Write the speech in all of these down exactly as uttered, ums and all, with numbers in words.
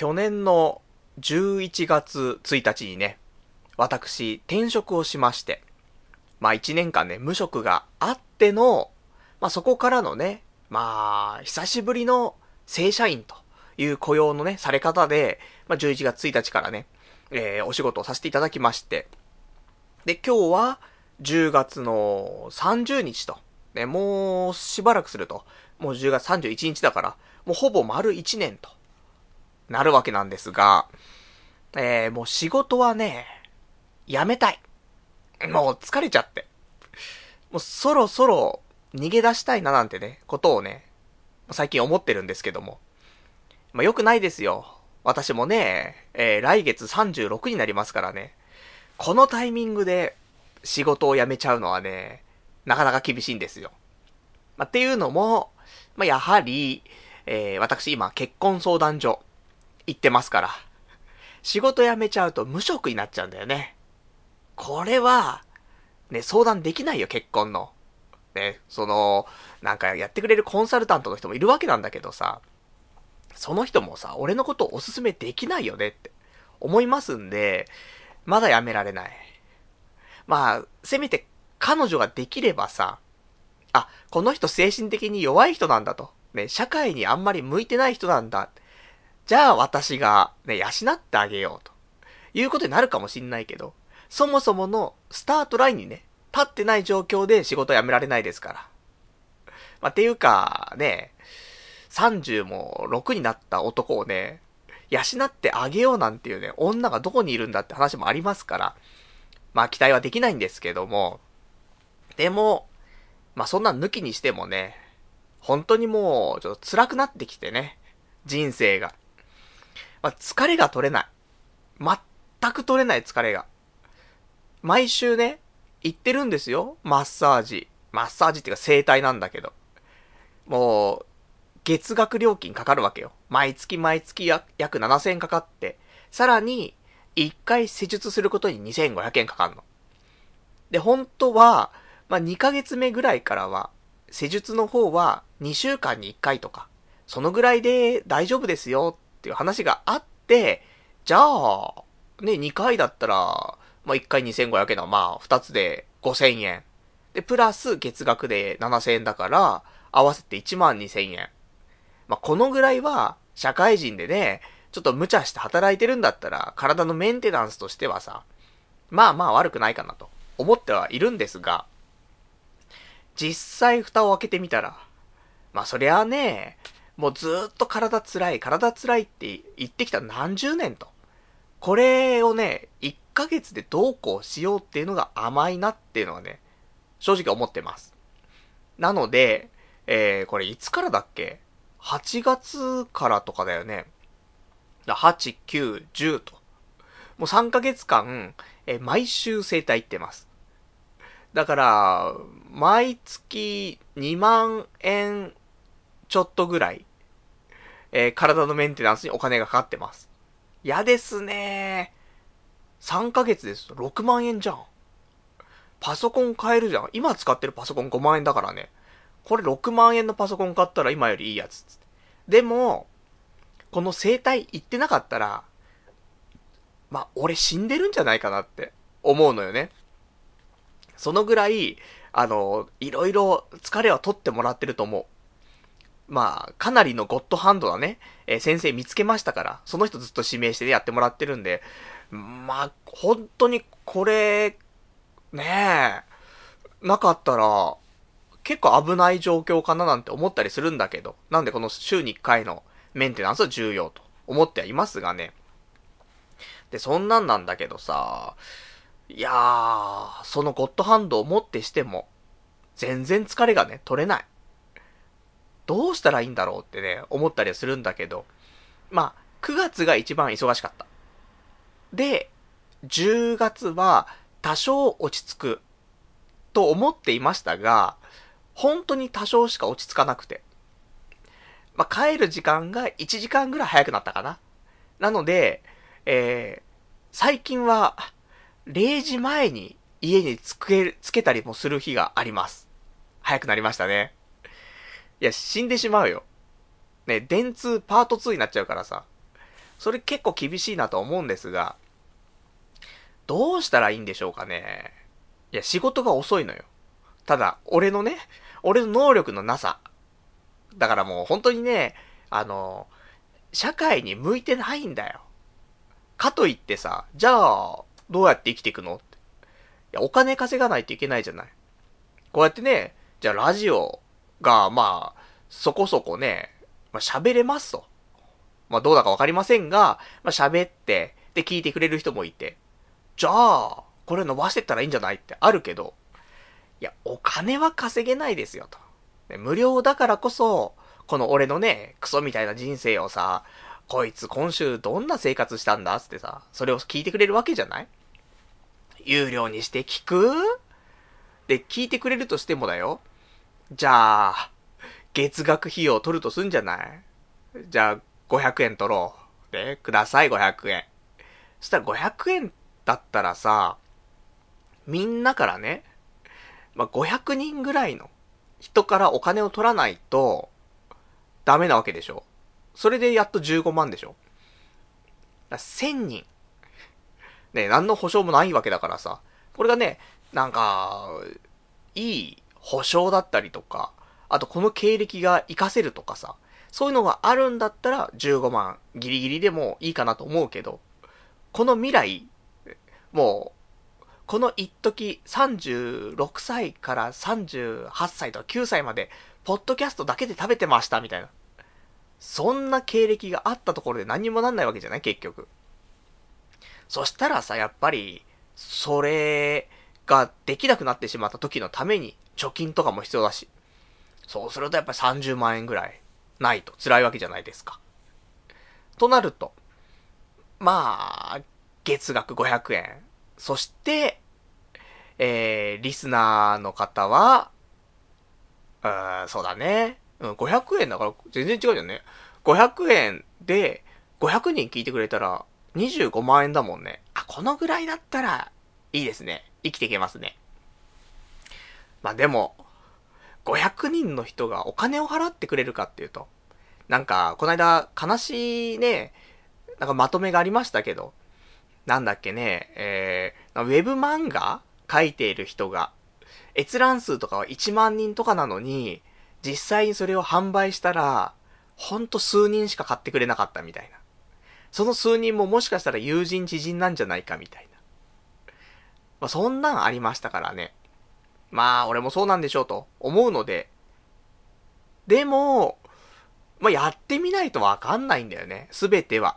去年のじゅういちがつついたちにね、私転職をしまして、まあいちねんかんね無職があっての、まあそこからのね、まあ久しぶりの正社員という雇用のねされ方で、まあじゅういちがつついたちからね、えー、お仕事をさせていただきまして、で今日はじゅうがつのさんじゅうにちと、ね、もうしばらくすると、もうじゅうがつさんじゅういちにちだから、もうほぼ丸いちねんとなるわけなんですが、えー、もう仕事はね、やめたい。もう疲れちゃって。もうそろそろ逃げ出したいななんてね、ことをね、最近思ってるんですけども。まあ良くないですよ。私もね、えー、来月さんじゅうろくになりますからね。このタイミングで仕事を辞めちゃうのはね、なかなか厳しいんですよ。まあ、っていうのも、まあ、やはり、えー、私今結婚相談所行ってますから、仕事辞めちゃうと無職になっちゃうんだよね。これは、ね、相談できないよ、結婚の。ね、その、なんかやってくれるコンサルタントの人もいるわけなんだけどさ、その人もさ、俺のことをおすすめできないよねって思いますんで、まだ辞められない。まあ、せめて彼女ができればさ、あ、この人精神的に弱い人なんだと。ね、社会にあんまり向いてない人なんだ。じゃあ私がね、養ってあげようということになるかもしんないけど、そもそものスタートラインにね、立ってない状況で仕事辞められないですから。まあ、っていうかね、さんじゅうろくになった男をね、養ってあげようなんていうね、女がどこにいるんだって話もありますから、まあ期待はできないんですけども、でも、まあそんな抜きにしてもね、本当にもうちょっと辛くなってきてね、人生が。まあ、疲れが取れない。全く取れない疲れが。毎週ね、行ってるんですよ。マッサージ。マッサージっていうか整体なんだけど。もう、月額料金かかるわけよ。毎月毎月や約ななせんえんかかって。さらに、いっかい施術することににせんごひゃくえんかかるの。で、本当は、まあ、にかげつめぐらいからは、施術の方はにしゅうかんにいっかいとか、そのぐらいで大丈夫ですよっていう話があって、じゃあ、ね、にかいだったら、まあ、いっかいにせんごひゃくえんだ。まあ、ふたつでごせんえん。で、プラス月額でななせんえんだから、合わせていちまんにせんえん。まあ、このぐらいは、社会人でね、ちょっと無茶して働いてるんだったら、体のメンテナンスとしてはさ、まあまあ悪くないかなと思ってはいるんですが、実際蓋を開けてみたら、まあそりゃあね、もうずーっと体辛い、体辛いって言ってきた何十年と。これをね、いっかげつでどうこうしようっていうのが甘いなっていうのはね、正直思ってます。なので、えー、これいつからだっけ？ はちがつからとかだよね。はち、きゅう、じゅうと。もうさんかげつかん、えー、毎週整体行ってます。だから、毎月にまんえんちょっとぐらい、えー、体のメンテナンスにお金がかかってます。やですねー。さんかげつですとろくまんえんじゃん。パソコン買えるじゃん。今使ってるパソコンごまんえんだからね。これろくまんえんのパソコン買ったら今よりいいやつ。でも、この整体行ってなかったら、まあ、俺死んでるんじゃないかなって思うのよね。そのぐらい、あの、いろいろ疲れは取ってもらってると思う。まあ、かなりのゴッドハンドだね、えー、先生見つけましたから、その人ずっと指名してやってもらってるんで、まあ、本当にこれ、ねえ、なかったら、結構危ない状況かななんて思ったりするんだけど、なんでこの週にいっかいのメンテナンスは重要と思ってはいますがね。で、そんなんなんだけどさ、いやー、そのゴッドハンドを持ってしても、全然疲れがね、取れない。どうしたらいいんだろうってね、思ったりはするんだけど。まあ、くがつが一番忙しかった。で、じゅうがつは多少落ち着くと思っていましたが、本当に多少しか落ち着かなくて。まあ、帰る時間がいちじかんぐらい早くなったかな。なので、えー、最近はれいじまえに家につけ、つけたりもする日があります。早くなりましたね。いや、死んでしまうよ。ね、電通パートツーになっちゃうからさ。それ結構厳しいなと思うんですが、どうしたらいいんでしょうかね。いや、仕事が遅いのよ。ただ、俺のね、俺の能力のなさ。だからもう本当にね、あの、社会に向いてないんだよ。かといってさ、じゃあ、どうやって生きていくのって。いや、お金稼がないといけないじゃない。こうやってね、じゃあラジオが、まあ、そこそこね、まあ喋れますと。まあどうだかわかりませんが、まあ喋って、で聞いてくれる人もいて。じゃあ、これ伸ばしてったらいいんじゃないってあるけど、いや、お金は稼げないですよと。ね、無料だからこそ、この俺のね、クソみたいな人生をさ、こいつ今週どんな生活したんだつってさ、それを聞いてくれるわけじゃない？有料にして聞く？で、聞いてくれるとしてもだよ。じゃあ、月額費用を取るとすんじゃない？じゃあ、ごひゃくえん取ろう。で、くださいごひゃくえん。そしたらごひゃくえんだったらさ、みんなからね、まあ、ごひゃくにんぐらいの人からお金を取らないと、ダメなわけでしょ。それでやっとじゅうごまんでしょ。せんにん。ね、何の保証もないわけだからさ。これがね、なんか、いい保証だったりとか、あとこの経歴が活かせるとかさ。そういうのがあるんだったらじゅうごまんギリギリでもいいかなと思うけど、この未来、もう、この一時さんじゅうろくさいからさんじゅうはっさいとかきゅうさいまで、ポッドキャストだけで食べてましたみたいな。そんな経歴があったところで何にもなんないわけじゃない結局。そしたらさ、やっぱりそれができなくなってしまった時のために貯金とかも必要だし、そうするとやっぱりさんじゅうまんえんぐらいないと辛いわけじゃないですか。となると、まあ月額ごひゃくえん、そして、えー、リスナーの方は、うーん、そうだね。うん、ごひゃくえんだから全然違うじゃんね。ごひゃくえんでごひゃくにん聞いてくれたらにじゅうごまんえんだもんね。あ、このぐらいだったらいいですね。生きていけますね。まあでも、ごひゃくにんの人がお金を払ってくれるかっていうと、なんか、この間悲しいね、なんかまとめがありましたけど、なんだっけね、えー、ウェブ漫画書いている人が、閲覧数とかはいちまんにんとかなのに、実際にそれを販売したら、ほんと数人しか買ってくれなかったみたいな。その数人ももしかしたら友人知人なんじゃないかみたいな。まあそんなんありましたからね。まあ俺もそうなんでしょうと思うので。でも、まあやってみないとわかんないんだよね。すべては。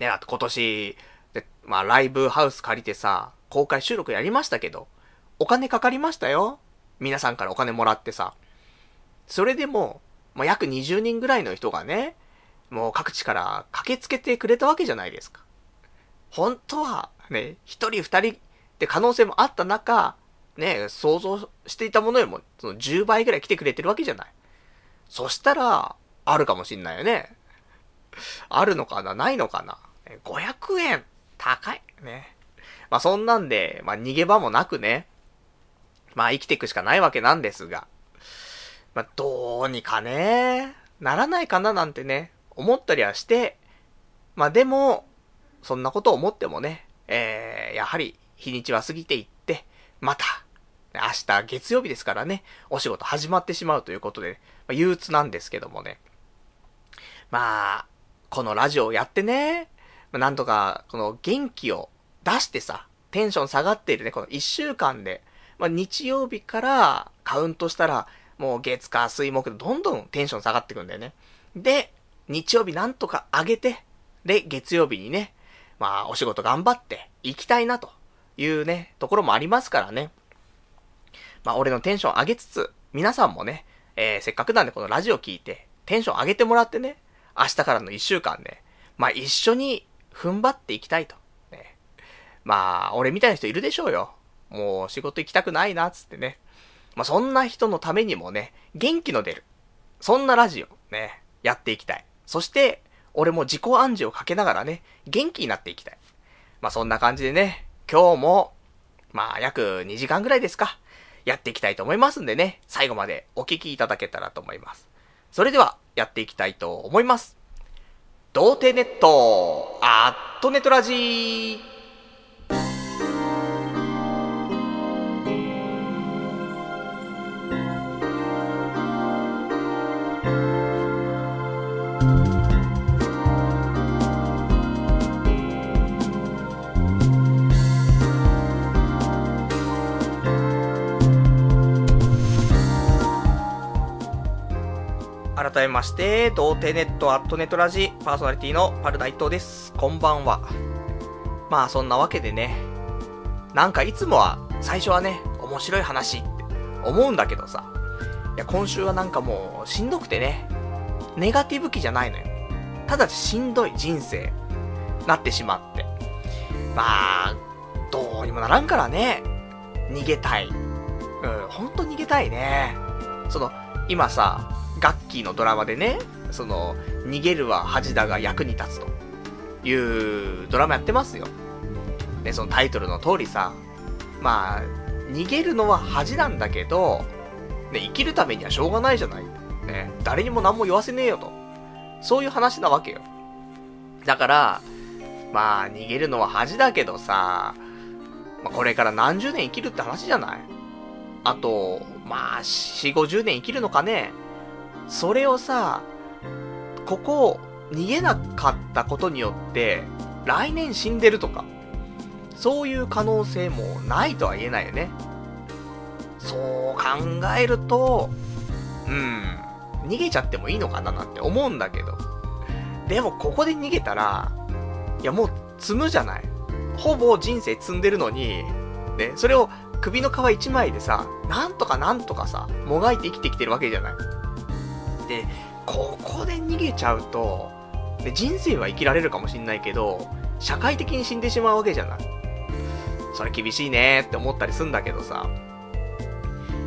ね、あと今年、まあライブハウス借りてさ、公開収録やりましたけど、お金かかりましたよ。皆さんからお金もらってさ。それでも、もう約にじゅうにんぐらいの人がね、もう各地から駆けつけてくれたわけじゃないですか。本当は、ね、一人二人って可能性もあった中、ね、想像していたものよりも、そのじゅうばいぐらい来てくれてるわけじゃない。そしたら、あるかもしんないよね。あるのかな、ないのかな。ごひゃくえん、高い。ね。まあそんなんで、まあ逃げ場もなくね、まあ生きていくしかないわけなんですが、まあ、どうにかね、ならないかななんてね、思ったりはして、まあでも、そんなことを思ってもね、えー、やはり日にちは過ぎていって、また、明日月曜日ですからね、お仕事始まってしまうということで、まあ、憂鬱なんですけどもね。まあ、このラジオをやってね、まあ、なんとか、この元気を出してさ、テンション下がっているね、この一週間で、まあ日曜日からカウントしたら、もう月火水木でどんどんテンション下がってくんだよね。で、日曜日なんとか上げて、で、月曜日にね、まあお仕事頑張って行きたいなというね、ところもありますからね。まあ俺のテンション上げつつ、皆さんもね、えー、せっかくなんでこのラジオ聞いて、テンション上げてもらってね、明日からのいっしゅうかんね、まあ一緒に踏ん張っていきたいと。ね、まあ俺みたいな人いるでしょうよ。もう仕事行きたくないな、つってね。まあ、そんな人のためにもね、元気の出る。そんなラジオ、ね、やっていきたい。そして、俺も自己暗示をかけながらね、元気になっていきたい。まあ、そんな感じでね、今日も、まあ、約にじかんぐらいですか、やっていきたいと思いますんでね、最後までお聞きいただけたらと思います。それでは、やっていきたいと思います。童貞ネットアットネトラジー。改めまして、童貞ネットアットネトラジパーソナリティのパルダイトです。こんばんは。まあそんなわけでね、なんかいつもは最初はね、面白い話って思うんだけどさ、いや今週はなんかもうしんどくてね、ネガティブ気じゃないのよ。ただしんどい人生なってしまって、まあどうにもならんからね、逃げたい。うん、ほんと逃げたいね。その今さ。ガッキーのドラマでね、その逃げるは恥だが役に立つというドラマやってますよ。で、そのタイトルの通りさ、まあ逃げるのは恥なんだけど、ね、生きるためにはしょうがないじゃない、ね、誰にも何も言わせねえよと、そういう話なわけよ。だからまあ逃げるのは恥だけどさ、まあ、これから何十年生きるって話じゃない。あとまあよんじゅう、ごじゅうねん生きるのかね。それをさ、ここを逃げなかったことによって来年死んでるとか、そういう可能性もないとは言えないよね。そう考えると、うん、逃げちゃってもいいのかななんて思うんだけど、でもここで逃げたら、いやもう積むじゃない。ほぼ人生積んでるのに、ね、それを首の皮一枚でさ、なんとかなんとかさ、もがいて生きてきてるわけじゃない。で、ここで逃げちゃうと、で、人生は生きられるかもしんないけど、社会的に死んでしまうわけじゃない。それ厳しいねって思ったりするんだけどさ、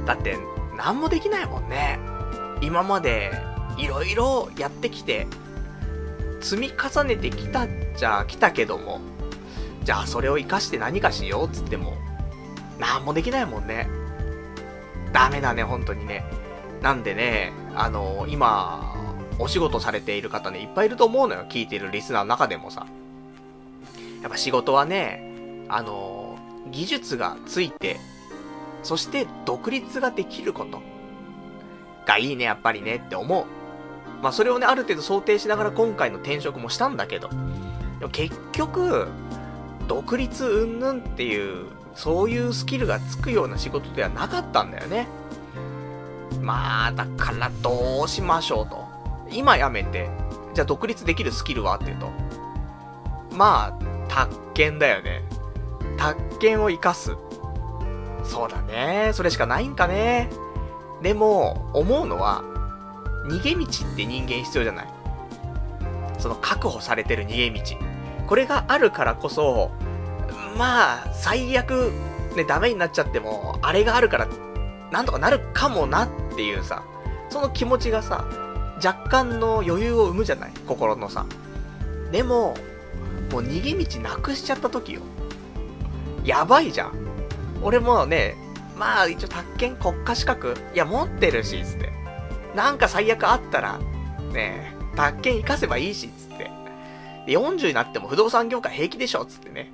だって何もできないもんね。今までいろいろやってきて積み重ねてきたっちゃきたけども、じゃあそれを生かして何かしようっつっても何もできないもんね。ダメだね、本当にね。なんでね、あのー、今お仕事されている方ね、いっぱいいると思うのよ。聞いてるリスナーの中でもさ、やっぱ仕事はね、あのー、技術がついて、そして独立ができることがいいね、やっぱりねって思う。まあそれをね、ある程度想定しながら今回の転職もしたんだけど、でも結局独立云々っていうそういうスキルがつくような仕事ではなかったんだよね。まあだからどうしましょうと。今やめて、じゃあ独立できるスキルはっていうと、まあ宅建だよね。宅建を生かす、そうだね、それしかないんかね。でも思うのは、逃げ道って人間必要じゃない。その確保されてる逃げ道、これがあるからこそ、まあ最悪ね、ダメになっちゃってもあれがあるからなんとかなるかもなっていうさ、その気持ちがさ、若干の余裕を生むじゃない、心のさ。でももう逃げ道なくしちゃった時よ、やばいじゃん。俺もね、まあ一応宅建国家資格いや持ってるしつって、なんか最悪あったらね、宅建生かせばいいしつって、でよんじゅうになっても不動産業界平気でしょつってね、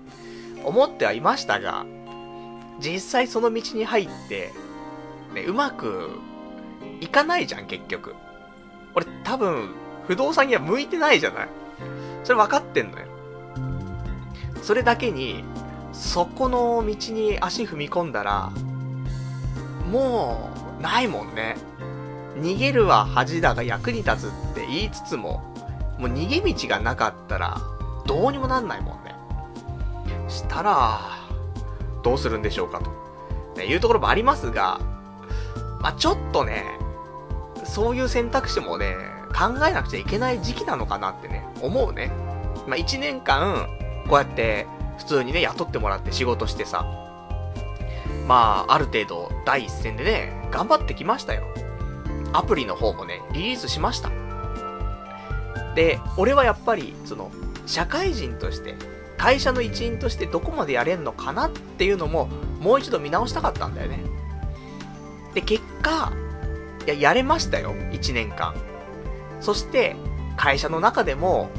思ってはいましたが、実際その道に入ってね、うまくいかないじゃん、結局。俺多分不動産には向いてないじゃない。それ分かってんのよ。それだけにそこの道に足踏み込んだらもうないもんね。逃げるは恥だが役に立つって言いつつも、もう逃げ道がなかったらどうにもなんないもんね。したらどうするんでしょうかと、ね、いうところもありますが、まあ、ちょっとね、そういう選択肢もね、考えなくちゃいけない時期なのかなってね、思うね。まあ、いちねんかん、こうやって、普通にね、雇ってもらって仕事してさ、まあ、ある程度、第一線でね、頑張ってきましたよ。アプリの方もね、リリースしました。で、俺はやっぱり、その、社会人として、会社の一員としてどこまでやれんのかなっていうのも、もう一度見直したかったんだよね。で、結果、いや、やれましたよ、いちねんかん。そして、会社の中でも、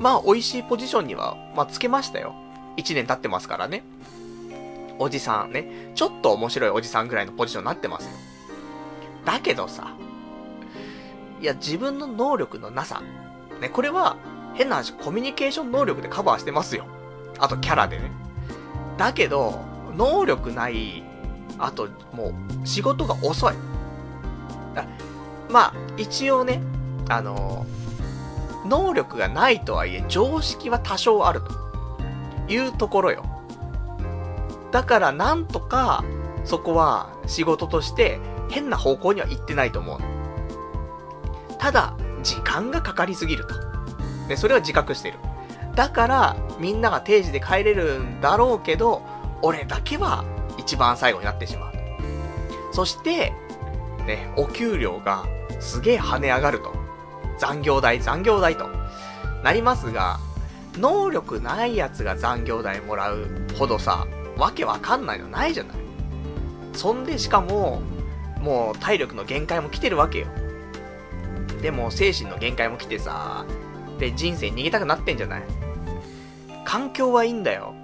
まあ美味しいポジションには、まあつけましたよ。いちねん経ってますからね。おじさんね、ちょっと面白いおじさんぐらいのポジションになってますよ。だけどさ、いや自分の能力のなさ、ね、これは変な話、コミュニケーション能力でカバーしてますよ。あとキャラでね。だけど、能力ない、あともう仕事が遅い。まあ一応ね、あのー、能力がないとはいえ常識は多少あるというところよ。だからなんとかそこは仕事として変な方向には行ってないと思う。ただ時間がかかりすぎると、ね、それは自覚してる。だからみんなが定時で帰れるんだろうけど、俺だけは一番最後になってしまう。そしてね、お給料がすげえ跳ね上がると、残業代残業代となりますが、能力ないやつが残業代もらうほどさ、わけわかんないのないじゃない。そんでしかももう体力の限界も来てるわけよ。でも精神の限界も来てさ、で人生逃げたくなってんじゃない。環境はいいんだよ、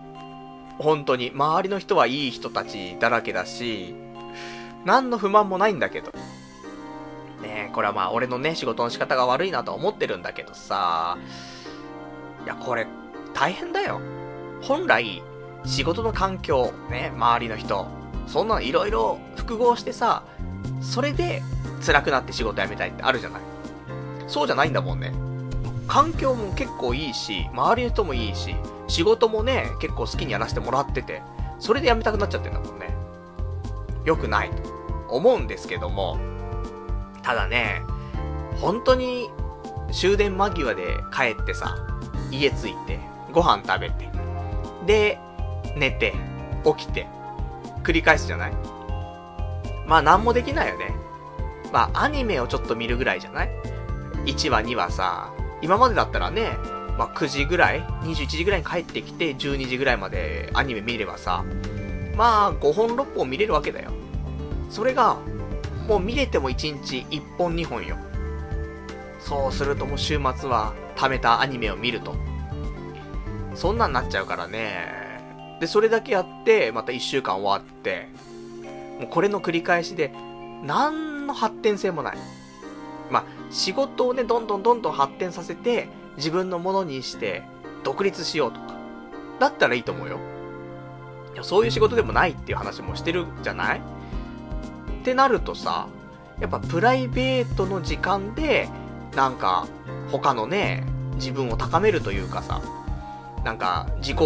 本当に。周りの人はいい人たちだらけだし、何の不満もないんだけどね。えこれはまあ俺のね仕事の仕方が悪いなとは思ってるんだけどさ、いやこれ大変だよ。本来仕事の環境ね、周りの人、そんなのいろいろ複合してさ、それで辛くなって仕事辞めたいってあるじゃない。そうじゃないんだもんね。環境も結構いいし、周りの人もいいし、仕事もね結構好きにやらせてもらってて、それで辞めたくなっちゃってんだもんね。良くないと思うんですけども、ただね、本当に終電間際で帰ってさ、家着いてご飯食べて、で寝て起きて繰り返すじゃない。まあ何もできないよね。まあアニメをちょっと見るぐらいじゃない。いちわにわさ、今までだったらね、まあくじぐらい、にじゅういちじぐらいに帰ってきてじゅうにじぐらいまでアニメ見ればさ、まあごほんろっぽん見れるわけだよ。それがもう見れてもいちにちいっぽんにほんよ。そうするともう週末は貯めたアニメを見ると、そんなんなっちゃうからね。でそれだけやってまたいっしゅうかん終わって、もうこれの繰り返しで何の発展性もない。まあ仕事をねどんどんどんどん発展させて自分のものにして独立しようとかだったらいいと思うよ。いやそういう仕事でもないっていう話もしてるじゃない？ってなるとさ、やっぱプライベートの時間でなんか他のね自分を高めるというかさ、なんか自己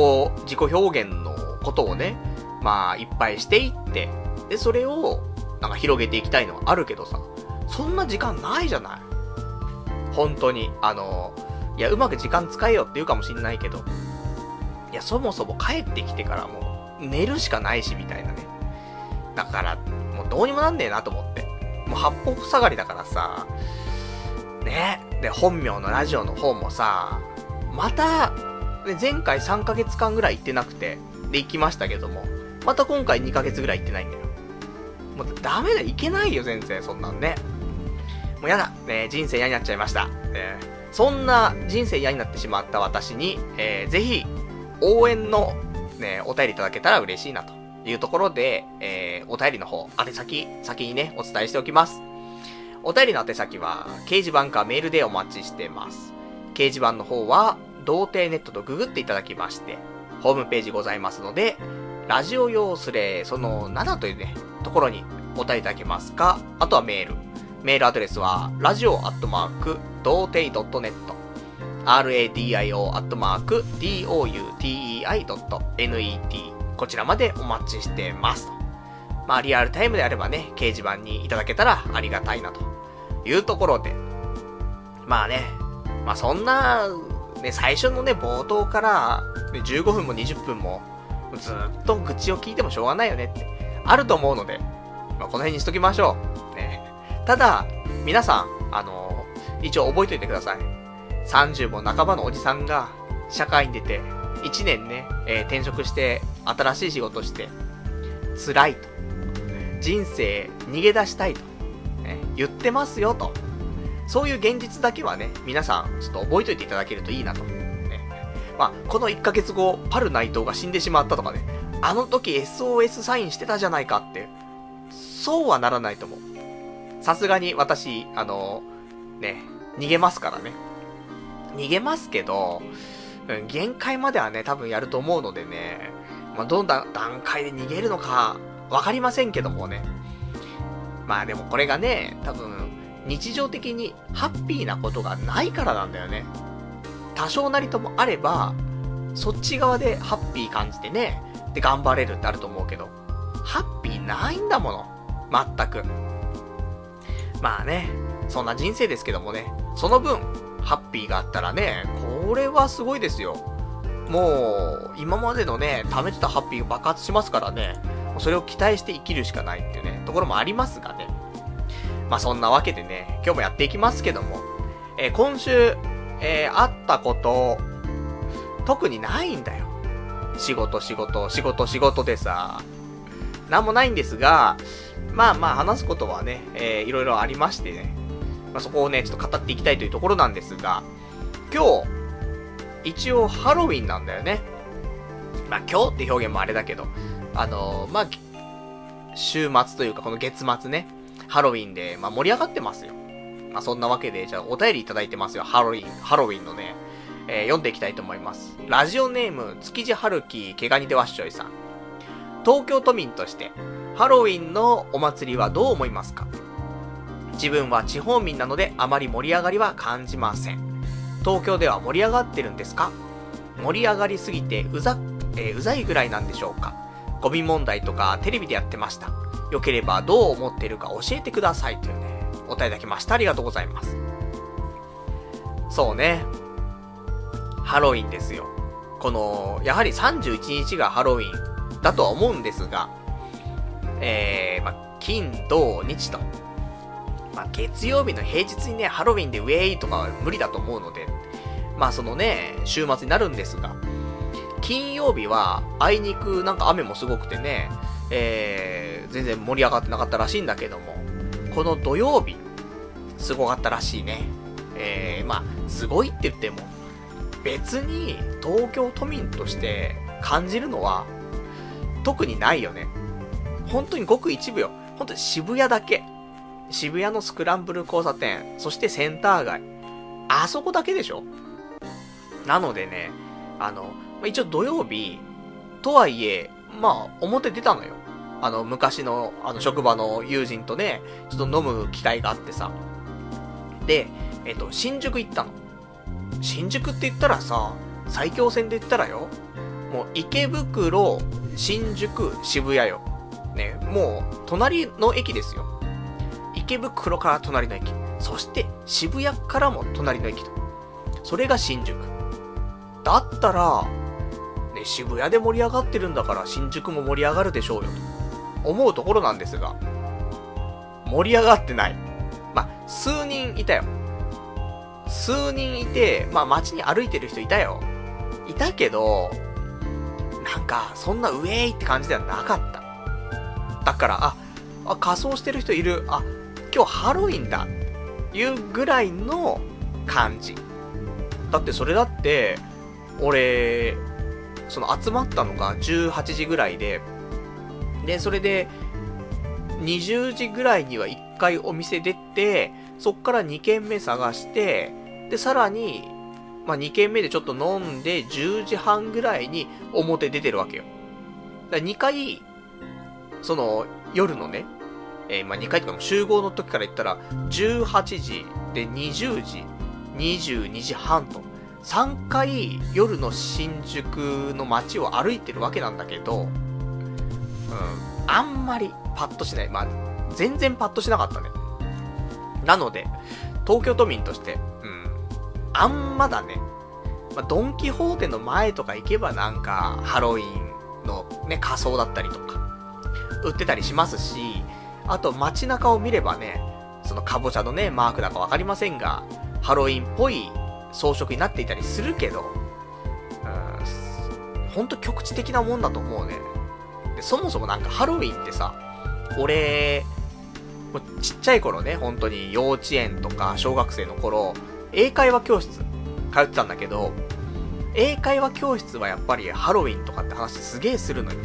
自己表現のことをね、まあいっぱいしていって、でそれをなんか広げていきたいのはあるけどさ、そんな時間ないじゃない。本当にあのいやうまく時間使えよって言うかもしんないけど、いやそもそも帰ってきてからもう寝るしかないしみたいなね。だからもうどうにもなんねえなと思って、もう八方塞がりだからさね。で本名のラジオの方もさ、また、ね、前回さんかげつかんぐらい行ってなくて、で行きましたけども、また今回にかげつぐらい行ってないんだよ。もうダメだ、行けないよ全然そんなんね。もうやだ、ね、人生嫌になっちゃいました、ね、そんな人生嫌になってしまった私に、えー、ぜひ応援のね、お便りいただけたら嬉しいなというところで、えー、お便りの方、宛先、先にね、お伝えしておきます。お便りの宛先は、掲示板かメールでお待ちしてます。掲示板の方は、童貞ネットとググっていただきまして、ホームページございますので、ラジオ用スレそのななというね、ところにお便りいただけますか、あとはメール。メールアドレスは、ラジオアットマーク、童貞.net、ラジオアットマーク ドット ドット ネット こちらまでお待ちしてますと。まあリアルタイムであればね、掲示板にいただけたらありがたいなというところで、まあね、まあそんなね最初のね冒頭からじゅうごふんもにじゅっぷんもずっと愚痴を聞いてもしょうがないよねってあると思うので、まあ、この辺にしときましょう、ね、ただ皆さんあの一応覚えておいてください。さんじゅうも半ばのおじさんが社会に出ていちねんね、えー、転職して新しい仕事して辛いと、人生逃げ出したいと、ね、言ってますよと。そういう現実だけはね皆さんちょっと覚えといていただけるといいなとまあ、このいっかげつご、パル内藤が死んでしまったとかね、あの時 エスオーエス サインしてたじゃないかって、そうはならないと思う。さすがに私、あの、ね、逃げますからね。逃げますけど、うん、限界まではね、多分やると思うのでね、まあ、どんな段階で逃げるのか、わかりませんけどもね。まあでもこれがね、多分、日常的にハッピーなことがないからなんだよね。多少なりともあれば、そっち側でハッピー感じてね、で頑張れるってあると思うけど、ハッピーないんだもの。全く。まあね、そんな人生ですけどもね、その分、ハッピーがあったらね、これはすごいですよ。もう、今までのね、溜めてたハッピーが爆発しますからね、それを期待して生きるしかないっていうね、ところもありますがね。まあそんなわけでね、今日もやっていきますけども、えー、今週、えー、あったこと、特にないんだよ。仕事、仕事、仕事、仕事でさ、なんもないんですが、まあまあ話すことはね、えー、いろいろありましてね、まあ、そこをね、ちょっと語っていきたいというところなんですが、今日、一応ハロウィンなんだよね。まあ今日って表現もあれだけど、あのー、まあ、週末というかこの月末ね、ハロウィンで、まあ、盛り上がってますよ。まあ、そんなわけで、じゃあお便りいただいてますよ。ハロウィン、ハロウィンのね、えー、読んでいきたいと思います。ラジオネーム、築地春樹、毛ガニでわっしょいさん。東京都民として、ハロウィンのお祭りはどう思いますか？自分は地方民なので、あまり盛り上がりは感じません。東京では盛り上がってるんですか？盛り上がりすぎて、うざ、えー、うざいぐらいなんでしょうか？ゴミ問題とか、テレビでやってました。良ければどう思っているか教えてくださいというね、お答えいただきました。ありがとうございます。そうね。ハロウィンですよ。この、やはりさんじゅういちにちがハロウィンだとは思うんですが、えー、ま、金、土、日と、ま、月曜日の平日にね、ハロウィンでウェイとかは無理だと思うので、まあそのね、週末になるんですが、金曜日は、あいにくなんか雨もすごくてね、えー、全然盛り上がってなかったらしいんだけども、この土曜日すごかったらしいね。えー、まあすごいって言っても別に東京都民として感じるのは特にないよね。本当にごく一部よ。本当に渋谷だけ、渋谷のスクランブル交差点、そしてセンター街、あそこだけでしょ。なのでね、あの、まあ、一応土曜日とはいえ、まあ、表出たのよ。あの、昔の、あの、職場の友人とね、ちょっと飲む機会があってさ。で、えっと、新宿行ったの。新宿って言ったらさ、埼京線で言ったらよ、もう、池袋、新宿、渋谷よ。ね、もう、隣の駅ですよ。池袋から隣の駅。そして、渋谷からも隣の駅と。それが新宿。だったら、渋谷で盛り上がってるんだから新宿も盛り上がるでしょうよと思うところなんですが、盛り上がってない。まあ、数人いたよ。数人いて、まあ、街に歩いてる人いたよ。いたけど、なんかそんなウェイって感じではなかった。だから、ああ、仮装してる人いる、あ、今日ハロウィンだいうぐらいの感じだって。それだって俺、その集まったのがじゅうはちじぐらいで、で、それで、にじゅうじぐらいにはいっかいお店出て、そっからにけんめ探して、で、さらに、まあ、にけんめでちょっと飲んで、じゅうじはんぐらいに表出てるわけよ。だからにかい、その、夜のね、えー、まあ、にかいとかの集合の時から言ったら、じゅうはちじ、で、にじゅうじ、にじゅうにじはんと、さんかい夜の新宿の街を歩いてるわけなんだけど、うん、あんまりパッとしない。まあ、全然パッとしなかったね。なので、東京都民として、うん、あんまだね。まあ、ドンキホーテの前とか行けばなんか、ハロウィンのね、仮装だったりとか、売ってたりしますし、あと街中を見ればね、そのカボチャのね、マークだかわかりませんが、ハロウィンっぽい装飾になっていたりするけど、うん、ほんと局地的なもんだと思うね。で、そもそもなんかハロウィンってさ、俺、もうちっちゃい頃ね、本当に幼稚園とか小学生の頃、英会話教室通ってたんだけど、英会話教室はやっぱりハロウィンとかって話すげえするのよ、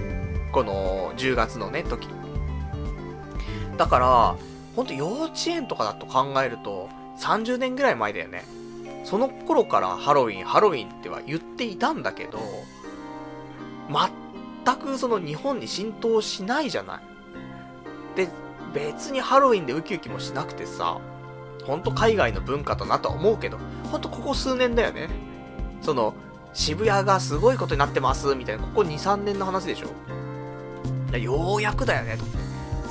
このじゅうがつのね時だから。ほんと幼稚園とかだと考えるとさんじゅうねんぐらい前だよね。その頃からハロウィンハロウィンっては言っていたんだけど、全くその日本に浸透しないじゃない。で別にハロウィンでウキウキもしなくてさ、ほんと海外の文化だなとは思うけど、ほんとここ数年だよね。その渋谷がすごいことになってますみたいな、ここ に,さん 年の話でしょ。ようやくだよねと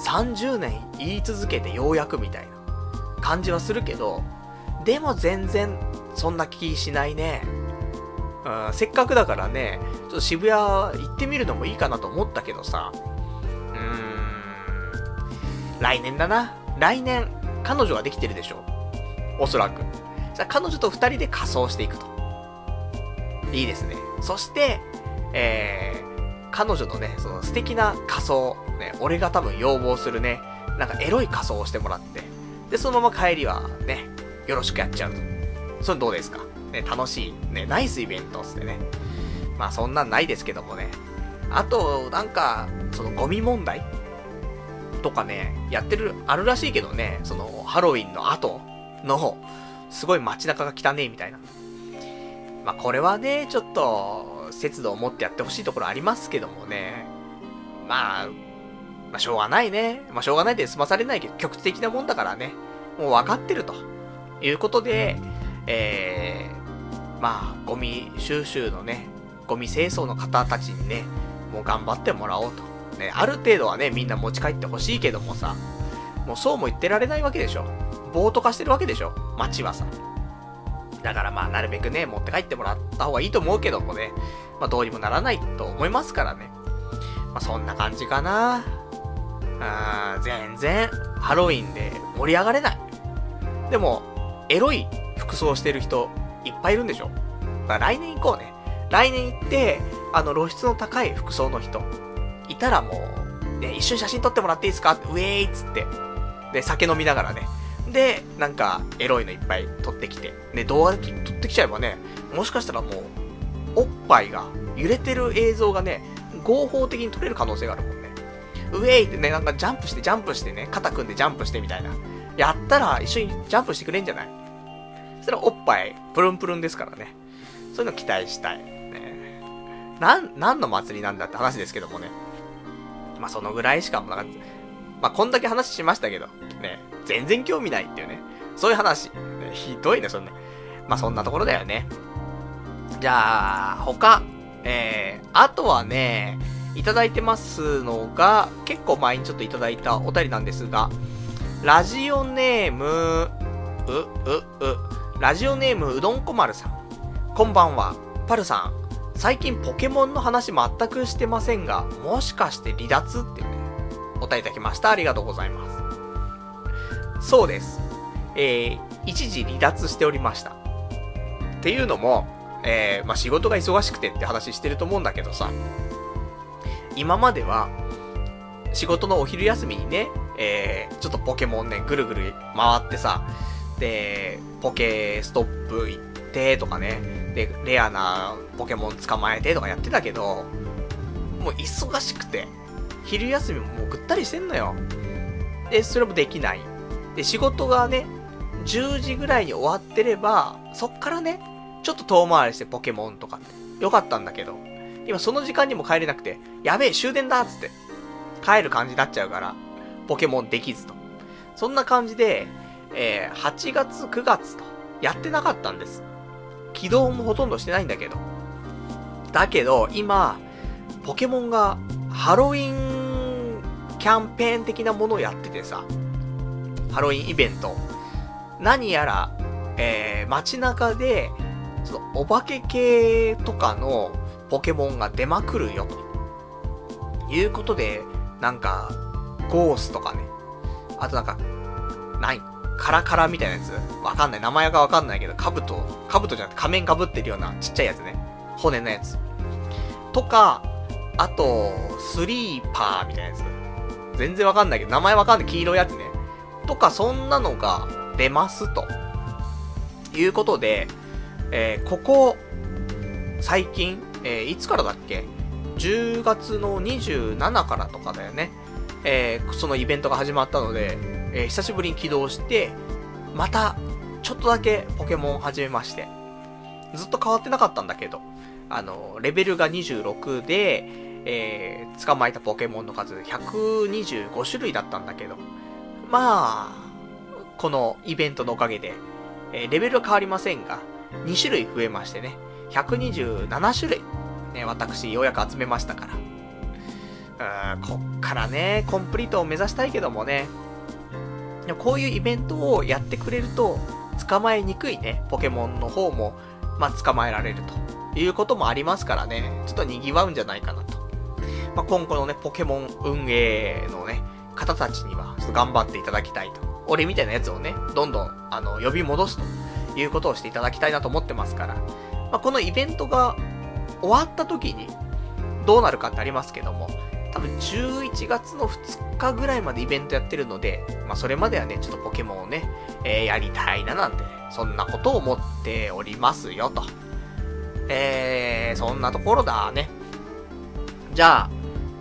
さんじゅうねん言い続けてようやくみたいな感じはするけど、でも全然そんな気しないね。うん、せっかくだからねちょっと渋谷行ってみるのもいいかなと思ったけどさ、うーん来年だな。来年彼女ができてるでしょおそらく。じゃあ彼女とふたりで仮装していくといいですね。そして、えー、彼女のねその素敵な仮装ね、俺が多分要望するねなんかエロい仮装をしてもらって、でそのまま帰りはねよろしくやっちゃうと。それどうですかね、楽しいねナイスイベントっつってね。まあそんなんないですけどもね。あとなんかそのゴミ問題とかねやってるあるらしいけどね、そのハロウィンの後のすごい街中が汚ねえみたいな。まあこれはねちょっと節度を持ってやってほしいところありますけどもね、まあ、まあしょうがないね。まあしょうがないで済まされないけど局地的なもんだからね、もう分かってるということで、えー、まあゴミ収集のねゴミ清掃の方たちにねもう頑張ってもらおうと、ね、ある程度はねみんな持ち帰ってほしいけどもさ、もうそうも言ってられないわけでしょ。暴徒化してるわけでしょ街はさ。だからまあなるべくね持って帰ってもらった方がいいと思うけどもね、まあどうにもならないと思いますからね。まあそんな感じかな。あー全然ハロウィンで盛り上がれない。でもエロい服装してる人いっぱいいるんでしょ。だから来年行こうね。来年行ってあの露出の高い服装の人いたらもう、ね、一緒に写真撮ってもらっていいですか、ウェーイっつってで酒飲みながらね、でなんかエロいのいっぱい撮ってきて、で動画で撮ってきちゃえばね、もしかしたらもうおっぱいが揺れてる映像がね合法的に撮れる可能性があるもんね。ウェイってねなんかジャンプしてジャンプしてね肩組んでジャンプしてみたいなやったら一緒にジャンプしてくれんじゃない。そしたらおっぱいプルンプルンですからね。そういうの期待したい、ね、なん何の祭りなんだって話ですけどもね。まあそのぐらいしかもなんか、まあこんだけ話しましたけどね全然興味ないっていうね、そういう話、ね、ひどいねそんな。まあそんなところだよね。じゃあ他、えー、あとはねいただいてますのが結構前にちょっといただいたお便りなんですが、ラジオネームうううラジオネームうどんこまるさん、こんばんは。パルさん最近ポケモンの話全くしてませんが、もしかして離脱っていうねお便りいただきました。ありがとうございます。そうです、えー、一時離脱しておりましたっていうのも、えーまあ、仕事が忙しくてって話してると思うんだけどさ、今までは仕事のお昼休みにね、えー、ちょっとポケモンねぐるぐる回ってさ、でポケストップ行ってとかね、でレアなポケモン捕まえてとかやってたけど、もう忙しくて昼休みももうぐったりしてんのよ。でそれもできないで、仕事がねじゅうじぐらいに終わってればそっからねちょっと遠回りしてポケモンとかってよかったんだけど、今その時間にも帰れなくてやべえ終電だっつって帰る感じになっちゃうからポケモンできずと。そんな感じで、えー、はちがつくがつとやってなかったんです。起動もほとんどしてないんだけど、だけど今ポケモンがハロウィンキャンペーン的なものをやっててさ、ハロウィンイベント何やら、えー、街中でそのお化け系とかのポケモンが出まくるよということで、なんかゴースとかね、あとなんかないカラカラみたいなやつ、わかんない名前がわかんないけど、カブトカブトじゃなくて仮面かぶってるようなちっちゃいやつね、骨のやつとか、あとスリーパーみたいなやつ全然わかんないけど名前わかんない黄色いやつねとか、そんなのが出ますということで、えー、ここ最近、えー、いつからだっけじゅうがつのにじゅうしちからとかだよね、えー、そのイベントが始まったので、えー、久しぶりに起動してまたちょっとだけポケモン始めまして、ずっと変わってなかったんだけど、あのレベルがにじゅうろくで、えー、捕まえたポケモンの数ひゃくにじゅうごしゅるいだったんだけど、まあこのイベントのおかげで、えー、レベルは変わりませんがにしゅるい増えましてね、ひゃくにじゅうななしゅるいね、私ようやく集めましたから。うーん、こっからねコンプリートを目指したいけどもね、でもこういうイベントをやってくれると捕まえにくいねポケモンの方もまあ捕まえられるということもありますからね、ちょっとにぎわうんじゃないかなと、まあ、今後のねポケモン運営のね方たちにはちょっと頑張っていただきたいと、俺みたいなやつをねどんどんあの呼び戻すということをしていただきたいなと思ってますから、まあ、このイベントが終わった時にどうなるかってありますけども、多分じゅういちがつのふつかぐらいまでイベントやってるので、まあそれまではねちょっとポケモンをね、えー、やりたいななんて、ね、そんなことを思っておりますよと。えー、そんなところだね。じゃ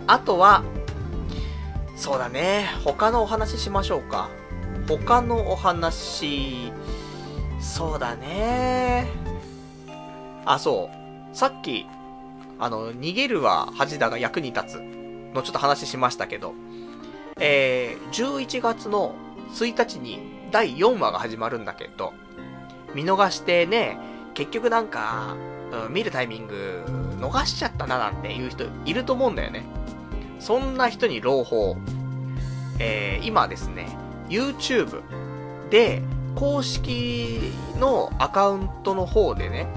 ああとはそうだね、他のお話ししましょうか。他のお話、そうだね、あそうさっき、あの、逃げるは恥だが役に立つのちょっと話しましたけど、えー、じゅういちがつのついたちにだいよんわが始まるんだけど、見逃してね、結局なんか、うん、見るタイミング逃しちゃったななんていう人いると思うんだよね。そんな人に朗報。えー、今ですね、YouTube で公式のアカウントの方でね、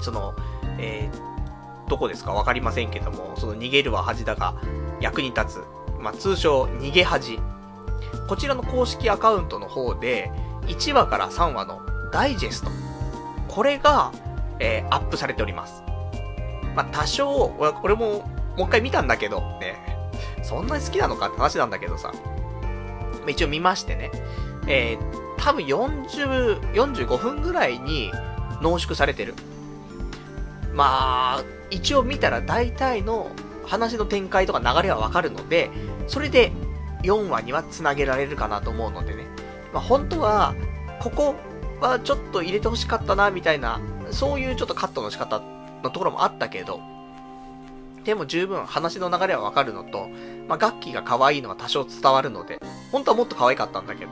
その、えー、どこですかわかりませんけども、その逃げるは恥だが役に立つ、まあ、通称逃げ恥、こちらの公式アカウントの方でいちわからさんわのダイジェスト、これが、えー、アップされております。まあ、多少俺ももう一回見たんだけどね、そんなに好きなのかって話なんだけどさ、一応見ましてね、えー、多分よんじゅう、よんじゅうごふんぐらいに濃縮されてる。まあ一応見たら大体の話の展開とか流れはわかるので、それでよんわにはつなげられるかなと思うのでね、まあ、本当はここはちょっと入れてほしかったなみたいな、そういうちょっとカットの仕方のところもあったけど、でも十分話の流れはわかるのと、まあ、楽器が可愛いのは多少伝わるので、本当はもっと可愛かったんだけど、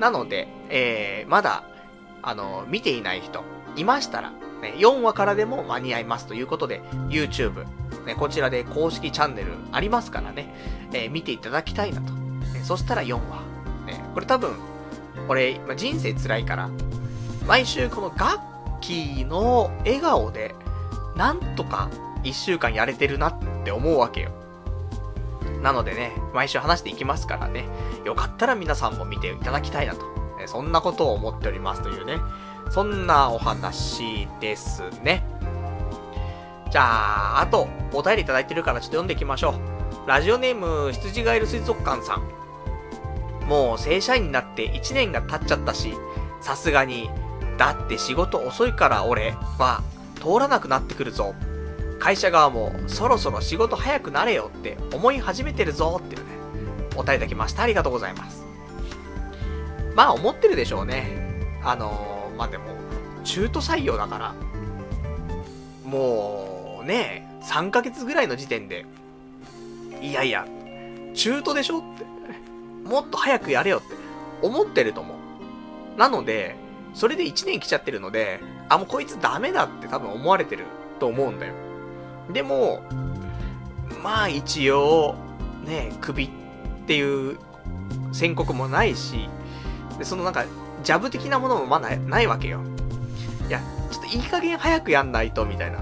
なので、えー、まだあの見ていない人いましたらよんわからでも間に合いますということで、 YouTube、ね、こちらで公式チャンネルありますからね、えー、見ていただきたいなと、ね、そしたらよんわ、ね、これ多分俺、ま、人生辛いから毎週このガッキーの笑顔でなんとかいっしゅうかんやれてるなって思うわけよ。なのでね、毎週話していきますからね、よかったら皆さんも見ていただきたいなと、ね、そんなことを思っておりますというね、そんなお話ですね。じゃあ、あと、お便りいただいてるからちょっと読んでいきましょう。ラジオネーム、羊がいる水族館さん。もう正社員になっていちねんが経っちゃったし、さすがに、だって仕事遅いから俺は通らなくなってくるぞ。会社側もそろそろ仕事早くなれよって思い始めてるぞっていうね、お便りいただきました。ありがとうございます。まあ思ってるでしょうね。あのー、まあでも中途採用だから、もうねさんかげつぐらいの時点で、いやいや中途でしょって、もっと早くやれよって思ってると思う。なのでそれでいちねん来ちゃってるので、あもうこいつダメだって多分思われてると思うんだよ。でもまあ一応ねクビっていう宣告もないし、でそのなんかジャブ的なものもまだないわけよ。いや、ちょっといい加減早くやんないとみたいな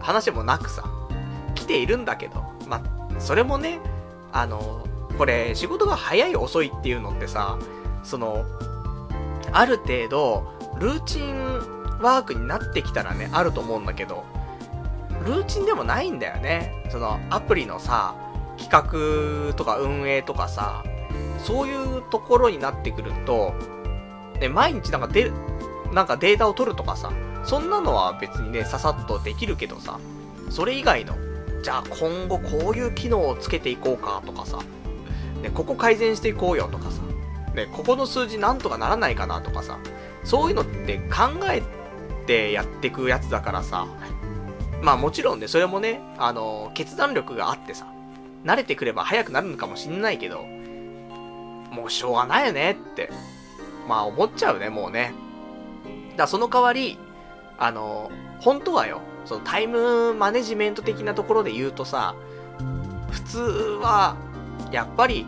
話もなくさ、来ているんだけど、まあ、それもね、あの、これ仕事が早い遅いっていうのってさ、その、ある程度ルーチンワークになってきたらね、あると思うんだけど、ルーチンでもないんだよね。そのアプリのさ、企画とか運営とかさ、そういうところになってくると、ね、毎日なんかデ、なんかデータを取るとかさ、そんなのは別にね、ささっとできるけどさ、それ以外の、じゃあ今後こういう機能をつけていこうかとかさ、ね、ここ改善していこうよとかさ、ね、ここの数字なんとかならないかなとかさ、そういうのって考えてやっていくやつだからさ、まあもちろんね、それもね、あの、決断力があってさ、慣れてくれば早くなるのかもしんないけど、もうしょうがないよねって、まあ思っちゃうね、もうね。だからその代わり、あの、本当はよ、そのタイムマネジメント的なところで言うとさ、普通は、やっぱり、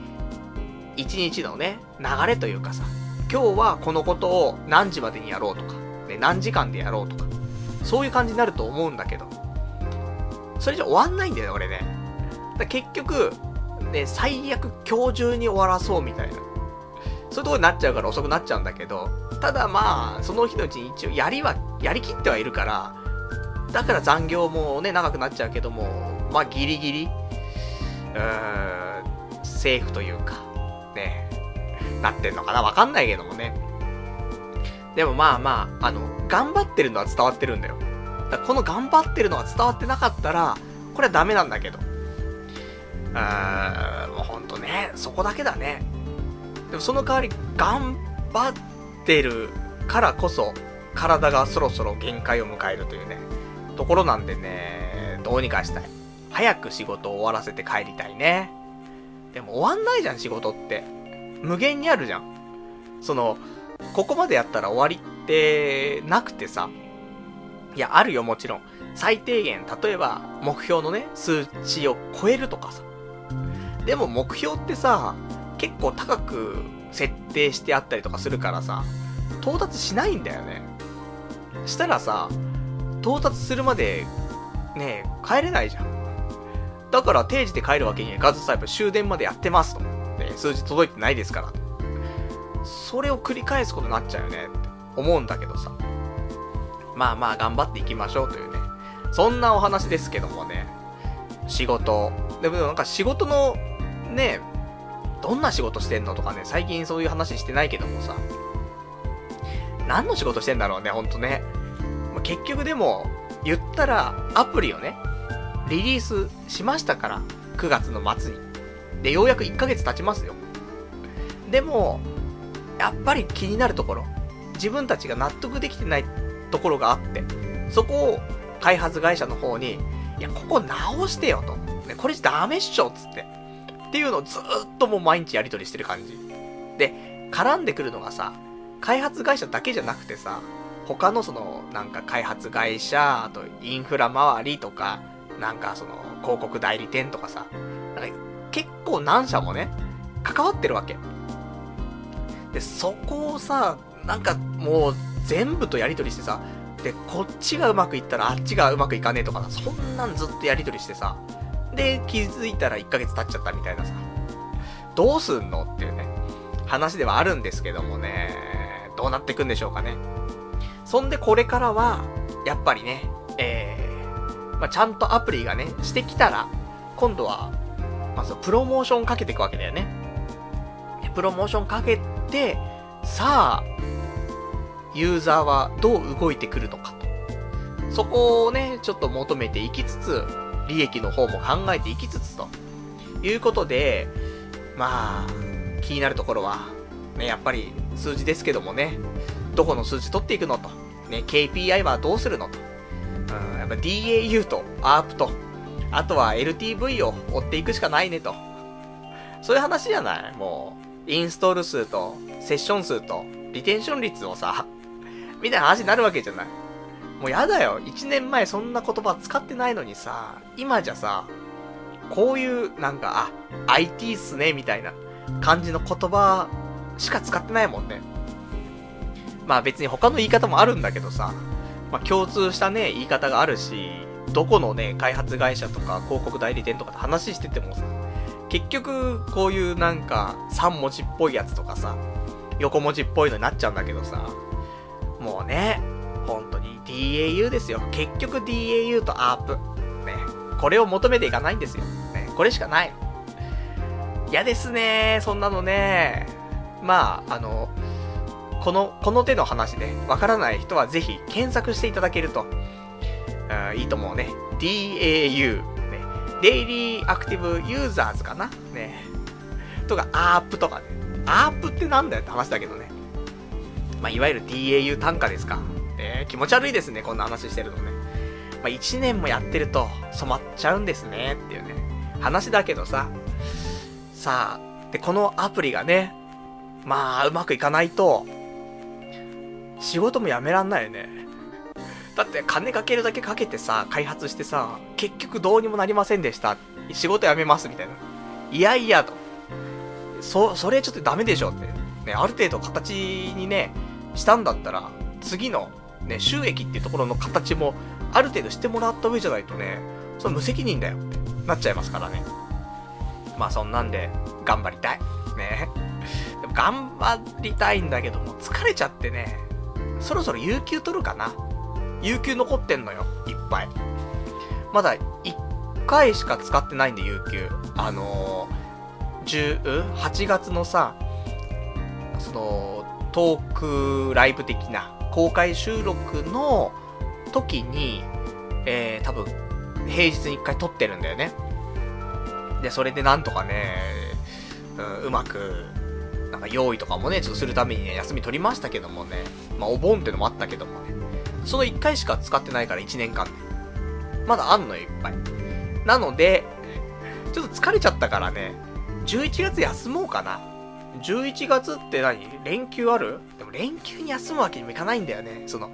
一日のね、流れというかさ、今日はこのことを何時までにやろうとか、ね、何時間でやろうとか、そういう感じになると思うんだけど、それじゃ終わんないんだよね、俺ね。だ結局、ね、最悪今日中に終わらそうみたいな。そういうところになっちゃうから遅くなっちゃうんだけど、ただまあ、その日のうちに一応やりは、やりきってはいるから、だから残業もね、長くなっちゃうけども、まあギリギリ、うーん、セーフというか、ね、なってんのかなわかんないけどもね。でもまあまあ、あの、頑張ってるのは伝わってるんだよ。だからこの頑張ってるのは伝わってなかったら、これはダメなんだけど。うーん、もうほんとね、そこだけだね。でもその代わり、頑張ってるからこそ、体がそろそろ限界を迎えるというね、ところなんでね、どうにかしたい。早く仕事を終わらせて帰りたいね。でも終わんないじゃん、仕事って。無限にあるじゃん。その、ここまでやったら終わりってなくてさ。いや、あるよ、もちろん。最低限、例えば、目標のね、数値を超えるとかさ。でも目標ってさ、結構高く設定してあったりとかするからさ、到達しないんだよね。したらさ、到達するまで、ね、帰れないじゃん。だから定時で帰るわけにはいかずさ、やっぱ終電までやってますと。ね、数字届いてないですから。それを繰り返すことになっちゃうよねって思うんだけどさ。まあまあ頑張っていきましょうというね。そんなお話ですけどもね。仕事。でもなんか仕事の、ね、どんな仕事してんのとかね、最近そういう話してないけどもさ。何の仕事してんだろうね、ほんとね。結局でも、言ったら、アプリをね、リリースしましたから、くがつの末に。で、ようやくいっかげつ経ちますよ。でも、やっぱり気になるところ、自分たちが納得できてないところがあって、そこを開発会社の方に、いや、ここ直してよと。ね、これダメっしょ、つって。っていうのをずーっともう毎日やりとりしてる感じ。で、絡んでくるのがさ、開発会社だけじゃなくてさ、他のその、なんか開発会社、あとインフラ周りとか、なんかその、広告代理店とかさ、なんか結構何社もね、関わってるわけ。で、そこをさ、なんかもう全部とやりとりしてさ、で、こっちがうまくいったらあっちがうまくいかねえとかさ、そんなんずっとやりとりしてさ、で、気づいたらいっかげつ経っちゃったみたいなさ、どうすんのっていうね、話ではあるんですけどもね、どうなっていくんでしょうかね。そんでこれからは、やっぱりね、えー、まあ、ちゃんとアプリがね、してきたら、今度は、まあ、そのプロモーションかけていくわけだよね。で、プロモーションかけて、さあ、ユーザーはどう動いてくるのかと。そこをね、ちょっと求めていきつつ、利益の方も考えていきつつと、いうことで、まあ、気になるところは、ね、やっぱり数字ですけどもね、どこの数字取っていくのと、ね、ケーピーアイ はどうするのと、うん、やっぱ ディーエーユー と エーアールピー と、あとは エルティーブイ を追っていくしかないねと。そういう話じゃない？もう、インストール数と、セッション数と、リテンション率をさ、みたいな話になるわけじゃない。もうやだよ。いちねんまえそんな言葉使ってないのにさ、今じゃさ、こういう、なんか、あ、アイティー っすね、みたいな感じの言葉しか使ってないもんね。まあ別に他の言い方もあるんだけどさ、まあ共通したね、言い方があるし、どこのね、開発会社とか広告代理店とかと話しててもさ、結局、こういうなんか、さん文字っぽいやつとかさ、横文字っぽいのになっちゃうんだけどさ、もうね、本当に ディーエーユー ですよ。結局 ディーエーユー と エーアールピー。ね。これを求めていかないんですよ。ね。これしかない。嫌ですね。そんなのね。まあ、あの、この、この手の話ね、わからない人はぜひ検索していただけると、うん、いいと思うね。ディーエーユー、ね、デイリーアクティブユーザーズかなね。とか、アープとかね。アープってなんだよって話だけどね。まあ、いわゆる ディーエーユー 単価ですか。えー、気持ち悪いですね、こんな話してるのね。まあ、一年もやってると染まっちゃうんですね、っていうね。話だけどさ。さあ、で、このアプリがね、まあ、うまくいかないと、仕事もやめらんないよね。だって、金かけるだけかけてさ、開発してさ、結局どうにもなりませんでした。仕事辞めます、みたいな。いやいや、と。そ、それちょっとダメでしょって。ね、ある程度形にね、したんだったら、次の、ね、収益っていうところの形も、ある程度してもらった上じゃないとね、それ無責任だよってなっちゃいますからね。まあそんなんで、頑張りたい。ね。でも頑張りたいんだけども、疲れちゃってね、そろそろ有給取るかな。有給残ってんのよ、いっぱい。まだいっかいしか使ってないんで、有給。あのー、じゅうはちがつのさ、その、トークライブ的な公開収録の時に、えー、多分、平日にいっかい撮ってるんだよね。で、それでなんとかね、うん、うまく、なんか用意とかもね、ちょっとするためにね、休み取りましたけどもね。まあ、お盆ってのもあったけどもね。そのいっかいしか使ってないからいちねんかんで。まだあんのよ、いっぱい。なので、ちょっと疲れちゃったからね、じゅういちがつ休もうかな。じゅういちがつって何？連休ある？でも連休に休むわけにもいかないんだよね。その、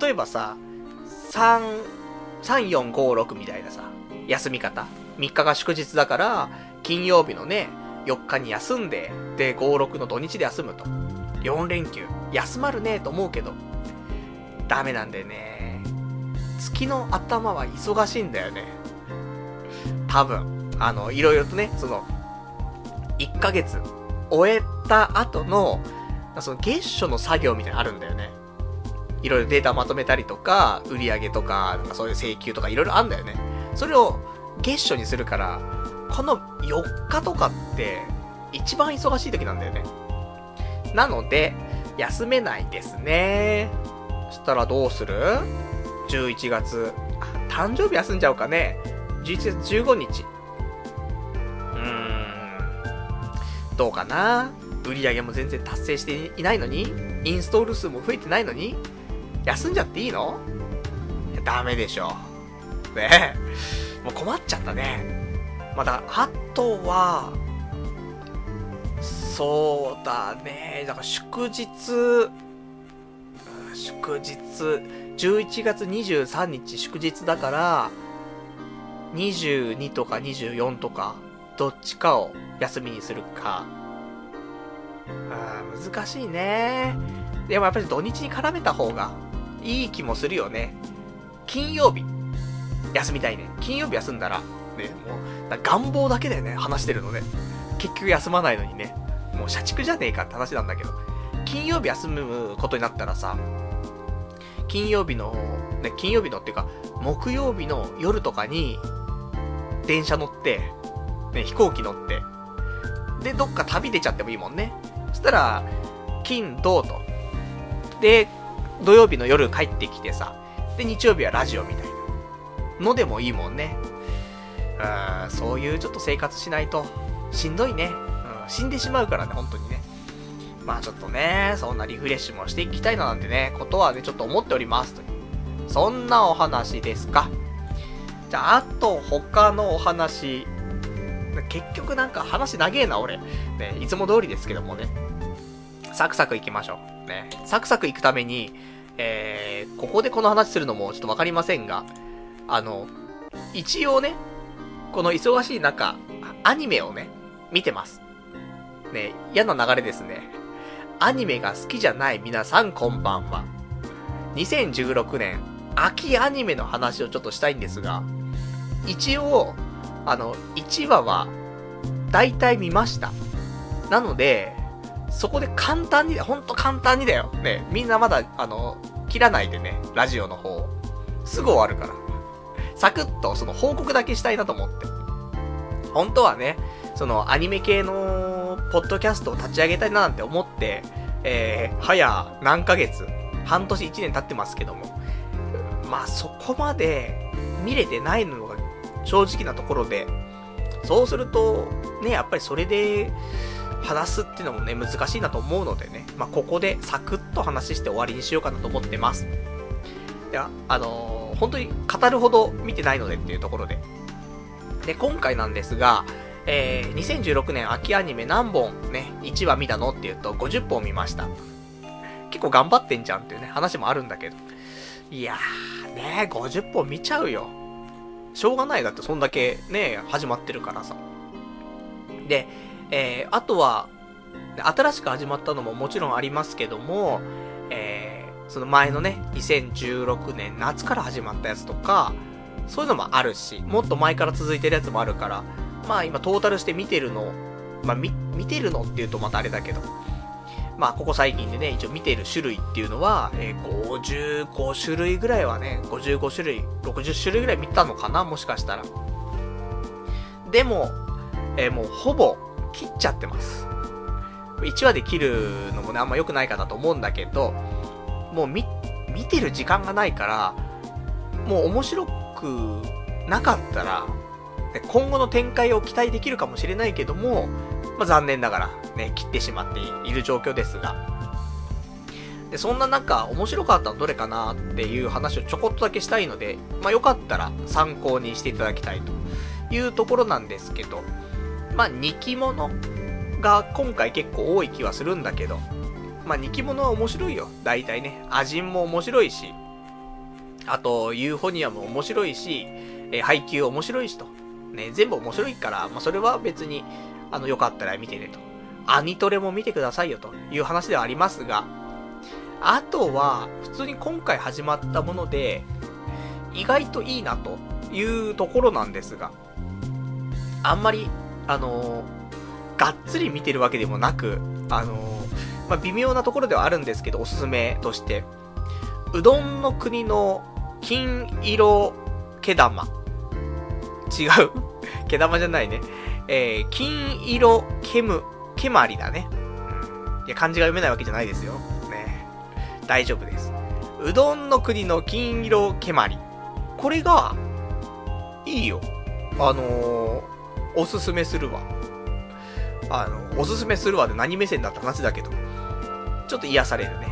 例えばさ、さん、よん、ご、ろくみたいなさ、休み方。みっかが祝日だから、金曜日のね、よっかに休んで、で、ご、ろくの土日で休むと。よんれんきゅう。休まるねと思うけど、ダメなんだよね。月の頭は忙しいんだよね。多分、あの、いろいろとね、その、いっかげつ終えた後の、その月初の作業みたいなのあるんだよね。いろいろデータまとめたりとか、売り上げとか、なんかそういう請求とかいろいろあんだよね。それを月初にするから、このよっかとかって、一番忙しい時なんだよね。なので、休めないですね。そしたらどうする？ じゅういちがつ、あ、誕生日休んじゃうかね。じゅういちがつじゅうごにち。うーん、どうかな？売り上げも全然達成していないのに、インストール数も増えてないのに、休んじゃっていいの？ダメでしょ。ねえ。もう困っちゃったね。まだ、あとは、そうだね。だから祝日、祝日、じゅういちがつにじゅうさんにち祝日だから、にじゅうにとかにじゅうよんとか、どっちかを休みにするか。あー、難しいね。でもやっぱり土日に絡めた方がいい気もするよね。金曜日、休みたいね。金曜日休んだら、ね、もう、だから願望だけだよね、話してるのね。結局休まないのにね。もう社畜じゃねえかって話なんだけど。金曜日休むことになったらさ、金曜日の、ね、金曜日のっていうか、木曜日の夜とかに、電車乗って、ね、飛行機乗って、で、どっか旅出ちゃってもいいもんね。そしたら、金、土と。で、土曜日の夜帰ってきてさ、で、日曜日はラジオみたいなのでもいいもんね。うーん、そういうちょっと生活しないと、しんどいね。うん、死んでしまうからね、本当にね。まあちょっとね、そんなリフレッシュもしていきたいななんてね、ことはね、ちょっと思っておりますと。そんなお話ですか。じゃあ、あと他のお話。結局なんか話長えな、俺。ね、いつも通りですけどもね。サクサクいきましょう。ね、サクサクいくために、えー、ここでこの話するのもちょっとわかりませんが、あの、一応ね、この忙しい中、アニメをね、見てます。ね、嫌な流れですね。アニメが好きじゃない皆さんこんばんは。にせんじゅうろくねん秋アニメの話をちょっとしたいんですが、一応あのいちわはだいたい見ました。なのでそこで簡単に、ほんと簡単にだよね、みんなまだあの切らないでね、ラジオの方すぐ終わるからサクッとその報告だけしたいなと思って、本当はねそのアニメ系のポッドキャストを立ち上げたいななんて思って、えー、早何ヶ月、半年いちねん経ってますけども、まあそこまで見れてないのが正直なところで、そうするとね、やっぱりそれで話すっていうのもね、難しいなと思うのでね、まあここでサクッと話して終わりにしようかなと思ってます。いや、あのー、本当に語るほど見てないのでっていうところで、で今回なんですが、えー、にせんじゅうろくねん秋アニメ何本ね、いちわ見たのっていうとごじゅっぽん見ました。結構頑張ってんじゃんっていうね、話もあるんだけど、いやーね、ごじゅっぽん見ちゃうよ。しょうがない。だってそんだけね、始まってるからさ。で、えー、あとは新しく始まったのももちろんありますけども、えー、その前のね、にせんじゅうろくねん夏から始まったやつとか、そういうのもあるし、もっと前から続いてるやつもあるから、まあ今トータルして見てるの、まあ 見, 見てるのっていうとまたあれだけど、まあここ最近でね、一応見てる種類っていうのは、えー、ごじゅうごしゅるいぐらいはね、ごじゅうごしゅるい、ろくじゅっしゅるいぐらい見たのかな、もしかしたら。でも、えー、もうほぼ切っちゃってます。いちわで切るのもね、あんま良くないかなと思うんだけど、もう 見, 見てる時間がないから、もう面白くなかったら、ね、今後の展開を期待できるかもしれないけども、まあ、残念ながらね、切ってしまっている状況ですが、でそんな中、面白かったのどれかなっていう話をちょこっとだけしたいので、まあ、よかったら参考にしていただきたいというところなんですけど、まあ、にきものが今回結構多い気はするんだけど、まあ、にきものは面白いよ。大体ね、アジンも面白いし、あとユーフォニアも面白いし、えー、配給面白いしと、ね、全部面白いから、まあ、それは別にあのよかったら見てねと、アニトレも見てくださいよという話ではありますが、あとは普通に今回始まったもので意外といいなというところなんですが、あんまりあのー、がっつり見てるわけでもなく、あのーまあ、微妙なところではあるんですけど、おすすめとしてうどんの国の金色毛玉、違う毛玉じゃないね、えー、金色ケムケマリだね、うん、いや漢字が読めないわけじゃないですよ、ね、大丈夫です。うどんの国の金色ケマリ、これがいいよ。あのー、おすすめするわ。あのおすすめするわで何目線だった話だけど、ちょっと癒されるね。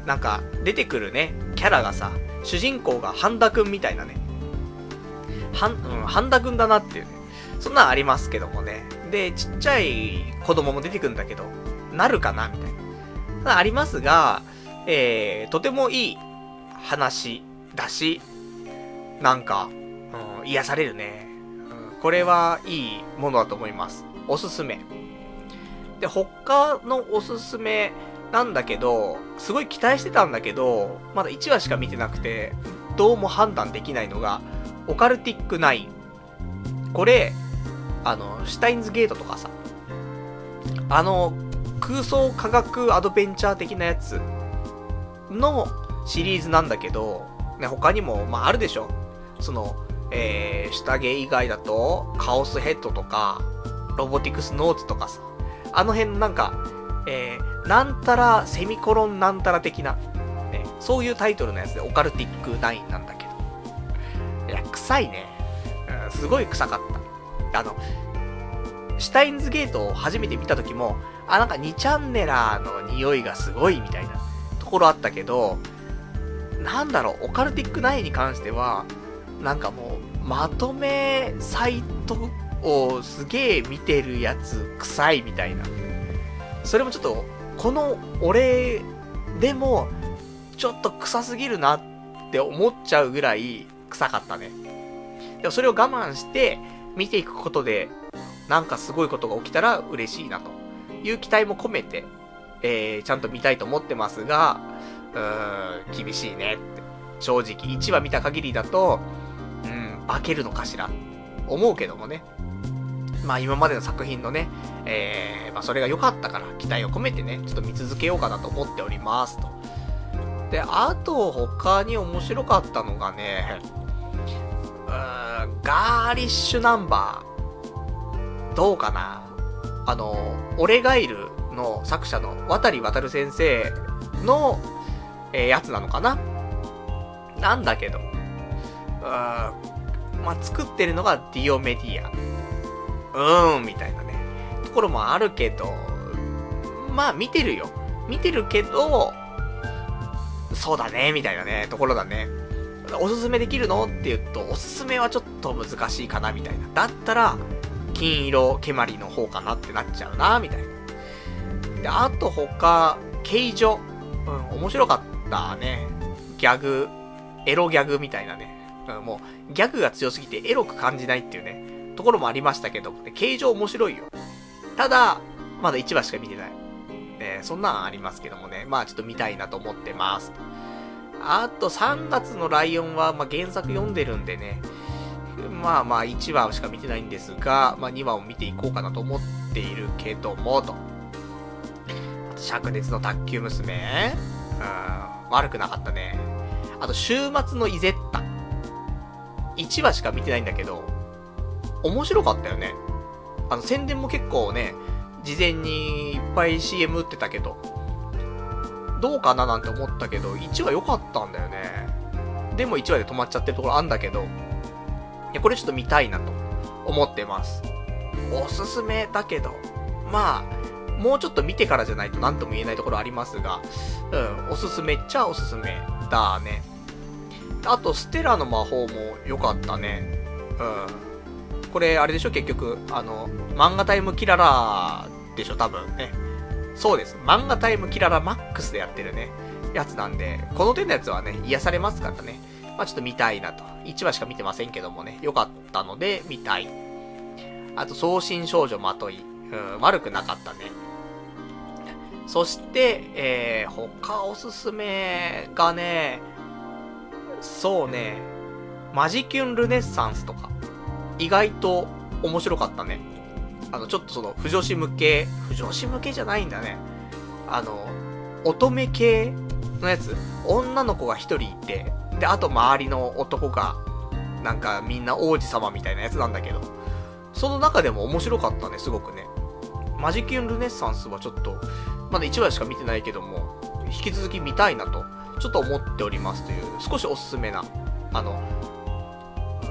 うん、なんか出てくるね、キャラがさ、主人公が半田くんみたいなね、はん、うん、半田くんだなっていうね、そんなんありますけどもね。でちっちゃい子供も出てくるんだけど、なるかなみたいなありますが、えー、とてもいい話だし、なんか、うん、癒されるね、うん、これはいいものだと思います。おすすめで、他のおすすめなんだけど、すごい期待してたんだけど、まだいちわしか見てなくて、どうも判断できないのが、オカルティックナイン。これ、あの、シュタインズゲートとかさ、あの、空想科学アドベンチャー的なやつのシリーズなんだけど、ね、他にも、まあ、あるでしょ。その、えー、シュタゲ以外だと、カオスヘッドとか、ロボティクスノーツとかさ、あの辺なんか、えー、なんたらセミコロンなんたら的な、ね、そういうタイトルのやつでオカルティックナインなんだけど、いや臭いね、うん、すごい臭かった。あのシュタインズゲートを初めて見た時も、あ、なんかにチャンネラーの匂いがすごいみたいなところあったけど、なんだろう、オカルティックナインに関してはなんかもうまとめサイトをすげえ見てるやつ臭いみたいな、それもちょっとこの俺でもちょっと臭すぎるなって思っちゃうぐらい臭かったね。でもそれを我慢して見ていくことで、なんかすごいことが起きたら嬉しいなという期待も込めて、えー、ちゃんと見たいと思ってますが、うーん、厳しいねって正直いちわ見た限りだと、うーん、化けるのかしら思うけどもね、まあ今までの作品のね、えー、まあそれが良かったから期待を込めてね、ちょっと見続けようかなと思っておりますと。で、あと他に面白かったのがね、うーん、ガーリッシュナンバーどうかな。あの俺がいるの作者の渡り渡る先生の、えー、やつなのかな。なんだけど、あー、まあ、作ってるのがディオメディア、うーんみたいなねところもあるけど、まあ見てるよ、見てるけど、そうだねみたいなねところだね。おすすめできるのって言うと、おすすめはちょっと難しいかなみたいな。だったら金色けまりの方かなってなっちゃうなみたいな。で、あと他形状、うん、面白かったね。ギャグ、エロギャグみたいなね、うん、もうギャグが強すぎてエロく感じないっていうねところもありましたけど、形状面白いよ。ただまだいちわしか見てない、ね、そんなんありますけどもね、まあちょっと見たいなと思ってます。あとさんがつのライオンは、まあ、原作読んでるんでね、まあまあいちわしか見てないんですが、まあ、にわを見ていこうかなと思っているけども、とあと灼熱の卓球娘、うん、悪くなかったね。あと週末のイゼッタ、いちわしか見てないんだけど面白かったよね。あの宣伝も結構ね事前にいっぱい シーエム 打ってたけど、どうかななんて思ったけどいちわ良かったんだよね。でもいちわで止まっちゃってるところあんだけど、いやこれちょっと見たいなと思ってます。おすすめだけど、まあもうちょっと見てからじゃないと何とも言えないところありますが、うん、おすすめっちゃおすすめだね。あとステラの魔法も良かったね。うん、これあれでしょ、結局あの漫画タイムキララでしょ多分ね。そうです。漫画タイムキララマックスでやってるね、やつなんで、この手のやつはね、癒されますからね。まあちょっと見たいなと。いちわしか見てませんけどもね、良かったので見たい。あと、送信少女まとい。うん、悪くなかったね。そして、えー、他おすすめがね、そうね、マジキュンルネッサンスとか、意外と面白かったね。あの、ちょっとその、不女子向け、不女子向けじゃないんだね。あの、乙女系のやつ、女の子が一人いて、で、あと周りの男が、なんかみんな王子様みたいなやつなんだけど、その中でも面白かったね、すごくね。マジキュンルネッサンスはちょっと、まだいちわしか見てないけども、引き続き見たいなと、ちょっと思っておりますという、少しおすすめな、あの、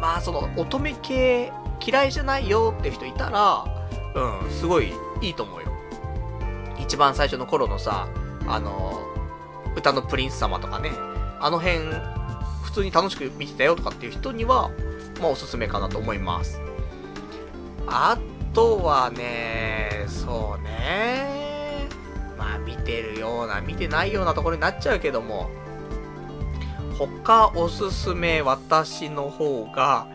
まあその、乙女系嫌いじゃないよって人いたら、うん、すごいいいと思うよ。一番最初の頃のさ、あの、歌のプリンス様とかね、あの辺、普通に楽しく見てたよとかっていう人には、まあおすすめかなと思います。あとはね、そうね、まあ見てるような、見てないようなところになっちゃうけども、他おすすめ私の方が、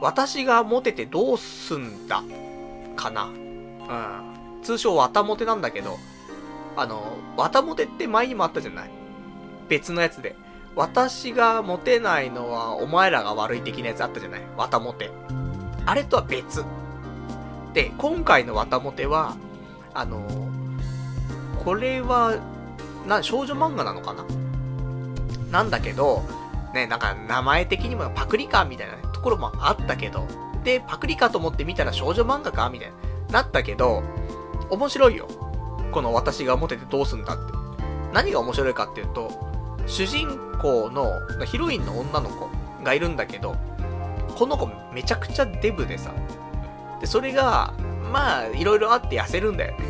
私がモテてどうすんだかな、うん、通称ワタモテなんだけど、あのワタモテって前にもあったじゃない、別のやつで私がモテないのはお前らが悪い的なやつあったじゃない、ワタモテ。あれとは別で、今回のワタモテはあのこれはな少女漫画なのかな、なんだけどね、なんか名前的にもパクリ感みたいなところもあったけど、でパクリかと思って見たら少女漫画かみたいななったけど、面白いよこの私がモテてどうすんだって。何が面白いかっていうと、主人公のヒロインの女の子がいるんだけど、この子めちゃくちゃデブでさ、でそれがまあいろいろあって痩せるんだよね。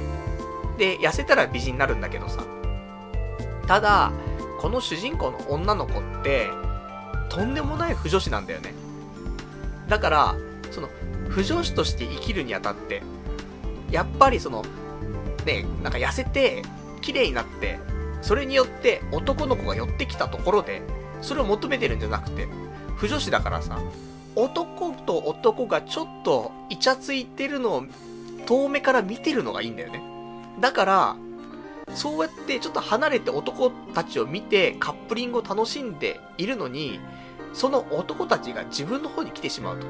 で痩せたら美人になるんだけどさ、ただこの主人公の女の子ってとんでもない不女子なんだよね。だからその不女子として生きるにあたって、やっぱりそのね、なんか痩せて綺麗になって、それによって男の子が寄ってきたところでそれを求めてるんじゃなくて、不女子だからさ、男と男がちょっとイチャついてるのを遠目から見てるのがいいんだよね。だからそうやってちょっと離れて男たちを見てカップリングを楽しんでいるのに、その男たちが自分の方に来てしまうと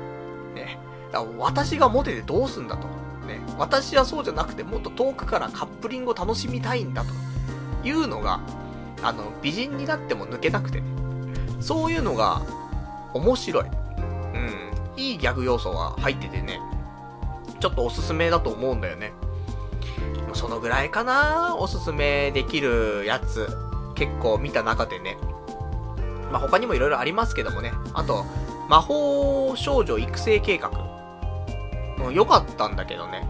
ね、だから私がモテてどうすんだと、ね、私はそうじゃなくてもっと遠くからカップリングを楽しみたいんだというのが、あの美人になっても抜けなくてね、そういうのが面白い、うん、いいギャグ要素が入っててね、ちょっとおすすめだと思うんだよね。そのぐらいかな、おすすめできるやつ。結構見た中でね。まあ、他にもいろいろありますけどもね。あと、魔法少女育成計画。うん、良かったんだけどね。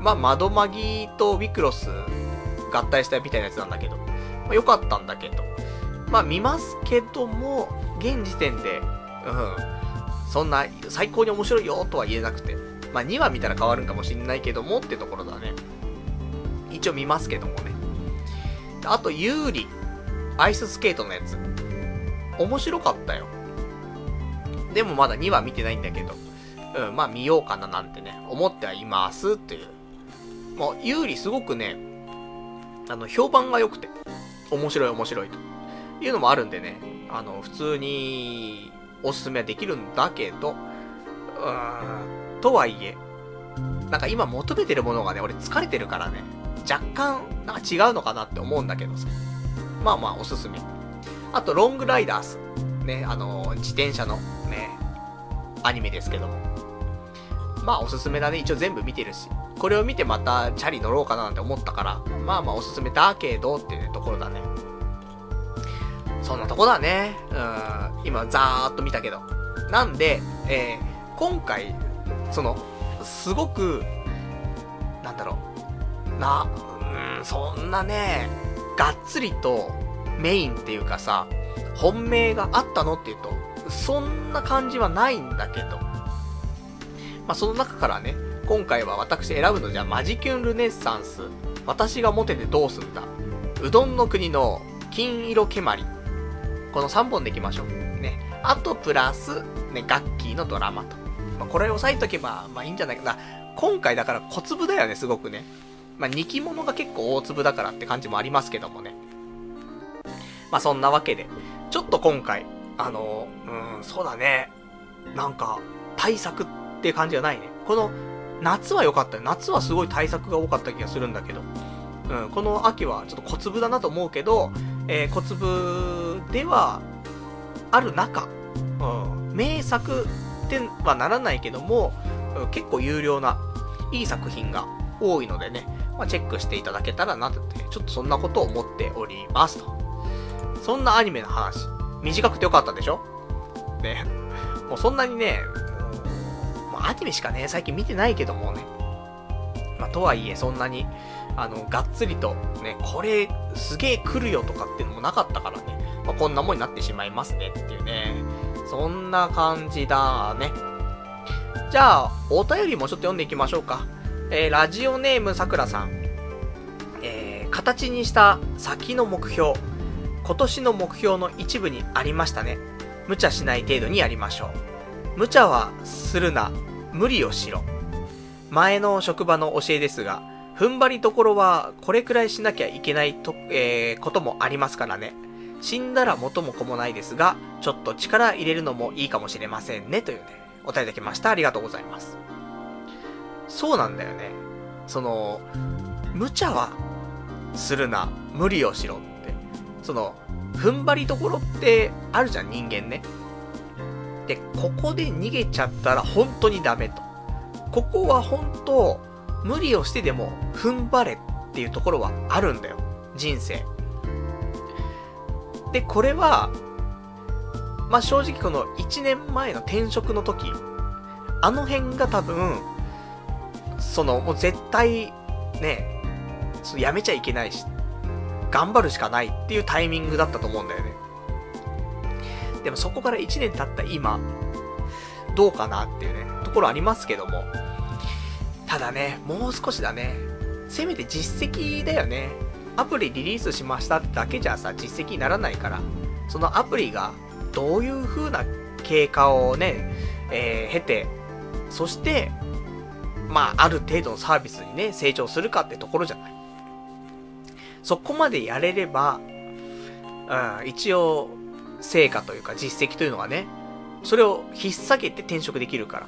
まあ、窓マギとウィクロス合体したみたいなやつなんだけど。まあ、良かったんだけど。まあ、見ますけども、現時点で、うん、そんな最高に面白いよとは言えなくて。まあ、にわ見たら変わるんかもしんないけどもってところだね。一応見ますけどもね。あと、ユーリ。アイススケートのやつ。面白かったよ。でもまだにわ見てないんだけど。うん、まあ見ようかななんてね、思ってはいますっていう。もう、ユーリすごくね、あの、評判が良くて、面白い面白いというのもあるんでね、あの、普通におすすめはできるんだけど、うーん、とはいえ、なんか今求めてるものがね、俺疲れてるからね、若干、なんか違うのかなって思うんだけどさ。まあまあ、おすすめ。あと、ロングライダース。ね、あの、自転車のね、アニメですけども。まあ、おすすめだね。一応全部見てるし。これを見てまた、チャリ乗ろうかななんて思ったから、まあまあ、おすすめだけどっていう、ね、ところだね。そんなとこだね。うーん、今、ざーっと見たけど。なんで、えー、今回、その、すごく、なんだろう。な、うーん、そんなね、がっつりとメインっていうかさ、本命があったのっていうと、そんな感じはないんだけど。まあ、その中からね、今回は私選ぶのじゃ、マジキュンルネッサンス、私がモテてどうすんだ、うどんの国の金色けまり。このさんぼんでいきましょう。ね。あと、プラス、ね、ガッキーのドラマと。まあ、これ押さえとけば、まあいいんじゃないかな。今回だから小粒だよね、すごくね。まあ、人気者が結構大粒だからって感じもありますけどもね。まあ、そんなわけで、ちょっと今回、あの、うん、そうだね。なんか、対策って感じがないね。この、夏は良かったよ。夏はすごい対策が多かった気がするんだけど。うん、この秋はちょっと小粒だなと思うけど、えー、小粒では、ある中、うん、名作ってはならないけども、結構有料な、いい作品が多いのでね。まあ、チェックしていただけたらなって、ちょっとそんなことを思っておりますと。そんなアニメの話、短くてよかったでしょ？ね。もうそんなにね、もうアニメしかね、最近見てないけどもね。まあ、とはいえ、そんなに、あの、がっつりと、ね、これ、すげえ来るよとかっていうのもなかったからね。まあ、こんなもんになってしまいますねっていうね。そんな感じだね。じゃあ、お便りもちょっと読んでいきましょうか。えー、ラジオネームさくらさん、えー、形にした先の目標、今年の目標の一部にありましたね。無茶しない程度にやりましょう。無茶はするな、無理をしろ。前の職場の教えですが、踏ん張りどころはこれくらいしなきゃいけないと、えー、こともありますからね。死んだら元も子もないですが、ちょっと力入れるのもいいかもしれませんねというね、お答えできました。ありがとうございます。そうなんだよね。その、無茶はするな、無理をしろって。その、踏ん張りどころってあるじゃん、人間ね。で、ここで逃げちゃったら本当にダメと。ここは本当、無理をしてでも踏ん張れっていうところはあるんだよ、人生。で、これは、まあ、正直このいちねんまえの転職の時、あの辺が多分、その、もう絶対、ね、やめちゃいけないし、頑張るしかないっていうタイミングだったと思うんだよね。でもそこからいちねん経った今、どうかなっていうね、ところありますけども。ただね、もう少しだね。せめて実績だよね。アプリリリースしましただけじゃさ、実績にならないから、そのアプリがどういう風な経過をね、えー、経て、そして、まあ、ある程度のサービスにね、成長するかってところじゃない。そこまでやれれば、うん、一応、成果というか実績というのはね、それを引っ提げて転職できるから。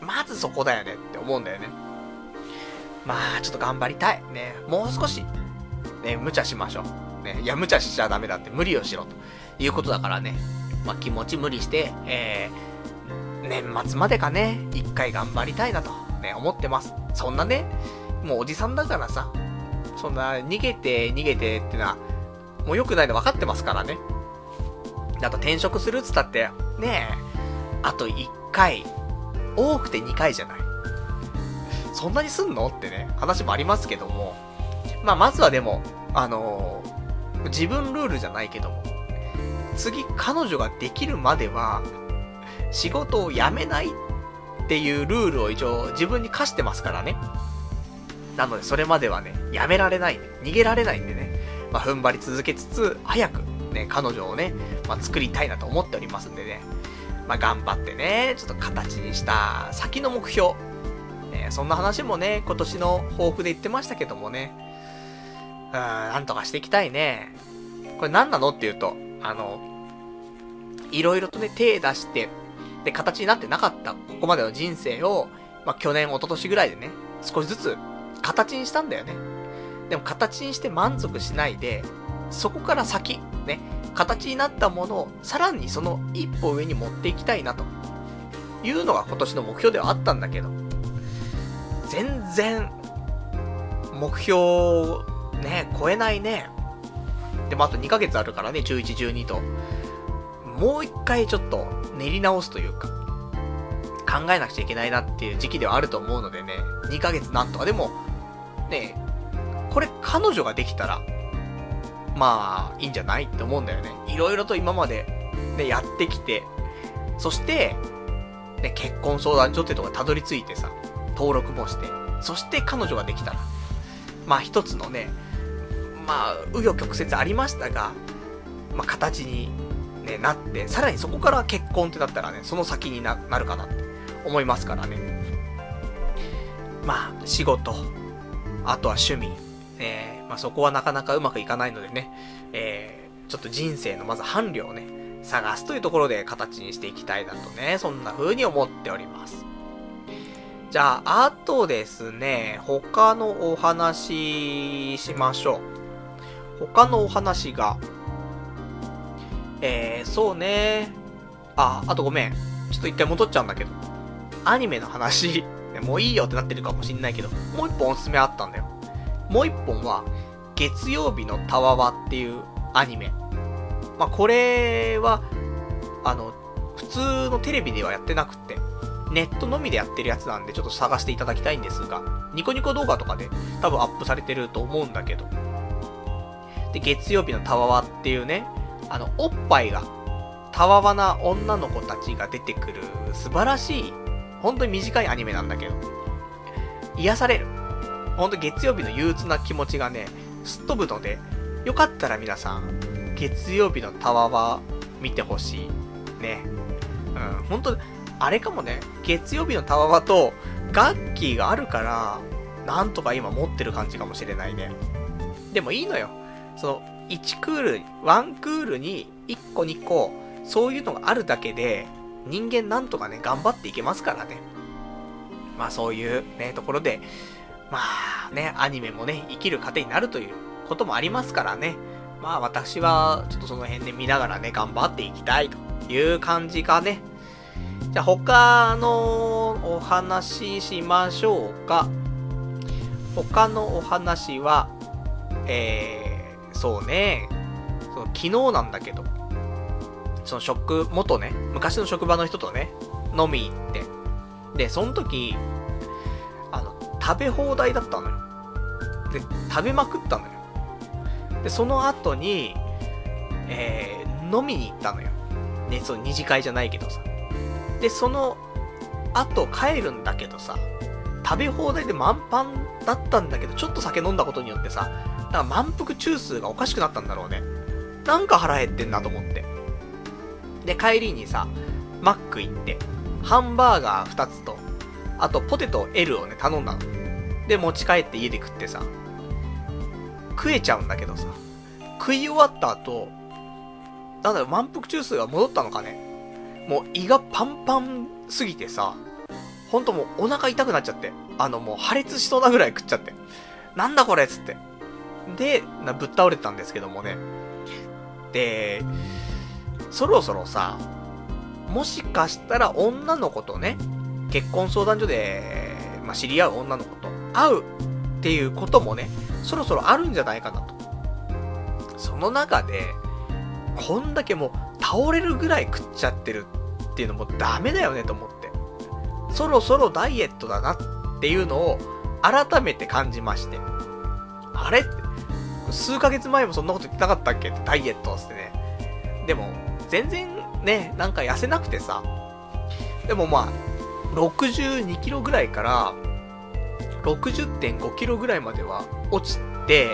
まずそこだよねって思うんだよね。まあ、ちょっと頑張りたい。ね、もう少し、ね、無茶しましょう。ね、いや、無茶しちゃダメだって、無理をしろということだからね。まあ、気持ち無理して、えー、年末までかね、一回頑張りたいなと。ね、思ってます。そんなね、もうおじさんだからさ、そんな逃げて逃げてってのはもう良くないの分かってますからね。あと転職するっつったってねえ、あといっかい、多くてにかいじゃない。そんなにすんのってね話もありますけども、まあまずはでもあのー、自分ルールじゃないけども、次彼女ができるまでは仕事を辞めないっていうルールを一応自分に課してますからね。なのでそれまではねやめられない、逃げられないんでね、まあ、踏ん張り続けつつ早くね彼女をね、まあ、作りたいなと思っておりますんでね、まあ、頑張ってねちょっと形にした先の目標、ね、そんな話もね今年の抱負で言ってましたけどもね、うーんなんとかしていきたいね。これ何なのっていうとあのいろいろとね手出してで形になってなかったここまでの人生を、まあ、去年一昨年ぐらいでね少しずつ形にしたんだよね。でも形にして満足しないで、そこから先ね形になったものをさらにその一歩上に持っていきたいなというのが今年の目標ではあったんだけど、全然目標をね超えないね。でもあとにかげつあるからね、じゅういち、じゅうにともう一回ちょっと練り直すというか考えなくちゃいけないなっていう時期ではあると思うのでね、にかげつなんとかでもね、これ彼女ができたらまあいいんじゃないって思うんだよね。いろいろと今まで、ね、やってきて、そして、ね、結婚相談所ってとこにたどり着いてさ登録もして、そして彼女ができたらまあ一つのねまあ紆余曲折ありましたが、まあ、形に、ね、なって、さらにそこから結婚ってなったらねその先に な, なるかなって思いますからね。まあ仕事、あとは趣味、えーまあ、そこはなかなかうまくいかないのでね、えー、ちょっと人生のまず伴侶をね探すというところで形にしていきたいなとね、そんな風に思っております。じゃああとですね他のお話しましょう。他のお話がえー、そうねああとごめんちょっと一回戻っちゃうんだけど、アニメの話もういいよってなってるかもしんないけど、もう一本おすすめあったんだよ。もう一本は月曜日のたわわっていうアニメ、まあこれはあの普通のテレビではやってなくてネットのみでやってるやつなんでちょっと探していただきたいんですが、ニコニコ動画とかで多分アップされてると思うんだけど、で月曜日のたわわっていうねあのおっぱいがたわわな女の子たちが出てくる素晴らしい本当に短いアニメなんだけど癒される。ほんと月曜日の憂鬱な気持ちがねすっ飛ぶので、よかったら皆さん月曜日のたわわ見てほしいね。うん、ほんとあれかもね、月曜日のたわわとガッキーがあるからなんとか今持ってる感じかもしれないね。でもいいのよ、そのいちクールいちクールにいっこにこそういうのがあるだけで人間なんとかね頑張っていけますからね。まあそういうねところでまあねアニメもね生きる糧になるということもありますからね、まあ私はちょっとその辺で見ながらね頑張っていきたいという感じかね。じゃあ他のお話しましょうか。他のお話はえー、そうねその昨日なんだけど、その職元ね昔の職場の人とね飲み行って、でその時あの食べ放題だったのよ。で食べまくったのよ。でその後に、えー、飲みに行ったのよ、ね、その二次会じゃないけどさ。でその後帰るんだけどさ、食べ放題で満杯だったんだけどちょっと酒飲んだことによってさ、なんか満腹中枢がおかしくなったんだろうね。なんか腹減ってんなと思って、で帰りにさマック行ってハンバーガーふたつとあとポテト エル をね頼んだので持ち帰って家で食ってさ食えちゃうんだけどさ、食い終わった後なんだろう満腹中枢が戻ったのかね、もう胃がパンパンすぎてさほんともうお腹痛くなっちゃって、あのもう破裂しそうなぐらい食っちゃって、なんだこれっつってでなぶっ倒れたんですけどもね。でそろそろさもしかしたら女の子とね結婚相談所で、まあ、知り合う女の子と会うっていうこともねそろそろあるんじゃないかなと。その中でこんだけもう倒れるぐらい食っちゃってるっていうのもダメだよねと思って、そろそろダイエットだなっていうのを改めて感じまして、あれ?数ヶ月前もそんなこと言ってなかったっけ?ダイエットってね。でも全然ね、なんか痩せなくてさ、でもまあろくじゅうにキロぐらいから ろくじゅってんごキロぐらいまでは落ちて、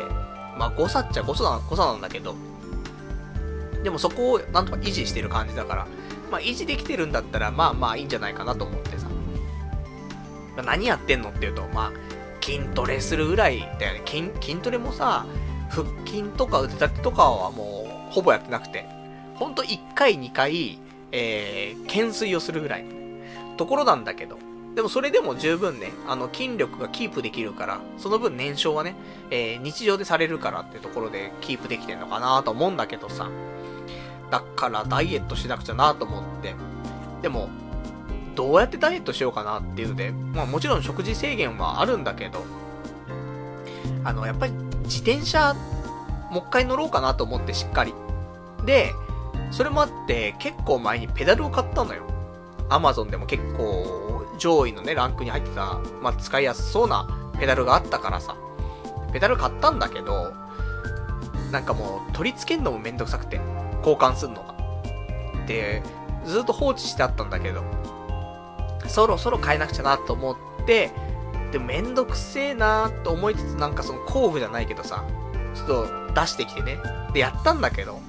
まあ誤差っちゃ誤差な、誤差なんだけど、でもそこをなんとか維持してる感じだから、まあ維持できてるんだったらまあまあいいんじゃないかなと思ってさ。何やってんのっていうと、まあ筋トレするぐらいだよね。筋、筋トレもさ、腹筋とか腕立てとかはもうほぼやってなくて、ほんといっかいにかい、えー、懸垂をするぐらいところなんだけど、でもそれでも十分ね、あの筋力がキープできるから、その分燃焼はね、えー、日常でされるからってところでキープできてんのかなと思うんだけどさ、だからダイエットしなくちゃなと思って、でもどうやってダイエットしようかなっていうので、まあもちろん食事制限はあるんだけど、あのやっぱり自転車もう一回乗ろうかなと思ってしっかりで、それもあって結構前にペダルを買ったのよ。Amazon でも結構上位のねランクに入ってた、まあ使いやすそうなペダルがあったからさ、ペダル買ったんだけど、なんかもう取り付けるのもめんどくさくて、交換するのがでずっと放置してあったんだけど、そろそろ変えなくちゃなと思って、でめんどくせえなーと思いつつ、なんかその工具じゃないけどさ、ちょっと出してきてねでやったんだけど、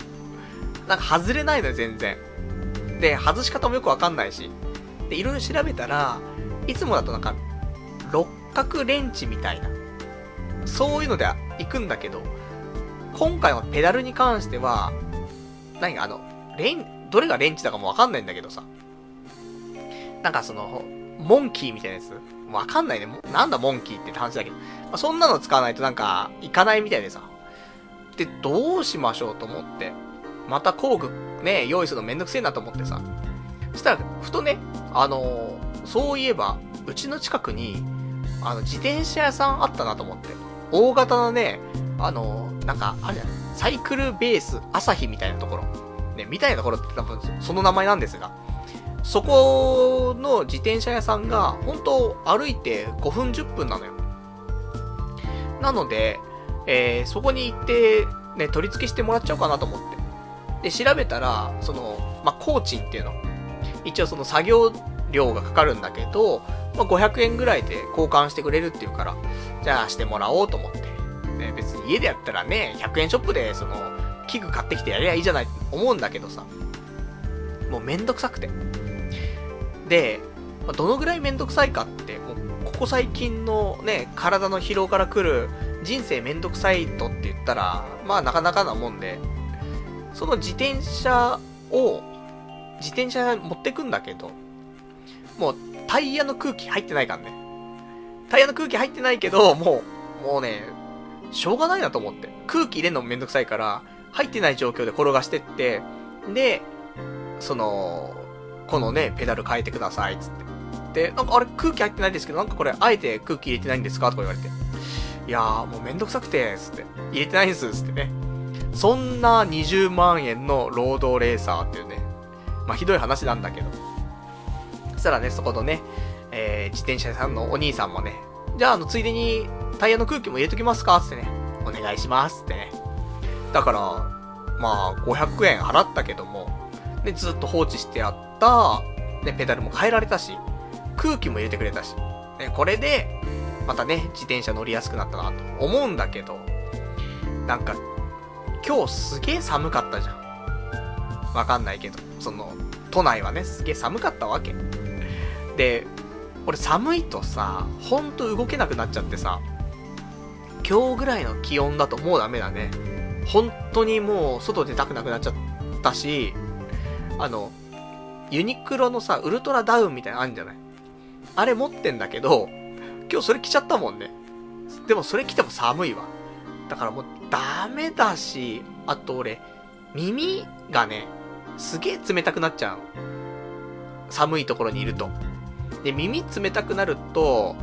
なんか外れないのよ全然。で外し方もよくわかんないし、でいろいろ調べたら、いつもだとなんか六角レンチみたいなそういうので行くんだけど、今回のペダルに関しては何かあのレンどれがレンチだかもわかんないんだけどさ、なんかそのモンキーみたいなやつわかんないね。なんだモンキーって話だけど、まあ、そんなの使わないとなんかいかないみたいでさ、でどうしましょうと思って、また工具ね用意するのめんどくせえなと思ってさ、したらふとね、あのー、そういえばうちの近くにあの自転車屋さんあったなと思って、大型のね、あのー、なんかあれじゃない、サイクルベース朝日みたいなところね、みたいなところって多分その名前なんですが、そこの自転車屋さんが本当歩いてごふんじゅっぷんなのよ。なので、えー、そこに行ってね取り付けしてもらっちゃおうかなと思って、で調べたら、そのまあ工賃っていうの、一応その作業料がかかるんだけど、まあ、ごひゃくえんぐらいで交換してくれるっていうから、じゃあしてもらおうと思って、ね、別に家でやったらねひゃくえんショップでその器具買ってきてやりゃいいじゃないって思うんだけどさ、もうめんどくさくて、でどのぐらいめんどくさいかって、もうここ最近のね体の疲労から来る人生めんどくさいとって言ったら、まあなかなかなもんで、その自転車を自転車持ってくんだけど、もうタイヤの空気入ってないからね、タイヤの空気入ってないけど、もうもうねしょうがないなと思って、空気入れるのもめんどくさいから入ってない状況で転がしてって、でそのこのねペダル変えてくださいっつって、でなんかあれ空気入ってないですけど、なんかこれあえて空気入れてないんですかとか言われて、いやーもうめんどくさくてつって、入れてないんですつってね、そんなにじゅうまんえんの労働レーサーっていうね、まあひどい話なんだけど、そしたらねそこのね、えー、自転車屋さんのお兄さんもね、じゃああのついでにタイヤの空気も入れときますかつってね、お願いしますってね、だからまあごひゃくえん払ったけども、でずっと放置してあった、ね、ペダルも変えられたし、空気も入れてくれたし、ね、これでまたね自転車乗りやすくなったなと思うんだけど、なんか今日すげえ寒かったじゃん、わかんないけどその都内はねすげえ寒かったわけで、俺寒いとさほんと動けなくなっちゃってさ、今日ぐらいの気温だともうダメだね、本当にもう外出たくなくなっちゃったし、あのユニクロのさウルトラダウンみたいなのあるんじゃない、あれ持ってんだけど今日それ着ちゃったもんね。でもそれ着ても寒いわ、だからもうダメだし、あと俺耳がねすげえ冷たくなっちゃう、寒いところにいると。で耳冷たくなると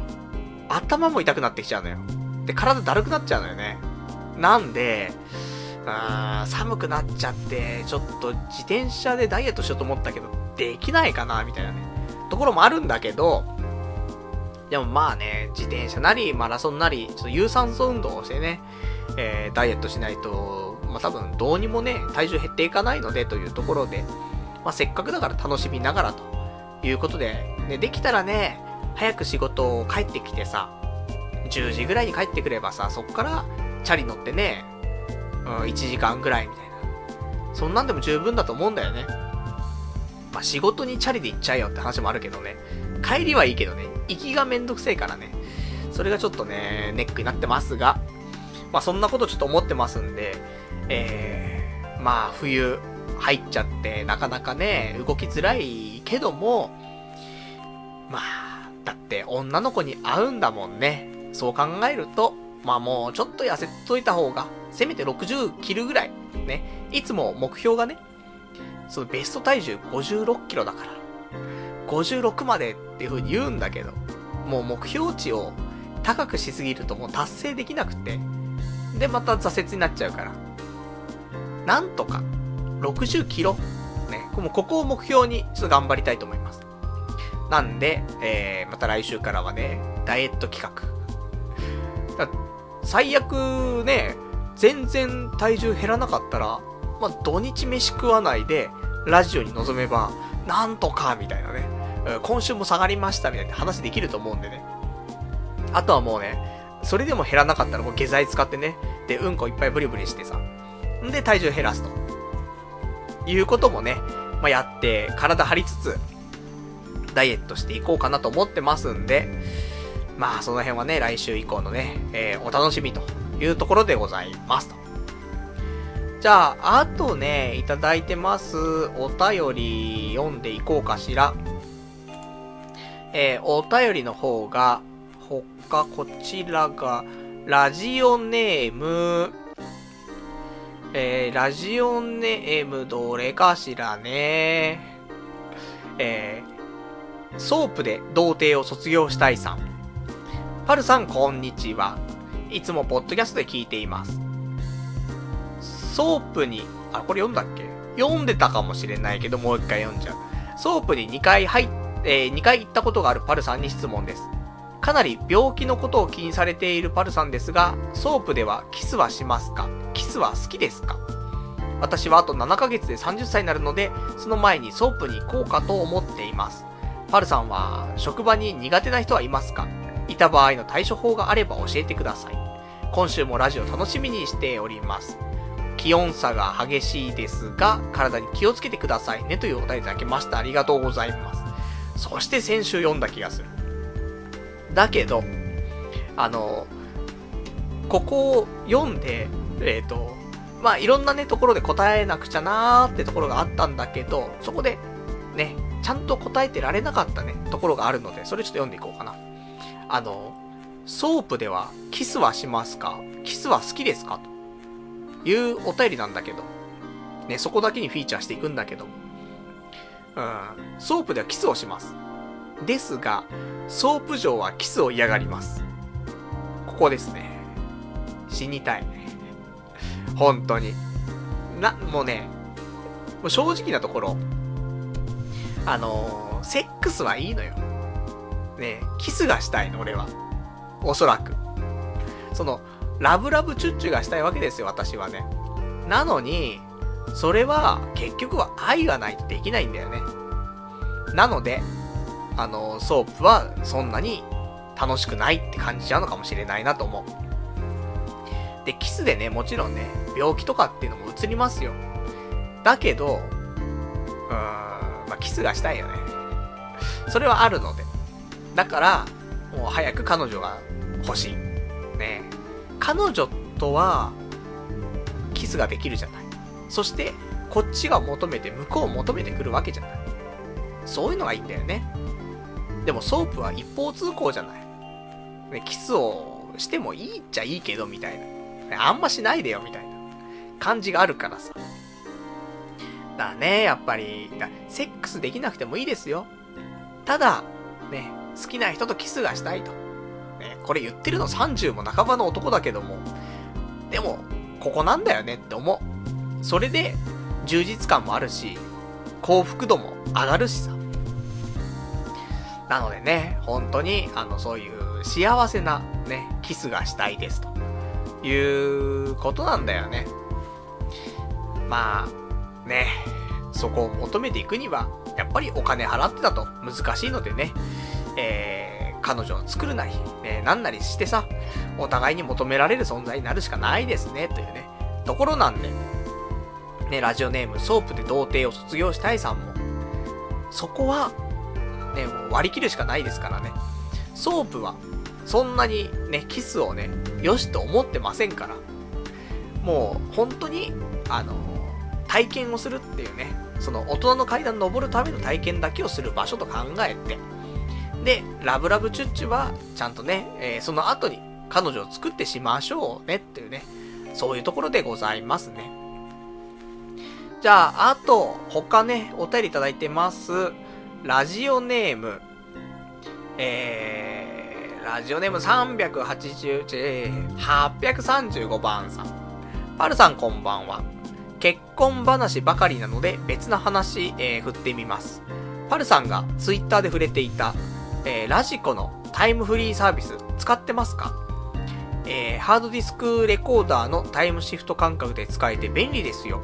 頭も痛くなってきちゃうのよ。って体だるくなっちゃうのよね。なんで、あー寒くなっちゃって、ちょっと自転車でダイエットしようと思ったけど、できないかな、みたいなね、ところもあるんだけど、でもまあね、自転車なり、マラソンなり、ちょっと有酸素運動をしてね、えー、ダイエットしないと、まあ多分どうにもね、体重減っていかないのでというところで、まあせっかくだから楽しみながらということで、ね、できたらね、早く仕事を帰ってきてさ、じゅうじぐらいに帰ってくればさ、そっからチャリ乗ってね、うん、いちじかんぐらいみたいな。そんなんでも十分だと思うんだよね。まあ仕事にチャリで行っちゃえよって話もあるけどね。帰りはいいけどね、行きがめんどくせえからね。それがちょっとね、ネックになってますが、まあそんなことちょっと思ってますんで、えー、まあ冬入っちゃってなかなかね、動きづらいけども、まあ、だって女の子に会うんだもんね。そう考えると、まあもうちょっと痩せといた方が、せめてろくじゅう切るぐらい、ね。いつも目標がね、そのベスト体重ごじゅうろっキロだから、ごじゅうろくまでっていう風に言うんだけど、もう目標値を高くしすぎるともう達成できなくて、でまた挫折になっちゃうから、なんとかろくじゅっキロ、ね、もうここを目標にちょっと頑張りたいと思います。なんで、えー、また来週からはね、ダイエット企画。だ最悪ね、全然体重減らなかったら、まあ、土日飯食わないで、ラジオに臨めば、なんとか、みたいなね。今週も下がりました、みたいな話できると思うんでね。あとはもうね、それでも減らなかったらもう下剤使ってね。で、うんこいっぱいブリブリしてさ。んで、体重減らすと。いうこともね、まあ、やって、体張りつつ、ダイエットしていこうかなと思ってますんで、まあ、その辺はね、来週以降のね、えー、お楽しみというところでございますと。じゃあ、あとね、いただいてますお便り読んでいこうかしら。えー、お便りの方が、ほかこちらが、ラジオネーム、えー、ラジオネームどれかしらね。えー、ソープで童貞を卒業したいさん。パルさん、こんにちは。いつもポッドキャストで聞いています。ソープに、あ、これ読んだっけ？読んでたかもしれないけど、もう一回読んじゃう。ソープににかい入っ、えー、にかい行ったことがあるパルさんに質問です。かなり病気のことを気にされているパルさんですが、ソープではキスはしますか？キスは好きですか？私はあとななかげつでさんじゅっさいになるので、その前にソープに行こうかと思っています。パルさんは職場に苦手な人はいますか？いた場合の対処法があれば教えてください。今週もラジオ楽しみにしております。気温差が激しいですが、体に気をつけてくださいねというお答えいただきました。ありがとうございます。そして先週読んだ気がする。だけど、あの、ここを読んで、えっと、まあ、いろんなね、ところで答えなくちゃなーってところがあったんだけど、そこで、ね、ちゃんと答えてられなかったね、ところがあるので、それちょっと読んでいこうかな。あの、ソープではキスはしますか？キスは好きですか？というお便りなんだけど、ね、そこだけにフィーチャーしていくんだけど、うん、ソープではキスをします。ですが、ソープ嬢はキスを嫌がります。ここですね。死にたい。本当に。な、もうね、もう正直なところ、あのー、セックスはいいのよ。ね、キスがしたいの、俺は。おそらく。その、ラブラブチュッチュがしたいわけですよ、私はね。なのに、それは、結局は愛がないとできないんだよね。なので、あの、ソープはそんなに楽しくないって感じちゃうのかもしれないなと思う。で、キスでね、もちろんね、病気とかっていうのも移りますよ。だけど、うーん、まあ、キスがしたいよね。それはあるので。だから、もう早く彼女が欲しい。ねえ。彼女とはキスができるじゃない。そしてこっちが求めて向こうを求めてくるわけじゃない。そういうのがいいんだよね。でもソープは一方通行じゃない、ね、キスをしてもいいっちゃいいけどみたいな、ね、あんましないでよみたいな感じがあるからさ。だね、やっぱりだセックスできなくてもいいですよ。ただね、好きな人とキスがしたいと、ね、ね。これ言ってるのさんじゅうも半ばの男だけども、でもここなんだよねって思う。それで充実感もあるし、幸福度も上がるしさ。なのでね、本当にあのそういう幸せなねキスがしたいですということなんだよね。まあね、そこを求めていくにはやっぱりお金払ってだと難しいのでね、えー、彼女を作るなり、ね、なんなりしてさ、お互いに求められる存在になるしかないですねというねところなんでね。ラジオネームソープで童貞を卒業したいさんも、そこはね、割り切るしかないですからね。ソープはそんなにねキスをねよしと思ってませんから、もう本当にあの体験をするっていうね、その大人の階段登るための体験だけをする場所と考えて、でラブラブチュッチュはちゃんとね、えー、その後に彼女を作ってしましょうねっていうね、そういうところでございますね。じゃああと他ねお便りいただいてます。ラジオネーム、えー、ラジオネームさんはちまる、はっぴゃくさんじゅうごばんさん。パルさんこんばんは。結婚話ばかりなので別の話、えー、振ってみます。パルさんがツイッターで触れていた、えー、ラジコのタイムフリーサービス使ってますか？えー、ハードディスクレコーダーのタイムシフト感覚で使えて便利ですよ。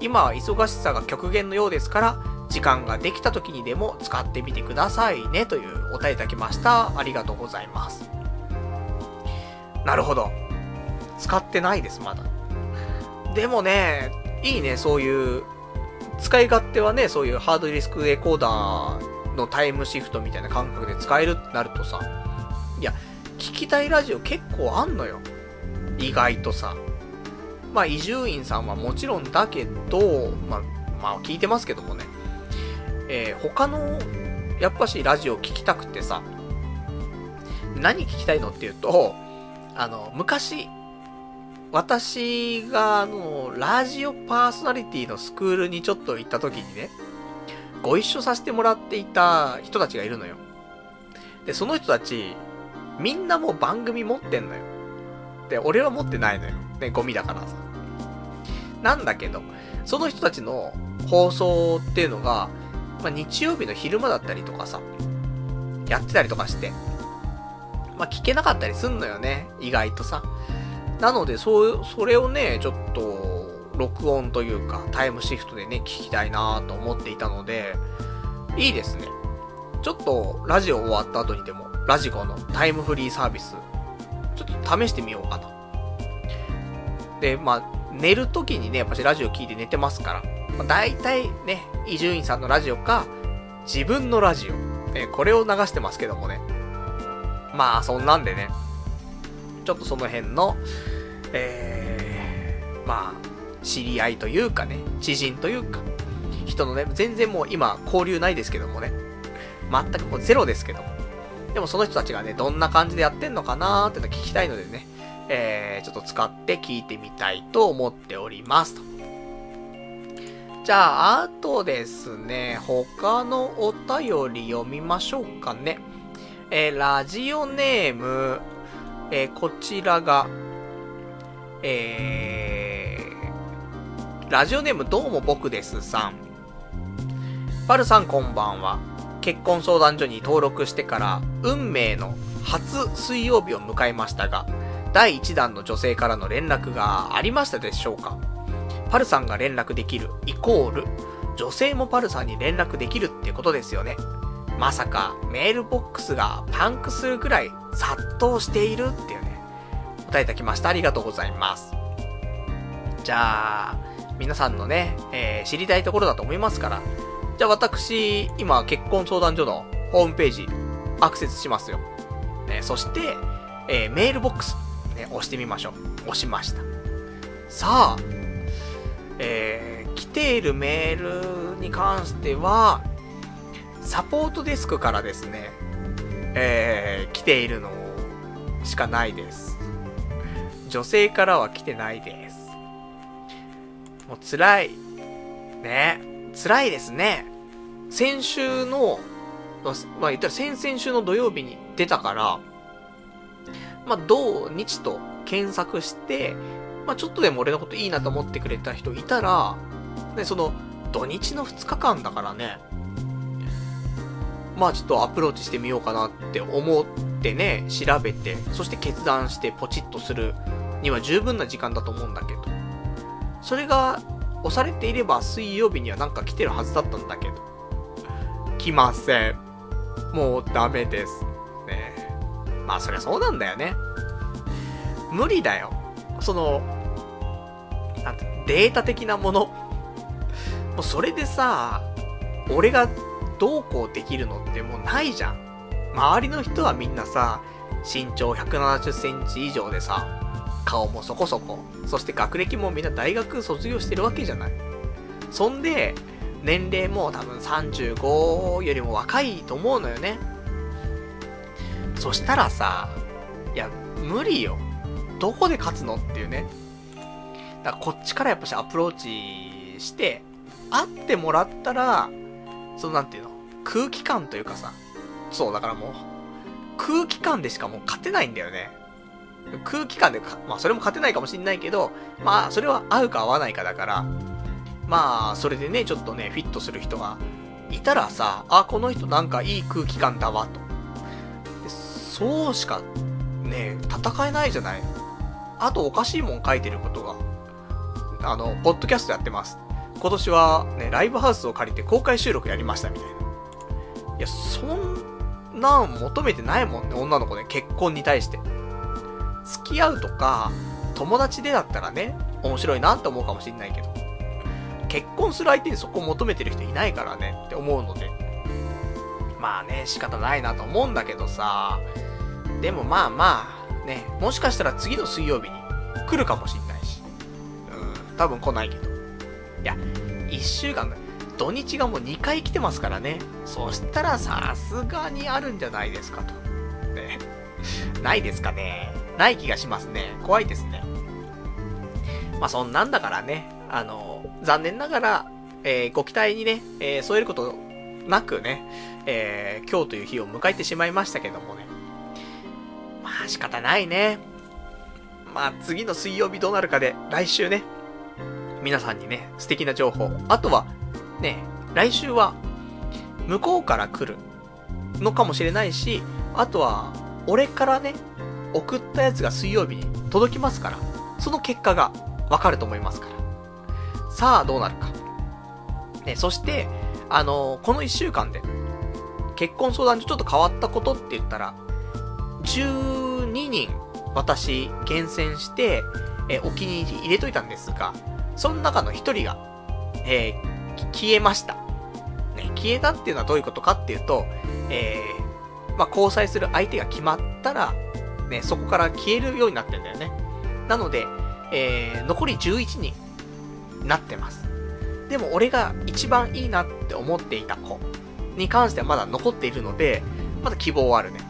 今は忙しさが極限のようですから、時間ができた時にでも使ってみてくださいねというお便りいただきました。ありがとうございます。なるほど。使ってないです、まだ。でもね、いいね、そういう、使い勝手はね、そういうハードディスクレコーダーのタイムシフトみたいな感覚で使えるってなるとさ、いや、聞きたいラジオ結構あんのよ。意外とさ。まあ、伊集院さんはもちろんだけど、まあ、まあ、聞いてますけどもね。えー、他のやっぱしラジオ聞きたくてさ、何聞きたいのっていうと、あの昔私があのラジオパーソナリティのスクールにちょっと行った時にね、ご一緒させてもらっていた人たちがいるのよ。でその人たちみんなもう番組持ってんのよ。で俺は持ってないのよ、ね、ゴミだからさ。なんだけどその人たちの放送っていうのが、まあ、日曜日の昼間だったりとかさ、やってたりとかして、まあ、聞けなかったりすんのよね、意外とさ。なので、そう、それをね、ちょっと、録音というか、タイムシフトでね、聞きたいなと思っていたので、いいですね。ちょっと、ラジオ終わった後にでも、ラジコのタイムフリーサービス、ちょっと試してみようかな。で、まあ、寝る時にね、やっぱしラジオ聞いて寝てますから、だいたいね、伊集院さんのラジオか自分のラジオ、えー、これを流してますけどもね。まあそんなんでね、ちょっとその辺の、えー、まあ知り合いというかね、知人というか人のね、全然もう今交流ないですけどもね、全くもうゼロですけども、でもその人たちがねどんな感じでやってんのかなーっての聞きたいのでね、えー、ちょっと使って聞いてみたいと思っておりますと。じゃあ、あとですね、他のお便り読みましょうかね。えー、ラジオネーム、えー、こちらが、えー、ラジオネームどうも僕ですさん。パルさんこんばんは。結婚相談所に登録してから、運命の初水曜日を迎えましたが、だいいちだんの女性からの連絡がありましたでしょうか？パルさんが連絡できるイコール女性もパルさんに連絡できるってことですよね。まさかメールボックスがパンクするくらい殺到しているっていうね、お答えいただきました。ありがとうございます。じゃあ皆さんのね、えー、知りたいところだと思いますから、じゃあ私今結婚相談所のホームページアクセスしますよ、えー、そして、えー、メールボックス、ね、押してみましょう。押しました。さあえー、来ているメールに関してはサポートデスクからですね、えー、来ているのしかないです。女性からは来てないです。もう辛いね、辛いですね。先週のまあ言ったら先々週の土曜日に出たから、まあ、同日と検索して、まあ、ちょっとでも俺のこといいなと思ってくれた人いたら、ね、その、土日のふつかかんだからね、まあちょっとアプローチしてみようかなって思ってね、調べて、そして決断してポチッとするには十分な時間だと思うんだけど、それが押されていれば水曜日にはなんか来てるはずだったんだけど、来ません。もうダメです。ねえ。まあそりゃそうなんだよね。無理だよ。その、なんてデータ的なもの。もうそれでさ、俺がどうこうできるのってもうないじゃん。周りの人はみんなさ、身長ひゃくななじゅっセンチ以上でさ、顔もそこそこ、そして学歴もみんな大学卒業してるわけじゃない。そんで年齢も多分さんじゅうごよりも若いと思うのよね。そしたらさ、いや無理よ、どこで勝つのっていうね。だからこっちからやっぱしアプローチして会ってもらったら、そのなんていうの、空気感というかさ、そうだからもう空気感でしかもう勝てないんだよね。空気感でか、まあそれも勝てないかもしんないけど、まあそれは合うか合わないかだから、まあそれでね、ちょっとね、フィットする人がいたらさ、あ、この人なんかいい空気感だわと。でそうしかね、戦えないじゃない。あとおかしいもん書いてることが、あの、ポッドキャストやってます。今年はね、ライブハウスを借りて公開収録やりましたみたいな。いや、そんなん求めてないもんね、女の子ね、結婚に対して。付き合うとか友達でだったらね、面白いなって思うかもしんないけど、結婚する相手にそこを求めてる人いないからねって思うので、まあね、仕方ないなと思うんだけどさ。でもまあまあね、もしかしたら次の水曜日に来るかもしんないし、うん、多分来ないけど、いやいっしゅうかんだ、土日がもうにかい来てますからね。そしたらさすがにあるんじゃないですかとね。ないですかね、ない気がしますね。怖いですね。まあそんなんだからね、あの残念ながら、えー、ご期待にね、えー、添えることなくね、えー、今日という日を迎えてしまいましたけどもね。まあ仕方ないね。まあ次の水曜日どうなるかで、来週ね、皆さんにね、素敵な情報、あとはね、来週は向こうから来るのかもしれないし、あとは俺からね送ったやつが水曜日に届きますから、その結果がわかると思いますから、さあどうなるかね。そしてあのー、このいっしゅうかんで結婚相談所ちょっと変わったことって言ったら、じゅうににん私厳選して、えー、お気に入り入れといたんですが、その中のひとりが、えー、消えました、ね、消えたっていうのはどういうことかっていうと、えー、まあ、交際する相手が決まったらね、そこから消えるようになってんだよね。なので、えー、残りじゅういちにんなってます。でも俺が一番いいなって思っていた子に関してはまだ残っているので、まだ希望はあるね。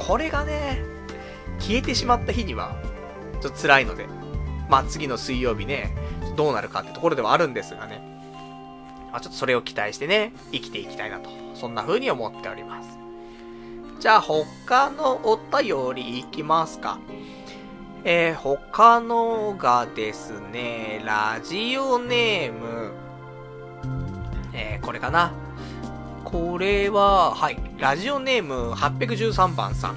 これがね、消えてしまった日にはちょっと辛いので、まあ次の水曜日ね、どうなるかってところではあるんですがね、まあ、ちょっとそれを期待してね、生きていきたいなと、そんな風に思っております。じゃあ他のお便りいきますか。えー、他のがですね、ラジオネーム、えー、これかな。これははい、ラジオネームはちいちさんばんさん、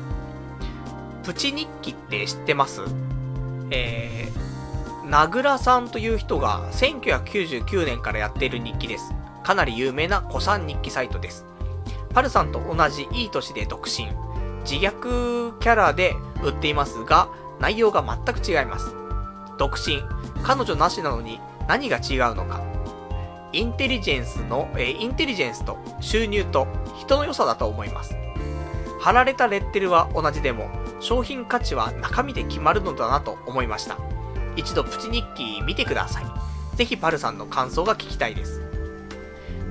プチ日記って知ってます？えー、名倉さんという人がせんきゅうひゃくきゅうじゅうきゅうねんからやっている日記です。かなり有名な古参日記サイトです。パルさんと同じいい年で独身、自虐キャラで売っていますが、内容が全く違います。独身、彼女なしなのに何が違うのか。インテリジェンスの、えー、インテリジェンスと収入と人の良さだと思います。貼られたレッテルは同じでも、商品価値は中身で決まるのだなと思いました。一度プチ日記見てください。ぜひパルさんの感想が聞きたいです。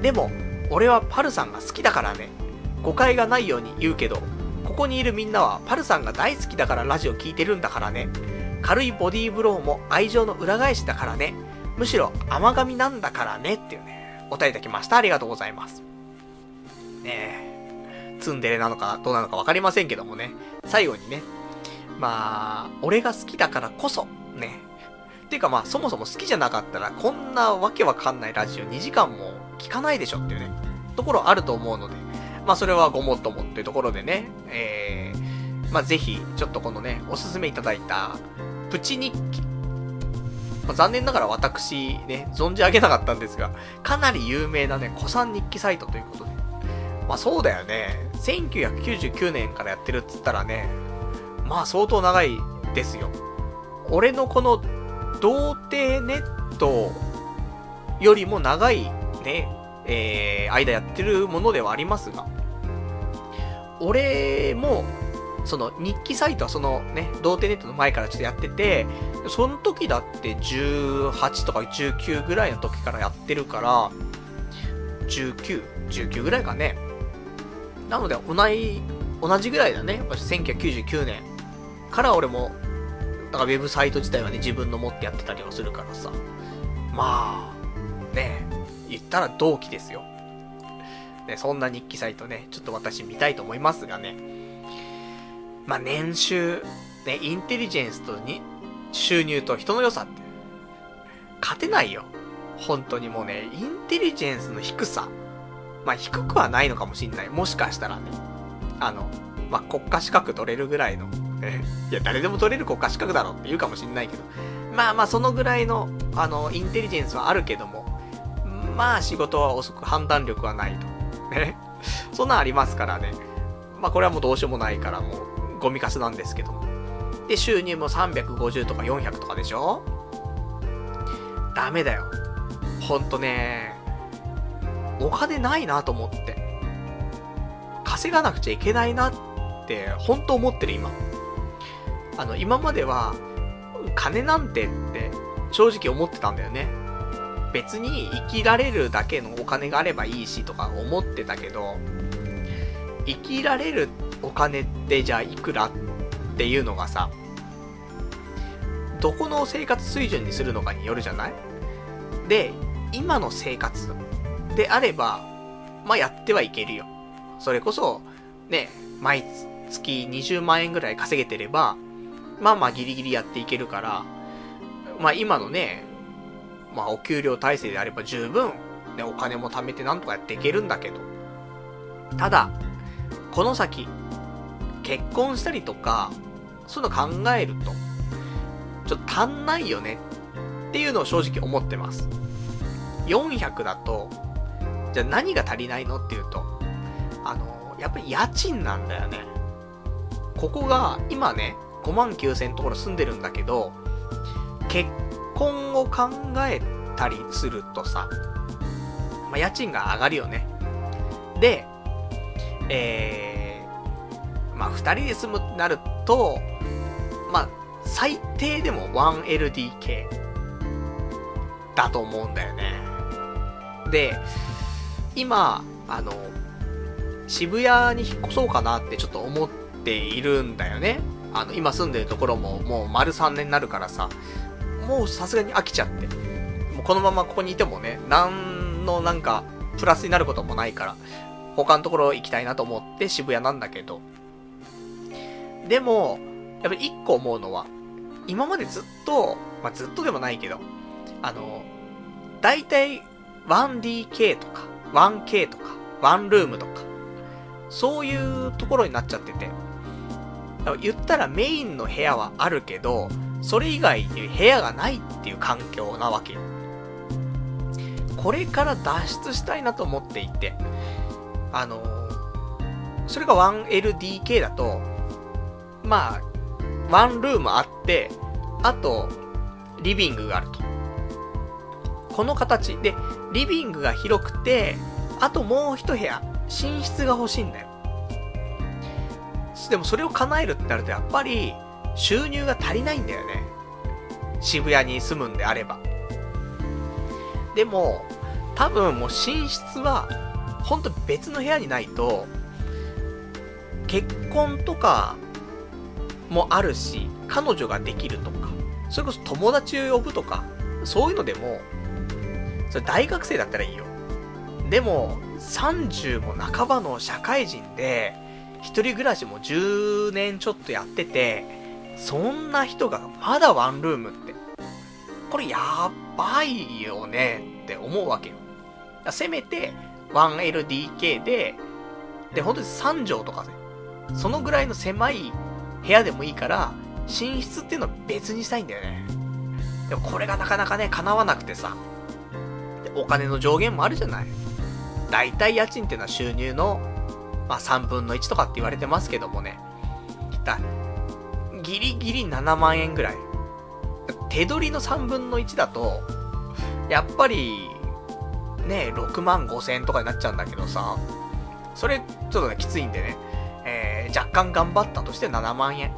でも、俺はパルさんが好きだからね。誤解がないように言うけど、ここにいるみんなはパルさんが大好きだからラジオ聞いてるんだからね。軽いボディーブローも愛情の裏返しだからね。むしろ甘噛みなんだからねっていうね、お便りいただきました。ありがとうございますね。えツンデレなのかどうなのかわかりませんけどもね、最後にね、まあ、俺が好きだからこそ、ね。っていうかまあ、そもそも好きじゃなかったら、こんなわけわかんないラジオにじかんも聞かないでしょっていうね、ところあると思うので、まあそれはごもっともっていうところでね、えー、まあぜひ、ちょっとこのね、おすすめいただいた、プチ日記。まあ、残念ながら私ね、存じ上げなかったんですが、かなり有名なね、古参日記サイトということで。まあそうだよね、せんきゅうひゃくきゅうじゅうきゅうねんからやってるっつったらね、まあ相当長いですよ。俺のこの、童貞ネットよりも長いね、えー、間やってるものではありますが、俺もその日記サイトはそのね、童貞ネットの前からちょっとやってて、その時だってじゅうはちとかじゅうきゅうぐらいの時からやってるから、じゅうきゅう、じゅうきゅうぐらいかね。なので同じ同じぐらいだね。せんきゅうひゃくきゅうじゅうきゅうねんから俺もだからウェブサイト自体はね、自分の持ってやってたりはするからさ、まあね、言ったら同期ですよ、ね。そんな日記サイトね、ちょっと私見たいと思いますがね。まあ年収ね、インテリジェンスとに収入と人の良さって勝てないよ。本当にもうね、インテリジェンスの低さ、まあ低くはないのかもしんない。もしかしたらね、あのまあ国家資格取れるぐらいの、いや誰でも取れる国家資格だろって言うかもしんないけど、まあまあそのぐらいのあのインテリジェンスはあるけども、まあ仕事は遅く判断力はないとね。そんなんありますからね。まあこれはもうどうしようもないからもうゴミカスなんですけども。で収入もさんびゃくごじゅうとかよんひゃくとかでしょ。ダメだよ。ほんとね、お金ないなと思って。稼がなくちゃいけないなってほんと思ってる今。あの今までは金なんてって正直思ってたんだよね。別に生きられるだけのお金があればいいしとか思ってたけど、生きられるお金ってじゃあいくらっていうのがさ、どこの生活水準にするのかによるじゃない？で、今の生活であればまあやってはいけるよ。それこそね、毎月にじゅうまんえんぐらい稼げてればまあまあギリギリやっていけるから、まあ今のね、まあお給料体制であれば十分、ね、お金も貯めてなんとかやっていけるんだけど、ただ、この先、結婚したりとか、そういうの考えると、ちょっと足んないよねっていうのを正直思ってます。よんひゃくだと、じゃあ何が足りないのっていうと、あの、やっぱり家賃なんだよね。ここが、今ね、ごまんきゅうせんのところ住んでるんだけど、結婚を考えたりするとさ、まあ、家賃が上がるよね。で、えー、まあふたりで住むってなると、まあ最低でも ワンエルディーケー だと思うんだよね。で、今、あの、渋谷に引っ越そうかなってちょっと思っているんだよね。あの今住んでるところももう丸さんねんになるからさ、もうさすがに飽きちゃって、もうこのままここにいてもね、なんのなんかプラスになることもないから、他のところ行きたいなと思って渋谷なんだけど、でもやっぱり一個思うのは、今までずっとまあ、ずっとでもないけど、あのだいたい ワンディーケー とか ワンケー とかワンルームとかそういうところになっちゃってて、言ったらメインの部屋はあるけど、それ以外に部屋がないっていう環境なわけよ。これから脱出したいなと思っていて、あのー、それが ワンエルディーケー だと、まあ、ワンルームあって、あと、リビングがあると。この形で、リビングが広くて、あともう一部屋、寝室が欲しいんだよ。でもそれを叶えるってなるとやっぱり収入が足りないんだよね。渋谷に住むんであれば。でも多分もう寝室はほんと別の部屋にないと、結婚とかもあるし、彼女ができるとか、それこそ友達を呼ぶとか、そういうのでも、それ大学生だったらいいよ。でもさんじゅうも半ばの社会人で一人暮らしもじゅうねんちょっとやってて、そんな人がまだワンルームって、これやばいよねって思うわけよ。せめて ワンエルディーケー で、で、本当にさんじょうとかね、そのぐらいの狭い部屋でもいいから、寝室っていうのは別にしたいんだよね。でもこれがなかなかね、叶わなくてさ。で、お金の上限もあるじゃない。だいたい家賃っていうのは収入の、まあさんぶんのいちとかって言われてますけどもね。だギリギリななまんえんぐらい。手取りのさんぶんのいちだと、やっぱり、ね、ろくまんごせんえんとかになっちゃうんだけどさ、それ、ちょっとね、きついんでね、えー、若干頑張ったとしてななまんえん。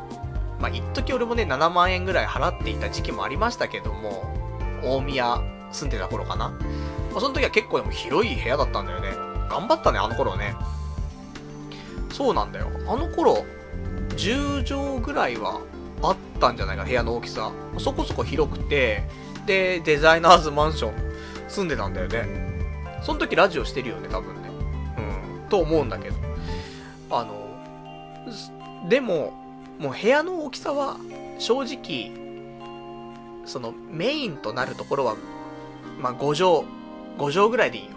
まあ、一時俺もね、ななまんえんぐらい払っていた時期もありましたけども、大宮住んでた頃かな。まあ、その時は結構でも広い部屋だったんだよね。頑張ったね、あの頃ね。そうなんだよ。あの頃、じゅうじょうぐらいはあったんじゃないか、部屋の大きさ。そこそこ広くて、で、デザイナーズマンション住んでたんだよね。その時ラジオしてるよね、多分ね。うん。と思うんだけど。あの、でも、もう部屋の大きさは、正直、そのメインとなるところは、まあごじょう、ごじょうぐらいでいいよ。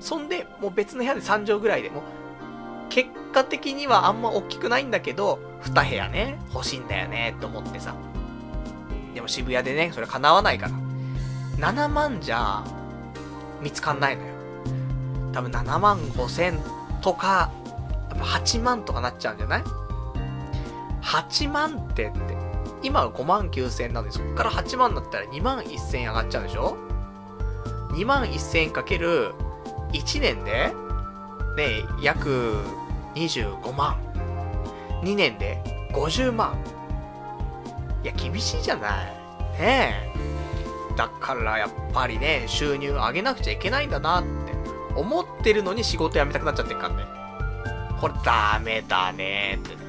そんで、もう別の部屋でさんじょうぐらいでもう、結果的にはあんま大きくないんだけど、に部屋ね、欲しいんだよね、と思ってさ。でも渋谷でね、それ叶わないから。ななまんじゃ、見つかんないのよ。多分ななまんごせんとか、やっぱはちまんとかなっちゃうんじゃない ?はちまんってって、今はごまんきゅうせんえんなのに、そっからはちまんになったらにまんせんえん上がっちゃうでしょ ?にまんせんえんかけるいちねんで、ね、約にじゅうごまん。にねんでごじゅうまん。いや、厳しいじゃない。ねえ。だからやっぱりね、収入上げなくちゃいけないんだなって思ってるのに仕事辞めたくなっちゃってるからね。これダメだねってね。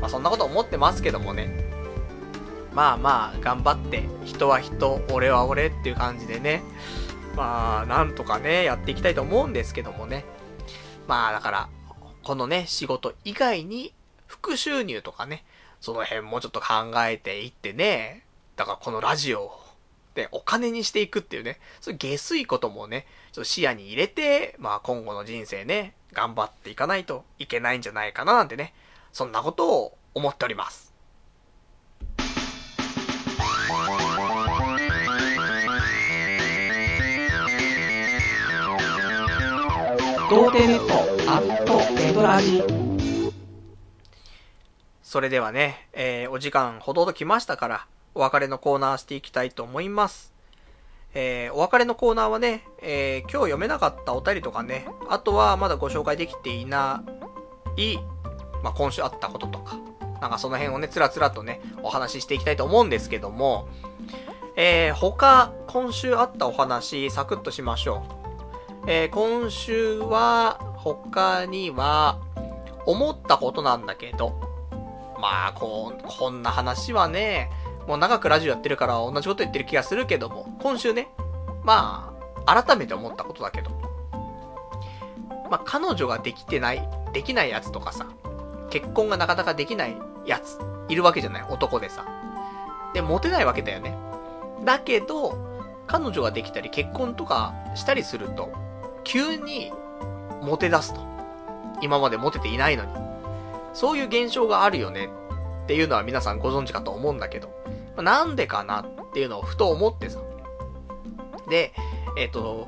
まあそんなこと思ってますけどもね。まあまあ、頑張って、人は人、俺は俺っていう感じでね。まあ、なんとかね、やっていきたいと思うんですけどもね。まあだから、このね、仕事以外に、副収入とかね、その辺もちょっと考えていってね、だからこのラジオを、で、お金にしていくっていうね、そういう下水こともね、ちょっと視野に入れて、まあ今後の人生ね、頑張っていかないといけないんじゃないかななんてね、そんなことを思っております。童貞ネットアットネトラジ。それではね、えー、お時間ほどほど来ましたからお別れのコーナーしていきたいと思います、えー、お別れのコーナーはね、えー、今日読めなかったお便りとかね、あとはまだご紹介できていない、まあ、今週あったこととかなんかその辺をねつらつらとねお話ししていきたいと思うんですけども、えー、他今週あったお話サクッとしましょう。えー、今週は、他には、思ったことなんだけど、まあ、こう、こんな話はね、もう長くラジオやってるから同じこと言ってる気がするけども、今週ね、まあ、改めて思ったことだけど、まあ、彼女ができてない、できないやつとかさ、結婚がなかなかできないやつ、いるわけじゃない、男でさ。で、モテないわけだよね。だけど、彼女ができたり結婚とかしたりすると、急にモテ出すと。今までモテていないのに。そういう現象があるよねっていうのは皆さんご存知かと思うんだけど、なんでかなっていうのをふと思ってさ。で、えっと、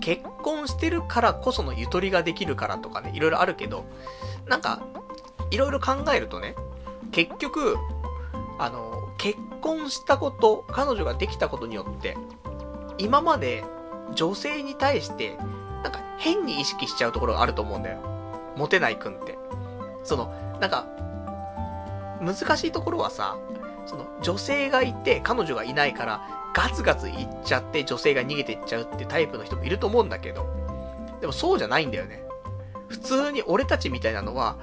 結婚してるからこそのゆとりができるからとかね、いろいろあるけど、なんか、いろいろ考えるとね、結局、あの、結婚したこと、彼女ができたことによって、今まで、女性に対して、なんか変に意識しちゃうところがあると思うんだよ。モテないくんって。その、なんか、難しいところはさ、その、女性がいて彼女がいないから、ガツガツいっちゃって女性が逃げていっちゃうってタイプの人もいると思うんだけど、でもそうじゃないんだよね。普通に俺たちみたいなのは、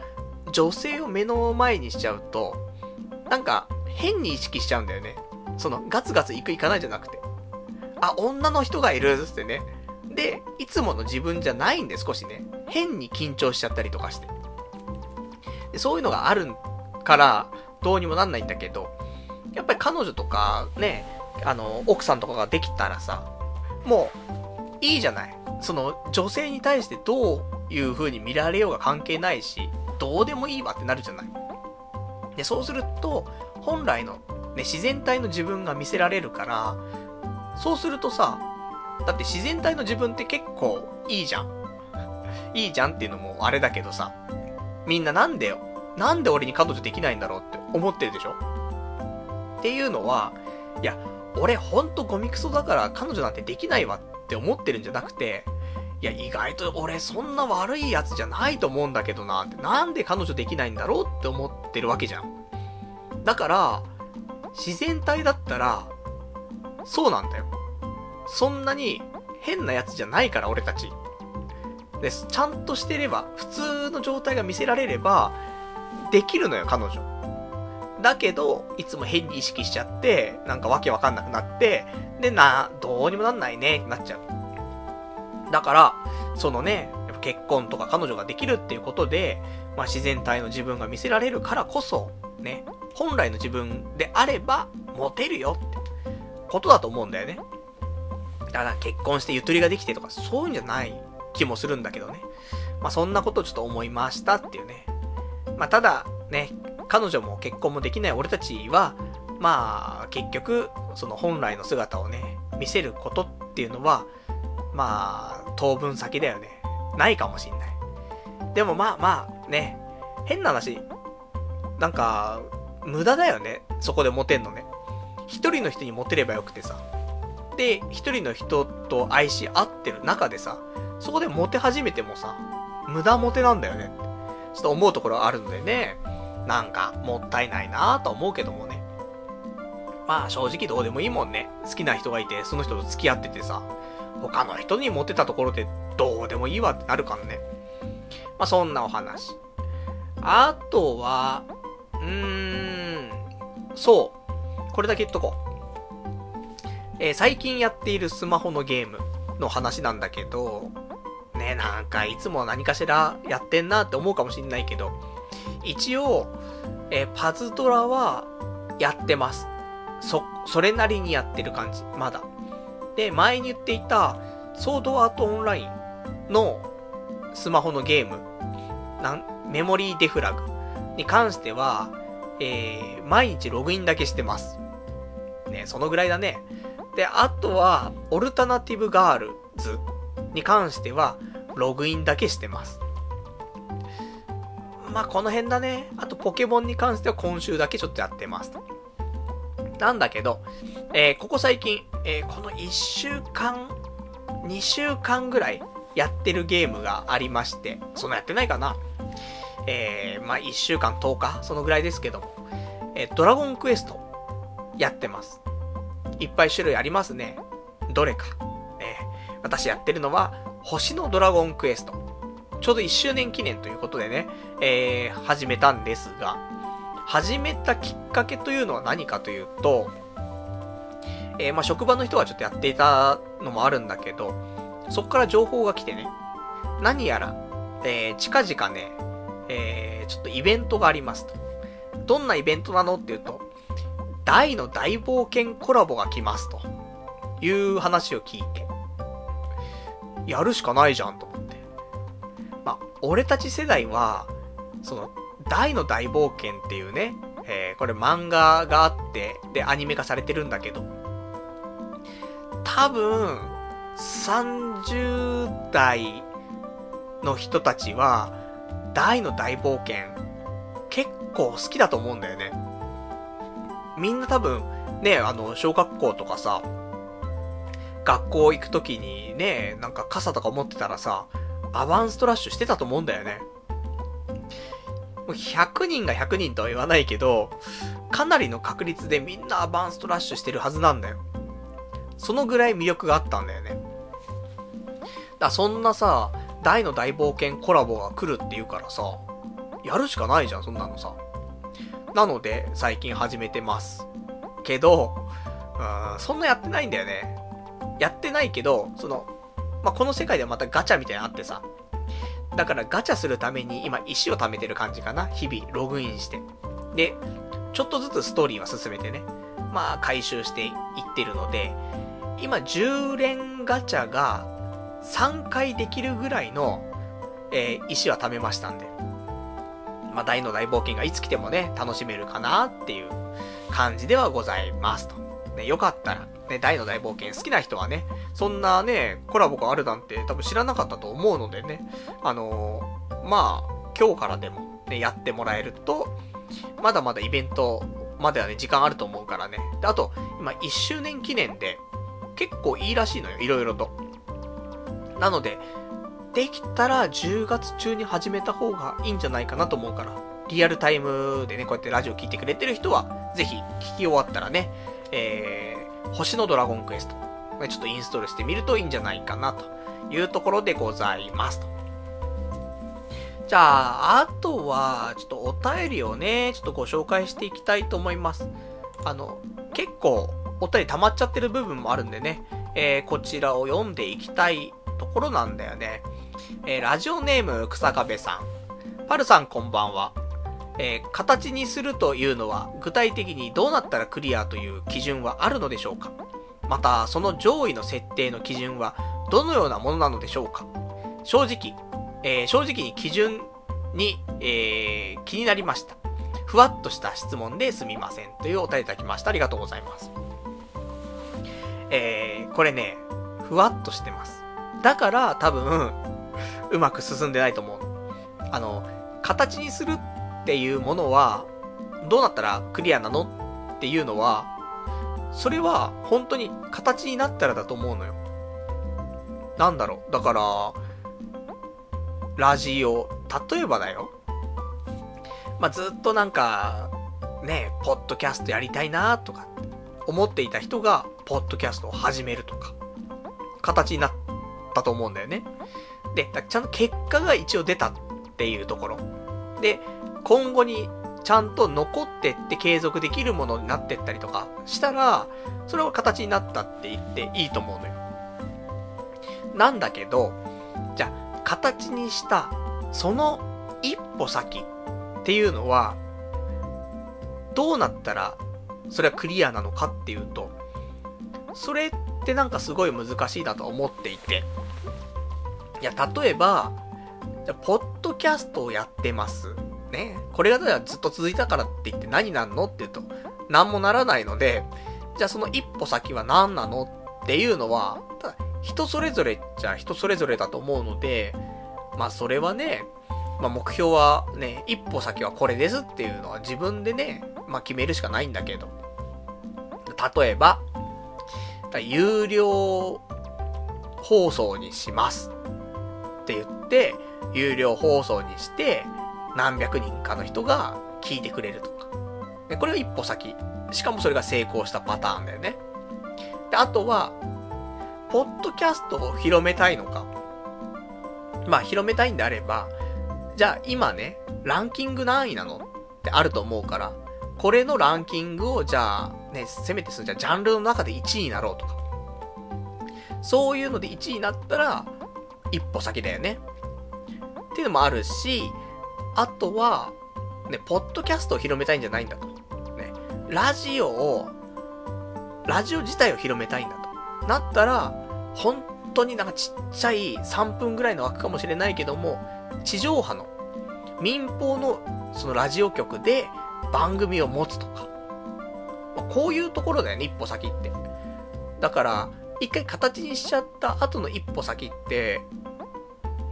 女性を目の前にしちゃうと、なんか変に意識しちゃうんだよね。その、ガツガツいくいかないじゃなくて。あ、女の人がいるってね。で、いつもの自分じゃないんで少しね、変に緊張しちゃったりとかして。でそういうのがあるから、どうにもなんないんだけど、やっぱり彼女とかね、あの奥さんとかができたらさ、もういいじゃない。その女性に対してどういう風に見られようが関係ないし、どうでもいいわってなるじゃない。でそうすると本来の、ね、自然体の自分が見せられるから、そうするとさ、だって自然体の自分って結構いいじゃんいいじゃんっていうのもあれだけどさ、みんななんでよなんで俺に彼女できないんだろうって思ってるでしょ。っていうのは、いや俺ほんとゴミクソだから彼女なんてできないわって思ってるんじゃなくて、いや意外と俺そんな悪いやつじゃないと思うんだけどなって、なんで彼女できないんだろうって思ってるわけじゃん。だから自然体だったらそうなんだよ。そんなに変なやつじゃないから俺たちで、ちゃんとしてれば普通の状態が見せられればできるのよ彼女。だけどいつも変に意識しちゃって、なんかわけわかんなくなって、でなどうにもなんないねってなっちゃう。だからそのね、やっぱ結婚とか彼女ができるっていうことで、まあ、自然体の自分が見せられるからこそね、本来の自分であればモテるよってことだと思うんだよね。だから結婚してゆとりができてとかそういうんじゃない気もするんだけどね。まあそんなことをちょっと思いましたっていうね。まあただね、彼女も結婚もできない俺たちは、まあ結局その本来の姿をね見せることっていうのは、まあ当分先だよね。ないかもしんない。でもまあまあね、変な話なんか無駄だよね。そこでモテんのね。一人の人にモテればよくてさ、で一人の人と愛し合ってる中でさ、そこでモテ始めてもさ、無駄モテなんだよね。ちょっと思うところあるのでね、なんかもったいないなぁと思うけどもね。まあ正直どうでもいいもんね。好きな人がいて、その人と付き合っててさ、他の人にモテたところでどうでもいいわってなるからね。まあそんなお話。あとは、うーん、そう。これだけ言っとこう。えー、最近やっているスマホのゲームの話なんだけど、ね、なんかいつも何かしらやってんなって思うかもしんないけど、一応、えー、パズドラはやってます。そ、それなりにやってる感じ、まだ。で、前に言っていた、ソードアートオンラインのスマホのゲーム、なん、メモリーデフラグに関しては、えー、毎日ログインだけしてます。ね、そのぐらいだね。で、あとは、オルタナティブガールズに関しては、ログインだけしてます。まあ、この辺だね。あと、ポケモンに関しては今週だけちょっとやってます。なんだけど、えー、ここ最近、えー、このいっしゅうかん、にしゅうかんぐらいやってるゲームがありまして、そんなやってないかな。えー、まあ、いっしゅうかんとおか、そのぐらいですけども、えー、ドラゴンクエスト、やってます。いっぱい種類ありますね。どれか、ね、私やってるのは星のドラゴンクエスト。ちょうどいっしゅうねん記念ということでね、えー、始めたんですが、始めたきっかけというのは何かというと、えー、まあ職場の人がちょっとやっていたのもあるんだけど、そこから情報が来てね、何やら、えー、近々ね、えー、ちょっとイベントがありますと。どんなイベントなのっていうと、大の大冒険コラボが来ますという話を聞いて、やるしかないじゃんと思って。まあ、俺たち世代はその大の大冒険っていうね、えー、これ漫画があってでアニメ化されてるんだけど、多分さんじゅう代の人たちは大の大冒険結構好きだと思うんだよね。みんな多分、ね、あの、小学校とかさ、学校行くときにね、なんか傘とか持ってたらさ、アバンストラッシュしてたと思うんだよね。もうひゃくにんがひゃくにんとは言わないけど、かなりの確率でみんなアバンストラッシュしてるはずなんだよ。そのぐらい魅力があったんだよね。だそんなさ、大の大冒険コラボが来るって言うからさ、やるしかないじゃん、そんなのさ。なので最近始めてますけど、うーん、そんなやってないんだよね。やってないけど、その、まあ、この世界ではまたガチャみたいなのあってさ、だからガチャするために今石を貯めてる感じかな。日々ログインして、でちょっとずつストーリーは進めてね、まあ回収していってるので、今じゅうれんガチャがさんかいできるぐらいの、えー、石は貯めましたんで、まあ大の大冒険がいつ来てもね、楽しめるかなっていう感じではございますと。ね、よかったら、ね、大の大冒険好きな人はね、そんなね、コラボがあるなんて多分知らなかったと思うのでね、あのー、まあ、今日からでもね、やってもらえると、まだまだイベントまではね、時間あると思うからね。で、あと、今いっしゅうねん記念で、結構いいらしいのよ、いろいろと。なので、できたらじゅうがつ中に始めた方がいいんじゃないかなと思うから、リアルタイムでね、こうやってラジオ聞いてくれてる人は、ぜひ聞き終わったらね、えー、星のドラゴンクエスト、ちょっとインストールしてみるといいんじゃないかな、というところでございますと。じゃあ、あとは、ちょっとお便りをね、ちょっとご紹介していきたいと思います。あの、結構、お便り溜まっちゃってる部分もあるんでね、えー、こちらを読んでいきたいところなんだよね。えー、ラジオネーム草壁さん、パルさんこんばんは。えー、形にするというのは具体的にどうなったらクリアという基準はあるのでしょうか。またその上位の設定の基準はどのようなものなのでしょうか。正直、えー、正直に基準に、えー、気になりました。ふわっとした質問ですみませんというお便りいただきました。ありがとうございます。えー、これね、ふわっとしてます。だから多分うまく進んでないと思う。あの、形にするっていうものはどうなったらクリアなのっていうのは、それは本当に形になったらだと思うのよ。なんだろう、だからラジオ、例えばだよ、まあ、ずっとなんかね、ポッドキャストやりたいなとか思っていた人がポッドキャストを始めるとか、形になったと思うんだよね。で、ちゃんと結果が一応出たっていうところで、今後にちゃんと残ってって継続できるものになってったりとかしたら、それは形になったって言っていいと思うのよ。なんだけど、じゃあ形にしたその一歩先っていうのはどうなったらそれはクリアなのかっていうと、それってなんかすごい難しいなと思っていて、いや、例えば、じゃポッドキャストをやってます。ね。これがずっと続いたからって言って何なんのって言うと、何もならないので、じゃあその一歩先は何なのっていうのは、ただ人それぞれじゃ人それぞれだと思うので、まあそれはね、まあ目標はね、一歩先はこれですっていうのは自分でね、まあ決めるしかないんだけど。例えば、有料放送にします。って言って有料放送にして何百人かの人が聞いてくれるとか、でこれは一歩先、しかもそれが成功したパターンだよね。で、あとはポッドキャストを広めたいのか、まあ広めたいんであれば、じゃあ今ねランキング何位なのってあると思うから、これのランキングをじゃあね、せめてそのじゃあジャンルの中でいちいになろうとか、そういうのでいちいになったら一歩先だよねっていうのもあるし、あとはね、ポッドキャストを広めたいんじゃないんだと、ね、ラジオをラジオ自体を広めたいんだとなったら、本当になんかちっちゃいさんぷんぐらいの枠かもしれないけども、地上波の民放のそのラジオ局で番組を持つとか、まあ、こういうところだよね、一歩先って。だから一回形にしちゃった後の一歩先って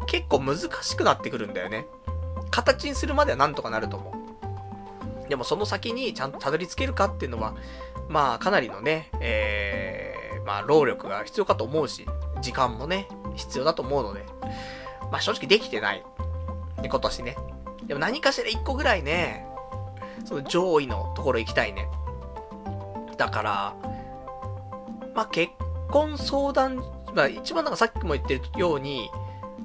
結構難しくなってくるんだよね。形にするまではなんとかなると思う。でもその先にちゃんとたどり着けるかっていうのは、まあかなりのね、えー、まあ労力が必要かと思うし、時間もね、必要だと思うので、まあ正直できてない。で、今年ね。でも何かしら一個ぐらいね、その上位のところ行きたいね。だから、まあ結婚相談、まあ一番なんかさっきも言ってるように、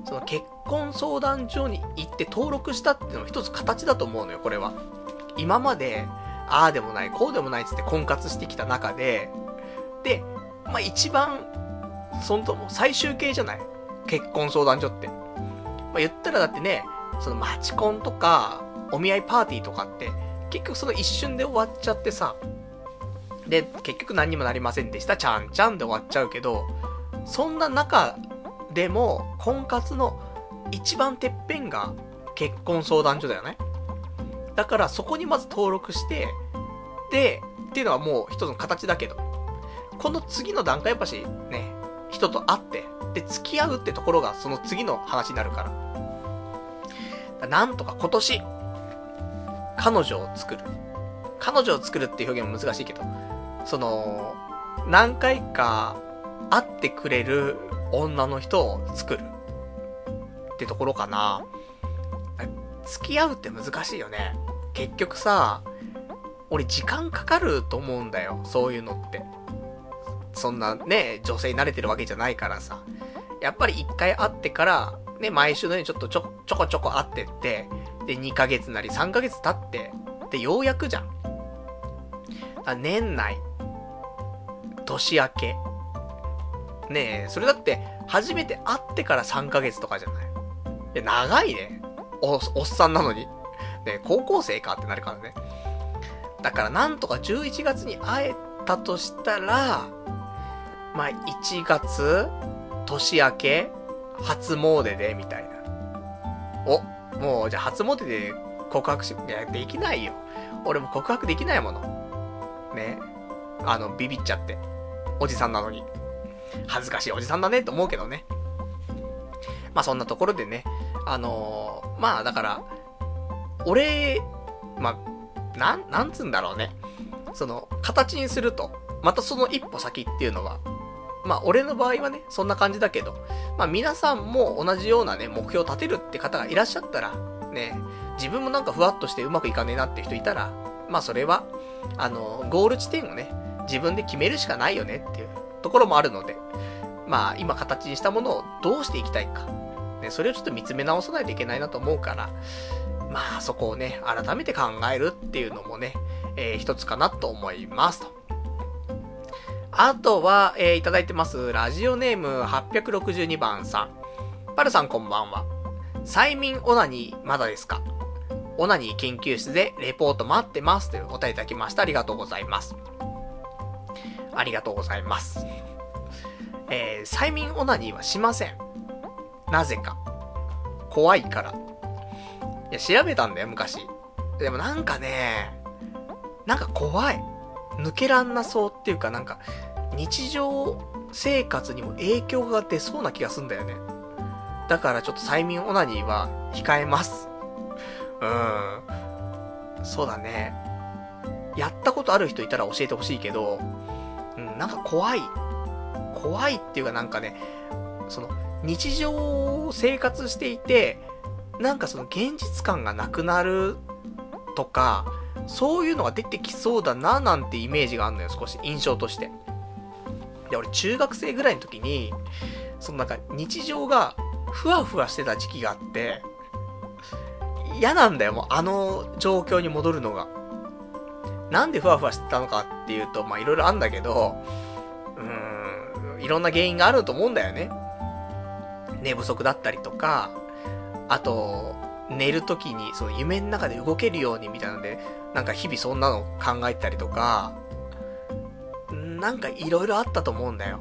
その結婚相談所に行って登録したっていうのも一つ形だと思うのよ、これは。今まで、ああでもない、こうでもないっつって婚活してきた中で、で、まあ一番、そのとも最終形じゃない、結婚相談所って。まあ言ったらだってね、そのマチコンとか、お見合いパーティーとかって、結局その一瞬で終わっちゃってさ、で結局何にもなりませんでしたちゃんちゃんで終わっちゃうけど、そんな中でも婚活の一番てっぺんが結婚相談所だよね。だからそこにまず登録してでっていうのはもう一つの形だけど、この次の段階やっぱしね、人と会ってで付き合うってところがその次の話になるから、なんとか今年彼女を作る彼女を作るっていう表現も難しいけど、その何回か会ってくれる女の人を作るってところかな。付き合うって難しいよね。結局さ、俺時間かかると思うんだよ、そういうのって。そんなね、女性に慣れてるわけじゃないからさ、やっぱり一回会ってからね、毎週のようにちょっとちょ、ちょこちょこ会ってって、でにかげつなりさんかげつ経ってでようやくじゃん。あ、年内年明けねえ、それだって初めて会ってからさんかげつとかじゃない。いや長いね、お, おっさんなのにね、高校生かってなるからね。だからなんとかじゅういちがつに会えたとしたら、まあいちがつ年明け初詣でみたいな。お、もうじゃあ初詣で告白し、いやできないよ、俺も告白できないものね。あのビビっちゃって、おじさんなのに恥ずかしいおじさんだねと思うけどね。まあそんなところでね、あのー、まあだから俺、まあなんなんつうんだろうね、その形にするとまたその一歩先っていうのは、まあ俺の場合はねそんな感じだけど、まあ皆さんも同じようなね目標を立てるって方がいらっしゃったらね、自分もなんかふわっとしてうまくいかねえなって人いたら、まあそれはあのー、ゴール地点をね自分で決めるしかないよねっていうところもあるので、まあ今形にしたものをどうしていきたいかね、それをちょっと見つめ直さないといけないなと思うから、まあそこをね改めて考えるっていうのもね、えー、一つかなと思いますと。あとは、えー、いただいてますラジオネームはっぴゃくろくじゅうにばんさん、パルさんこんばんは。催眠オナニーまだですか？オナニー研究室でレポート待ってますというお答えいただきました。ありがとうございますありがとうございます、えー、催眠オナニーはしません。なぜか怖いから。いや調べたんだよ昔。でもなんかね、なんか怖い、抜けらんなそうっていうか、なんか日常生活にも影響が出そうな気がするんだよね。だからちょっと催眠オナニーは控えます。うーん、そうだね。やったことある人いたら教えてほしいけど、うん、なんか怖い怖いっていうか、なんかね、その日常を生活していて、なんかその現実感がなくなるとか、そういうのが出てきそうだななんてイメージがあるのよ、少し印象として。で、俺中学生ぐらいの時に、そのなんか日常がふわふわしてた時期があって、嫌なんだよ、もうあの状況に戻るのが。なんでふわふわしてたのかっていうと、まあいろいろあるんだけど、うーん、いろんな原因があると思うんだよね。寝不足だったりとか、あと寝るときにその夢の中で動けるようにみたいなので、なんか日々そんなの考えたりとか、なんかいろいろあったと思うんだよ。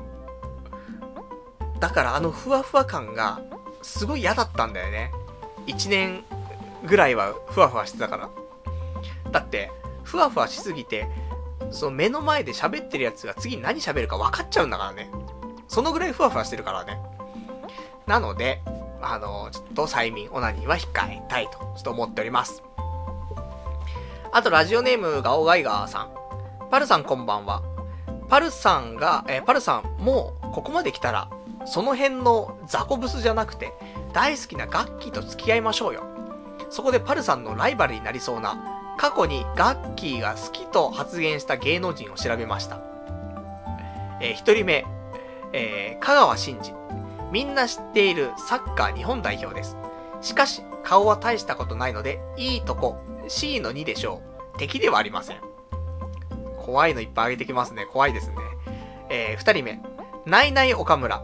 だからあのふわふわ感がすごい嫌だったんだよね。いちねんぐらいはふわふわしてたから。だってふわふわしすぎて、その目の前で喋ってるやつが次何喋るか分かっちゃうんだからね。そのぐらいふわふわしてるからね。なので、あの、ちょっと催眠、オナニーは控えたいと、ちょっと思っております。あと、ラジオネーム、ガオガイガーさん。パルさんこんばんは。パルさんが、えー、パルさん、もう、ここまで来たら、その辺のザコブスじゃなくて、大好きなガッキーと付き合いましょうよ。そこでパルさんのライバルになりそうな、過去にガッキーが好きと発言した芸能人を調べました。えー、一人目、えー、香川真司。みんな知っているサッカー日本代表です。しかし、顔は大したことないので、いいとこ、シーのにでしょう。敵ではありません。怖いのいっぱいあげてきますね。怖いですね。えー、二人目。ないない岡村。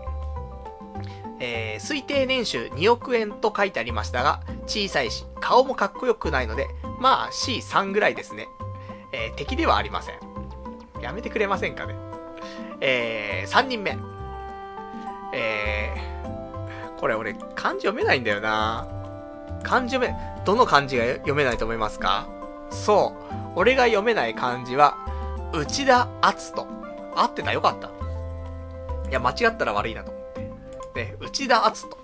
えー、推定年収におくえんと書いてありましたが、小さいし、顔もかっこよくないので、まあ シースリー ぐらいですね。えー、敵ではありません。やめてくれませんかね。えー、さんにんめ。えー、これ俺漢字読めないんだよな。漢字読め、どの漢字が読めないと思いますか？そう。俺が読めない漢字は、内田篤人。合ってた、よかった。いや、間違ったら悪いなと思って。ね、内田篤人。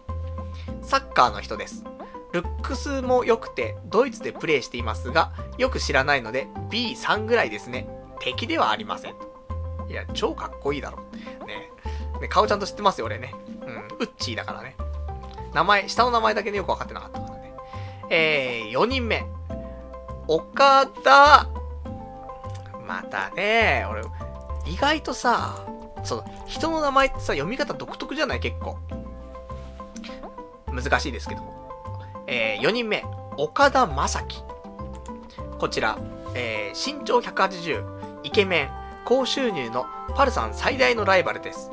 サッカーの人です。ルックスも良くて、ドイツでプレーしていますが、よく知らないので、ビースリー ぐらいですね。敵ではありません。いや、超かっこいいだろ。ね。ね、顔ちゃんと知ってますよ、俺ね。うん、ウッチーだからね。名前、下の名前だけでよく分かってなかったからね。えー、よにんめ。岡田。またね、俺、意外とさ、その、人の名前ってさ、読み方独特じゃない？結構。難しいですけど。えー、よにんめ。岡田将生。こちら、えー、身長ひゃくはちじゅう、イケメン、高収入のパルさん最大のライバルです。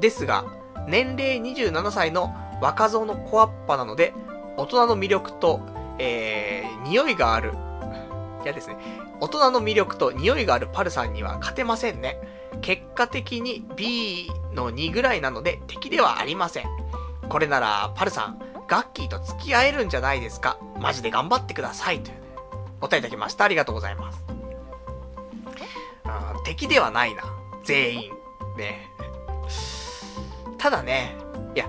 ですが、年齢にじゅうななさいの若造の小アッパなので、大人の魅力と、えー、匂いがある。いやですね。大人の魅力と匂いがあるパルさんには勝てませんね。結果的に ビーのに ぐらいなので敵ではありません。これなら、パルさん、ガッキーと付き合えるんじゃないですか。マジで頑張ってください。という、ね、お答えいただきました。ありがとうございます。あ、敵ではないな。全員。ね。ただね、いや、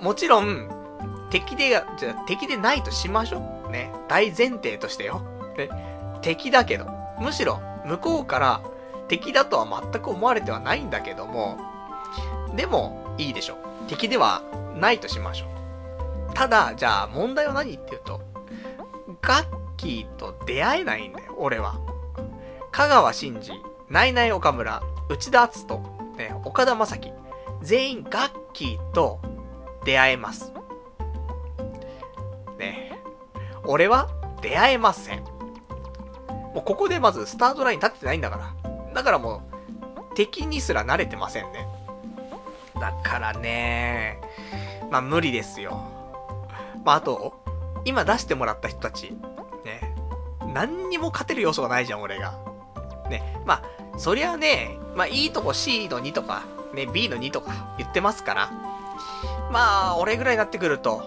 もちろん、敵で、じゃ敵でないとしましょう。ね。大前提としてよ。ね。敵だけど、むしろ、向こうから敵だとは全く思われてはないんだけども、でも、いいでしょう。敵ではないとしましょう。ただ、じゃあ、問題は何っていうと、ガッキーと出会えないんだよ、俺は。香川真司、ナイナイ岡村、内田篤人、ね、岡田将生、全員ガッキーと出会えます。ね。俺は出会えません。もうここでまずスタートライン立ってないんだから。だからもう、敵にすら慣れてませんね。だからね、まあ無理ですよ。まああと、今出してもらった人たち、ね、何にも勝てる要素がないじゃん、俺が。ね、まあ、そりゃね、まあいいとこ シーのに とか、ね、ビーのに とか言ってますから、まあ、俺ぐらいになってくると、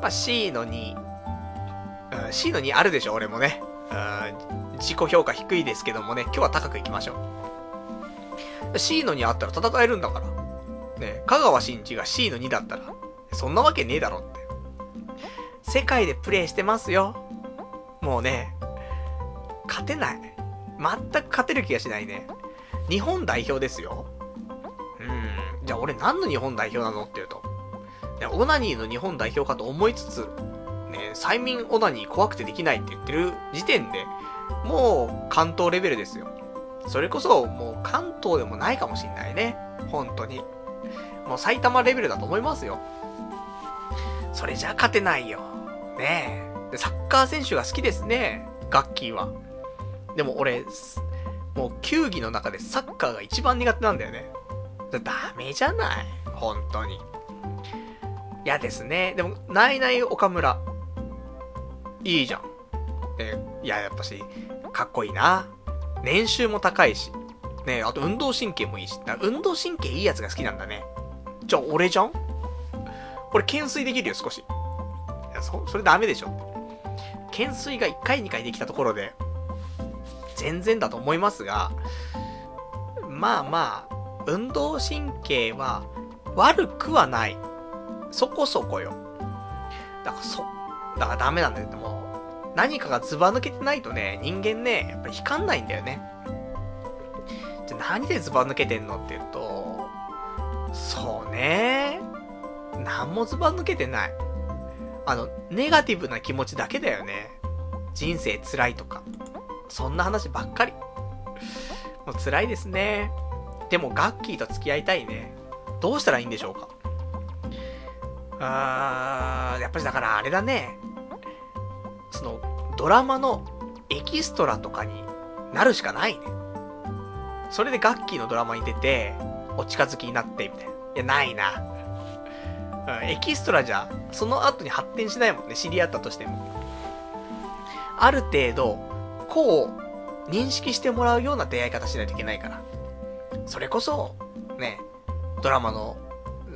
まあ シーのに、うん、シーのに あるでしょ、俺もね。うん、自己評価低いですけどもね、今日は高くいきましょう。シーのにあったら戦えるんだから。ね、香川真司が シーのに だったら、そんなわけねえだろって。世界でプレイしてますよ。もうね、勝てない。全く勝てる気がしないね。日本代表ですよ。うん。じゃあ俺何の日本代表なのって言うと。ね、オナニーの日本代表かと思いつつ、ね、催眠オナニー怖くてできないって言ってる時点で、もう関東レベルですよ。それこそ、もう関東でもないかもしんないね。本当に。もう埼玉レベルだと思いますよ。それじゃ勝てないよ。ねえ。で、サッカー選手が好きですね。ガッキーは。でも俺、もう球技の中でサッカーが一番苦手なんだよね。ダメじゃない。本当に。いやですね。でも、ナイナイ岡村。いいじゃん。え、いや、やっぱし、かっこいいな。年収も高いし。ねえ、あと運動神経もいいし。だから運動神経いいやつが好きなんだね。じゃあ俺じゃん？俺懸垂できるよ、少し。いや、そ、それダメでしょ。懸垂がいっかいにかいできたところで、全然だと思いますが、まあまあ、運動神経は悪くはない。そこそこよ。だからそ、だからダメなんだよ、もう。何かがずば抜けてないとね、人間ね、やっぱり光んないんだよね。じゃあ何でずば抜けてんのって言うと、そうね、何もずば抜けてない。あの、ネガティブな気持ちだけだよね。人生辛いとか。そんな話ばっかり。もう辛いですね。でもガッキーと付き合いたいね。どうしたらいいんでしょうか。あー、やっぱりだからあれだね。その、ドラマのエキストラとかになるしかないね。それでガッキーのドラマに出て、お近づきになって、みたいな。いや、ないな。エキストラじゃ、その後に発展しないもんね。知り合ったとしても。ある程度、こう、認識してもらうような出会い方しないといけないから。それこそ、ね、ドラマの、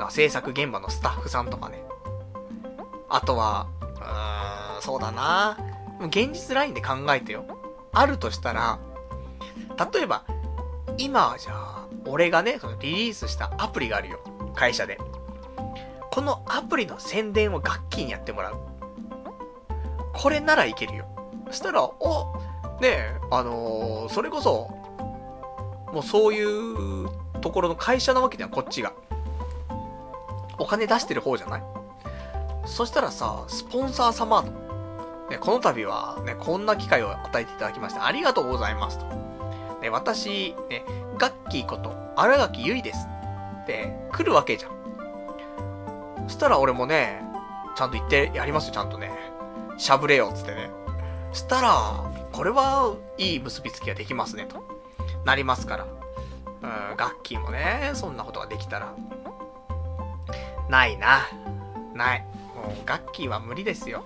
制作現場のスタッフさんとかね。あとは、うーん、そうだな。現実ラインで考えてよ。あるとしたら、例えば、今、じゃあ、俺がね、そのリリースしたアプリがあるよ。会社で。このアプリの宣伝をガッキーにやってもらう。これならいけるよ。そしたら、お、ねえ、あのー、それこそ、もうそういうところの会社なわけじゃん、こっちが。お金出してる方じゃない？そしたらさ、スポンサー様と、ね、この度は、ね、こんな機会を与えていただきまして、ありがとうございますと。ね、私、ね、ガッキーこと、新垣結衣ですって来るわけじゃん。そしたら俺もね、ちゃんと言ってやりますよ、ちゃんとね。しゃぶれよ、つってね。したら、これはいい結びつきができますね、と。なりますから。うん、ガッキーもね、そんなことができたら。ないな。ない。もう、ガッキーは無理ですよ。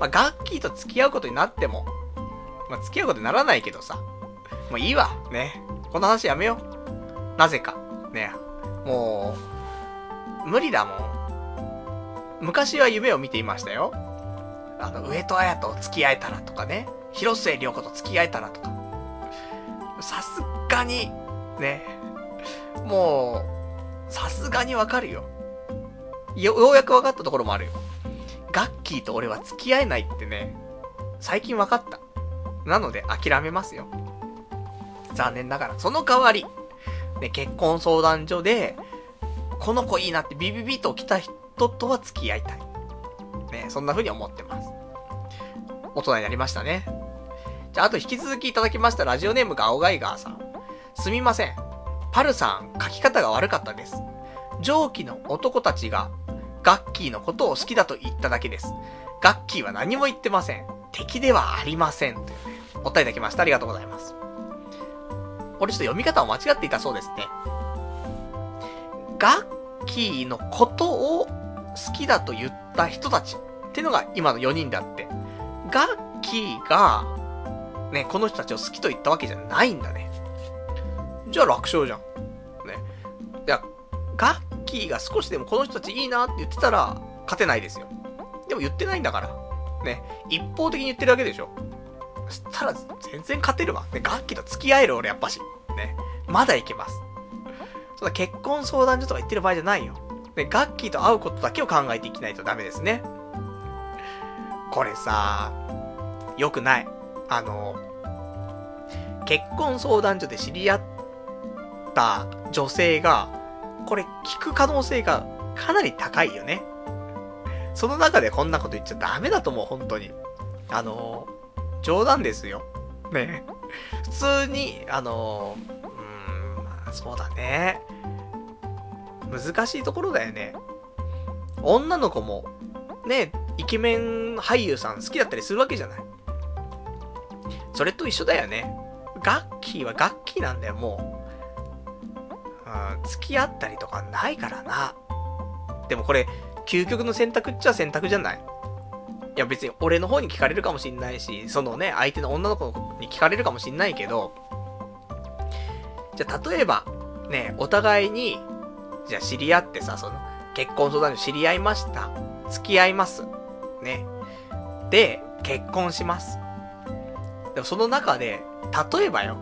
まあ、ガッキーと付き合うことになっても、まあ、付き合うことにならないけどさ。もういいわ。ね。この話やめよう。なぜか。ね。もう、無理だもん。昔は夢を見ていましたよ。あの、上戸彩と付き合えたらとかね。広末涼子と付き合えたらとか。さすがに、ね。もう、さすがにわかるよ。よ、ようやくわかったところもあるよ。ガッキーと俺は付き合えないってね、最近わかった。なので諦めますよ。残念ながら。その代わり、ね、結婚相談所で、この子いいなってビビビッと来た人とは付き合いたい。ね、そんな風に思ってます。大人になりましたね。じゃあ、あと引き続きいただきましたラジオネームが青ガイガーさん。すみません。パルさん、書き方が悪かったです。上記の男たちが、ガッキーのことを好きだと言っただけです。ガッキーは何も言ってません。敵ではありません。というね、お答えいただきました。ありがとうございます。俺ちょっと読み方を間違っていたそうですね。ガッキーのことを好きだと言った人たちってのが今のよにんであって、ガッキーが、ね、この人たちを好きと言ったわけじゃないんだね。じゃあ楽勝じゃん。ね。いや、ガッガッキーが少しでもこの人たちいいなって言ってたら勝てないですよ。でも言ってないんだからね、一方的に言ってるだけでしょ。そしたら全然勝てるわ、ね、ガッキーと付き合える俺やっぱしね、まだいけます。そんな結婚相談所とか言ってる場合じゃないよ、ね、ガッキーと会うことだけを考えていきないとダメですね。これさ、よくない。あの結婚相談所で知り合った女性がこれ聞く可能性がかなり高いよね。その中でこんなこと言っちゃダメだと思う、本当に。あのー、冗談ですよ。ね。普通に、あのー、うーん、まあ、そうだね。難しいところだよね。女の子も、ね、イケメン俳優さん好きだったりするわけじゃない。それと一緒だよね。ガッキーはガッキーなんだよ、もう。付き合ったりとかないからな。でもこれ究極の選択っちゃ選択じゃない。いや別に俺の方に聞かれるかもしんないし、そのね相手の女の子に聞かれるかもしんないけど、じゃあ例えばね、お互いにじゃあ知り合ってさ、その結婚相談所知り合いました、付き合いますね、で結婚します。でもその中で例えばよ、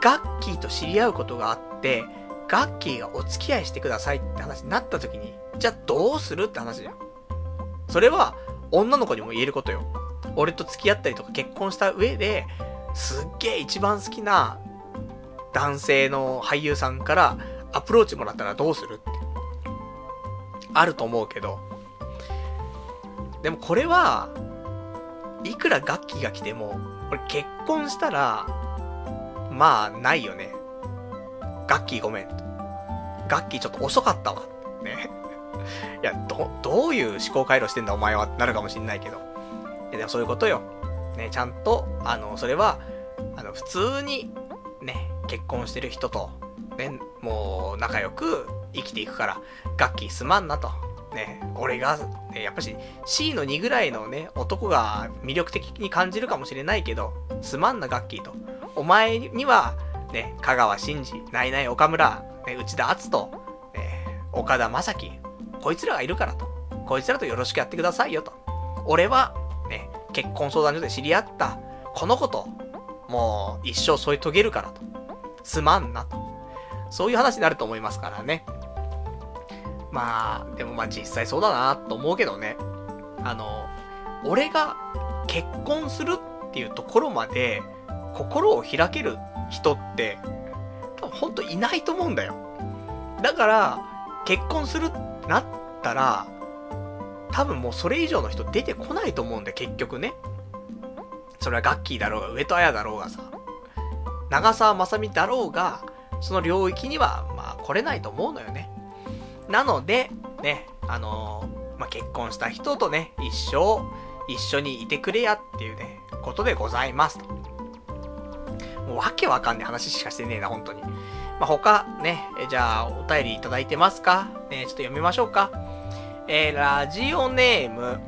ガッキーと知り合うことがあってで、ガッキーがお付き合いしてくださいって話になった時に、じゃあどうするって話じゃん。それは女の子にも言えることよ。俺と付き合ったりとか結婚した上で、すっげえ一番好きな男性の俳優さんからアプローチもらったらどうするってあると思うけど、でもこれはいくらガッキーが来ても俺結婚したらまあないよね。ガッキーごめん。ガッキーちょっと遅かったわ。ね。いや、ど、どういう思考回路してんだお前はってなるかもしんないけど。いや、でもそういうことよ。ね、ちゃんと、あの、それは、あの、普通に、ね、結婚してる人と、ね、もう仲良く生きていくから、ガッキーすまんなと。ね、俺が、ね、やっぱし C のにぐらいのね、男が魅力的に感じるかもしれないけど、すまんなガッキーと。お前には、ね、香川真司、ないない岡村、ね、内田篤人、ね、岡田将生、こいつらがいるからと。こいつらとよろしくやってくださいよと。俺は、ね、結婚相談所で知り合った、この子と、もう一生添い遂げるからと。すまんなと。そういう話になると思いますからね。まあ、でもまあ実際そうだなと思うけどね。あの、俺が結婚するっていうところまで心を開ける人って、多分ほんといないと思うんだよ。だから、結婚するってなったら、多分もうそれ以上の人出てこないと思うんだよ、結局ね。それはガッキーだろうが、上戸彩だろうがさ、長澤まさみだろうが、その領域には、まあ来れないと思うのよね。なので、ね、あのー、まあ、結婚した人とね、一生、一緒にいてくれやっていうね、ことでございますと。もうわけわかんねえ話しかしてねえな、本当に。まあ、他、ね、じゃあ、お便りいただいてますか？ね、ちょっと読みましょうか。えー、ラジオネーム。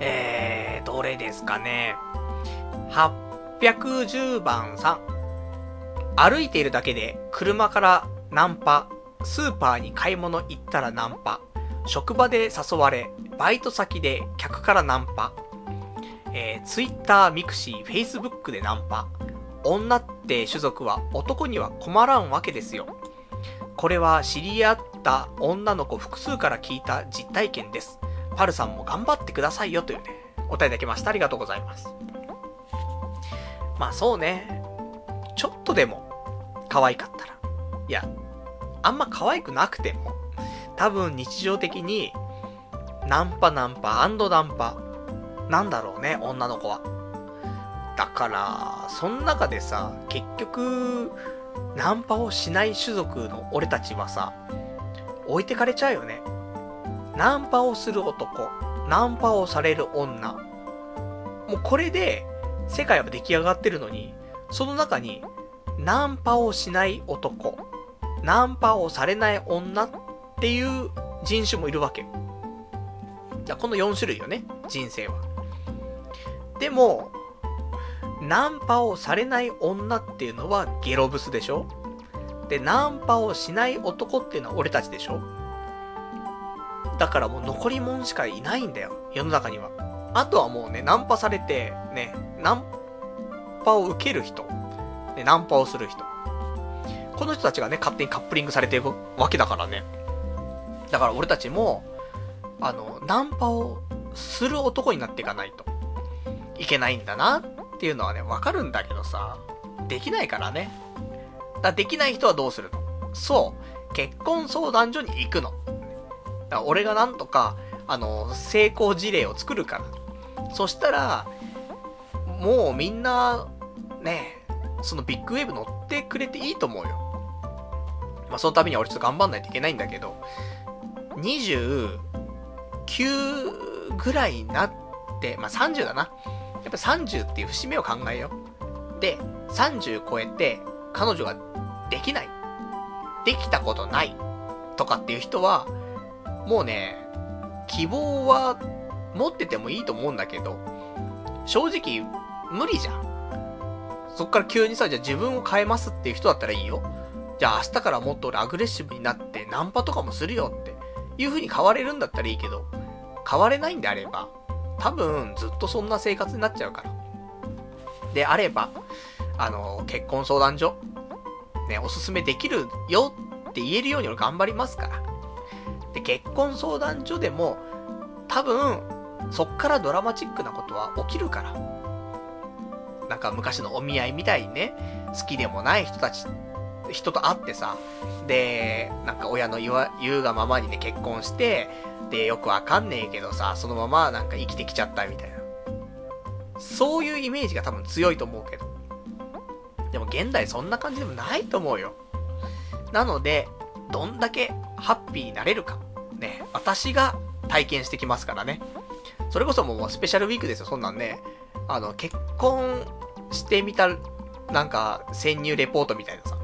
えー、どれですかね。はっぴゃくじゅうばんさん。歩いているだけで、車からナンパ。スーパーに買い物行ったらナンパ、職場で誘われ、バイト先で客からナンパ、えー、Twitter、ミクシー、Facebook でナンパ、女って種族は男には困らんわけですよ。これは知り合った女の子複数から聞いた実体験です。パルさんも頑張ってくださいよというね、お答えいただきました。ありがとうございます。まあそうね、ちょっとでも可愛かったら、いや、あんま可愛くなくても、多分日常的に、ナンパナンパ&ナンパ、なんだろうね、女の子は。だから、その中でさ、結局、ナンパをしない種族の俺たちはさ、置いてかれちゃうよね。ナンパをする男、ナンパをされる女。もうこれで、世界は出来上がってるのに、その中に、ナンパをしない男、ナンパをされない女っていう人種もいるわけ。このよん種類よね、人生は。でも、ナンパをされない女っていうのはゲロブスでしょ？で、ナンパをしない男っていうのは俺たちでしょ？だからもう残りもんしかいないんだよ、世の中には。あとはもうね、ナンパされて、ね、ナンパを受ける人、ね、ナンパをする人。この人たちがね、勝手にカップリングされていくわけだからね。だから俺たちも、あの、ナンパをする男になっていかないといけないんだなっていうのはね、わかるんだけどさ、できないからね。だからできない人はどうするの？そう、結婚相談所に行くの。だから俺がなんとか、あの、成功事例を作るから。そしたら、もうみんな、ね、そのビッグウェーブ乗ってくれていいと思うよ。まあ、そのためには俺ちょっと頑張んないといけないんだけど、にじゅうきゅうぐらいになって、まあ、さんじゅうだな。やっぱさんじゅうっていう節目を考えよう。で、さんじゅう超えて彼女ができない。できたことない。とかっていう人は、もうね、希望は持っててもいいと思うんだけど、正直無理じゃん。そっから急にさ、じゃあ自分を変えますっていう人だったらいいよ。じゃあ明日からもっと俺アグレッシブになってナンパとかもするよっていう風に変われるんだったらいいけど、変われないんであれば、多分ずっとそんな生活になっちゃうから。であれば、あの、結婚相談所、ね、おすすめできるよって言えるように俺頑張りますから。で、結婚相談所でも、多分、そっからドラマチックなことは起きるから。なんか昔のお見合いみたいにね、好きでもない人たち、人と会ってさ、で、なんか親の言わ、言うがままにね、結婚して、で、よくわかんねえけどさ、そのままなんか生きてきちゃったみたいな。そういうイメージが多分強いと思うけど。でも現代そんな感じでもないと思うよ。なので、どんだけハッピーになれるか。ね、私が体験してきますからね。それこそもうスペシャルウィークですよ、そんなんね。あの、結婚してみた、なんか、潜入レポートみたいなさ。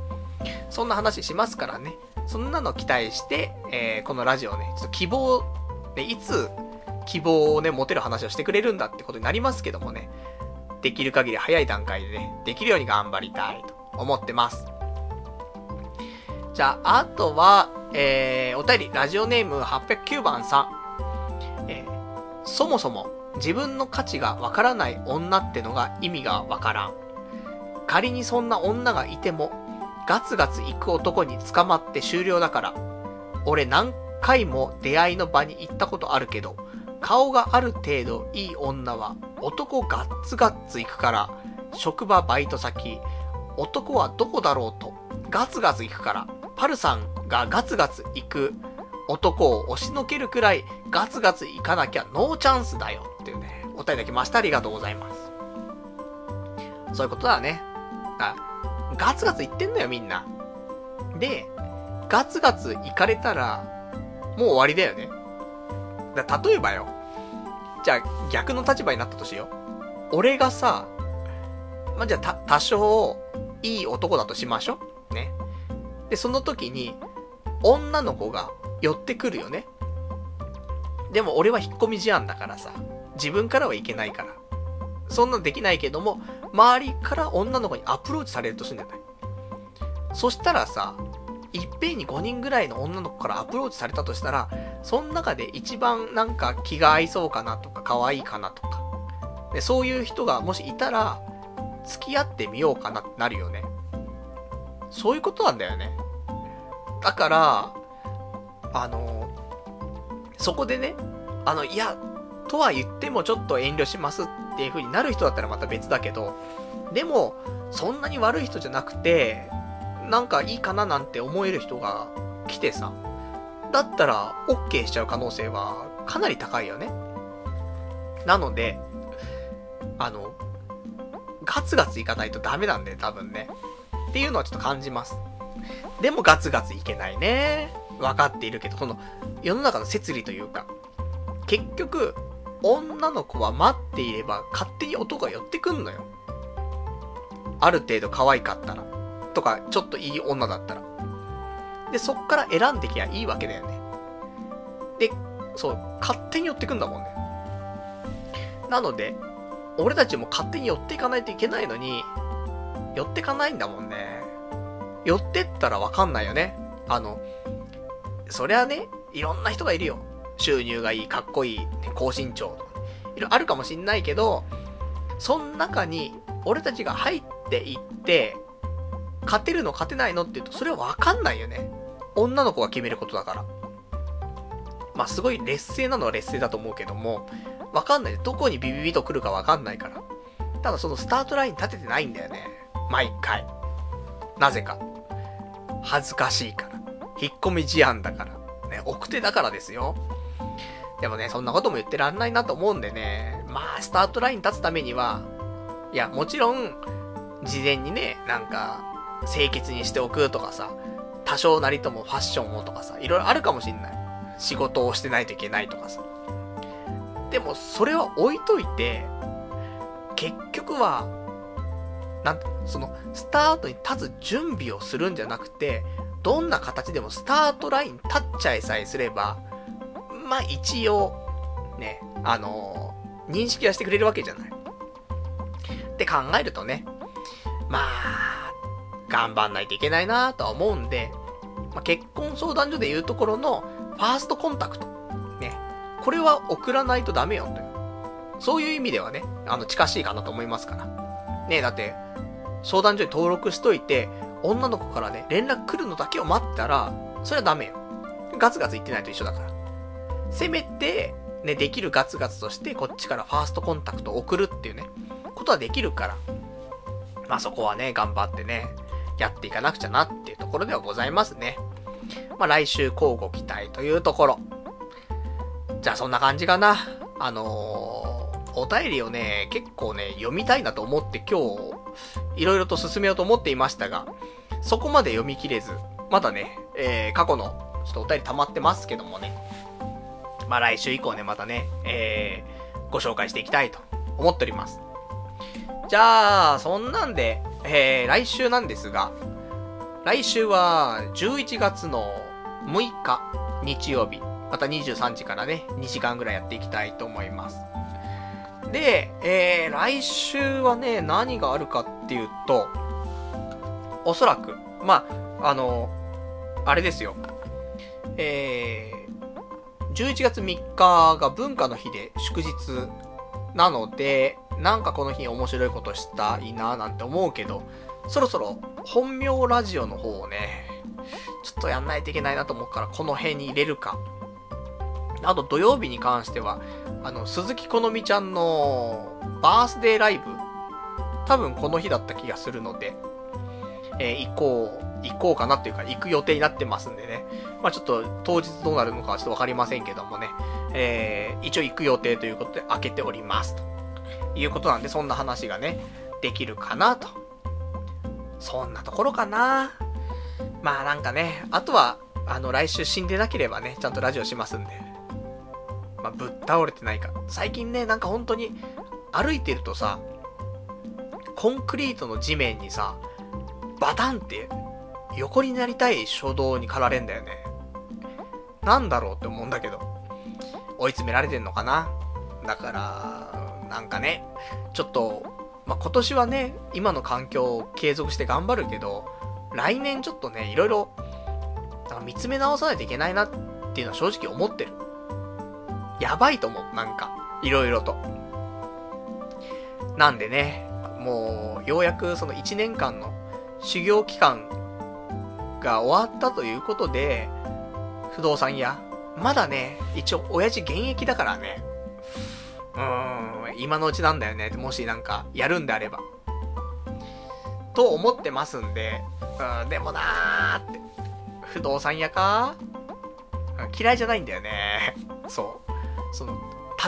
そんな話しますからね。そんなのを期待して、えー、このラジオね、ちょっと希望、ね、いつ希望をね、持てる話をしてくれるんだってことになりますけどもね、できる限り早い段階でね、できるように頑張りたいと思ってます。じゃあ、あとは、えー、お便り、ラジオネームはっぴゃくきゅうばんさん。えー、そもそも自分の価値がわからない女ってのが意味がわからん。仮にそんな女がいても、ガツガツ行く男に捕まって終了だから。俺何回も出会いの場に行ったことあるけど、顔がある程度いい女は男ガッツガッツ行くから、職場バイト先、男はどこだろうとガツガツ行くから、パルさんがガツガツ行く男を押しのけるくらいガツガツ行かなきゃノーチャンスだよっていうね、お便りいただきました。ありがとうございます。そういうことだね。あ、ガツガツ行ってんのよみんな。で、ガツガツ行かれたらもう終わりだよね。だ例えばよ、じゃあ逆の立場になったとしよう。俺がさ、まあ、じゃあた多少いい男だとしましょうね。でその時に女の子が寄ってくるよね。でも俺は引っ込み思案だからさ、自分からはいけないから、そんなのできないけども周りから女の子にアプローチされるとするんじゃない。そしたらさ、いっぺんにごにんぐらいの女の子からアプローチされたとしたら、その中で一番なんか気が合いそうかなとか可愛いかなとかで、そういう人がもしいたら付き合ってみようかなってなるよね。そういうことなんだよね。だからあのそこでね、あのいやとは言ってもちょっと遠慮しますっていう風になる人だったらまた別だけど、でもそんなに悪い人じゃなくてなんかいいかななんて思える人が来てさ、だったら OK しちゃう可能性はかなり高いよね。なのであのガツガツいかないとダメなんで多分ねっていうのはちょっと感じます。でもガツガツいけないね、分かっているけど、この世の中の摂理というか、結局女の子は待っていれば勝手に男が寄ってくんのよ。ある程度可愛かったらとかちょっといい女だったら、でそっから選んできゃいいわけだよね。でそう、勝手に寄ってくんだもんね。なので俺たちも勝手に寄っていかないといけないのに寄ってかないんだもんね。寄ってったらわかんないよね。あのそりゃね、いろんな人がいるよ。収入がいい、かっこいい、高身長とかいろいろあるかもしんないけど、そん中に俺たちが入っていって勝てるの勝てないのって言うとそれはわかんないよね。女の子が決めることだから。まあすごい劣勢なのは劣勢だと思うけども、わかんない。どこにビビビと来るかわかんないから。ただそのスタートライン立ててないんだよね。毎回。なぜか。恥ずかしいから。引っ込み思案だから。ね、奥手だからですよ。でもね、そんなことも言ってらんないなと思うんでね。まあスタートライン立つためには、いやもちろん事前にね、なんか清潔にしておくとかさ、多少なりともファッションをとかさ、いろいろあるかもしんない。仕事をしてないといけないとかさ。でもそれは置いといて、結局はなんそのスタートに立つ準備をするんじゃなくて、どんな形でもスタートライン立っちゃいさえすれば、まあ一応ね、あのー、認識はしてくれるわけじゃない。って考えるとね、まあ頑張んないといけないなぁとは思うんで、まあ、結婚相談所でいうところのファーストコンタクトね、これは送らないとダメよという、そういう意味ではね、あの近しいかなと思いますからね。だって相談所に登録しといて女の子からね連絡来るのだけを待ったらそれはダメよ。ガツガツ言ってないと一緒だから、せめてねできるガツガツとしてこっちからファーストコンタクトを送るっていうねことはできるから、まあそこはね頑張ってねやっていかなくちゃなっていうところではございますね。まあ来週交互期待というところ。じゃあそんな感じかな。あのー、お便りをね、結構ね、読みたいなと思って今日、いろいろと進めようと思っていましたが、そこまで読み切れず、まだね、えー、過去の、ちょっとお便り溜まってますけどもね。まあ来週以降ね、またね、えー、ご紹介していきたいと思っております。じゃあ、そんなんで、えー、来週なんですが、来週はじゅういちがつのむいか日曜日、またにじゅうさんじからね、にじかんぐらいやっていきたいと思います。で、えー、来週はね、何があるかっていうと、おそらく、まあ、あの、あれですよ。えー、じゅういちがつみっかが文化の日で祝日なので、なんかこの日面白いことしたいななんて思うけど、そろそろ本名ラジオの方をね、ちょっとやんないといけないなと思うから、この辺に入れるか。あと土曜日に関しては、あの、鈴木好美ちゃんのバースデーライブ、多分この日だった気がするので、えー、行こう、行こうかなっていうか、行く予定になってますんでね。まあちょっと当日どうなるのかはちょっとわかりませんけどもね、えー、一応行く予定ということで開けておりますということなんで、そんな話がね、できるかなと。そんなところかな。まあなんかね、あとは、あの、来週死んでなければね、ちゃんとラジオしますんで。まあぶっ倒れてないか。最近ね、なんか本当に歩いてるとさ、コンクリートの地面にさ、バタンって横になりたい衝動に駆られんだよね。なんだろうって思うんだけど、追い詰められてんのかな。だからなんかね、ちょっと、まあ、今年はね、今の環境を継続して頑張るけど、来年ちょっとね、いろいろなんか見つめ直さないといけないなっていうのは正直思ってる。やばいと思う、なんかいろいろと。なんでね、もうようやくそのいちねんかんの修行期間が終わったということで、不動産屋、まだね、一応親父現役だからね、うーん、今のうちなんだよね、もしなんかやるんであればと思ってますんで、うん、でもなーって、不動産屋か嫌いじゃないんだよね。そう、その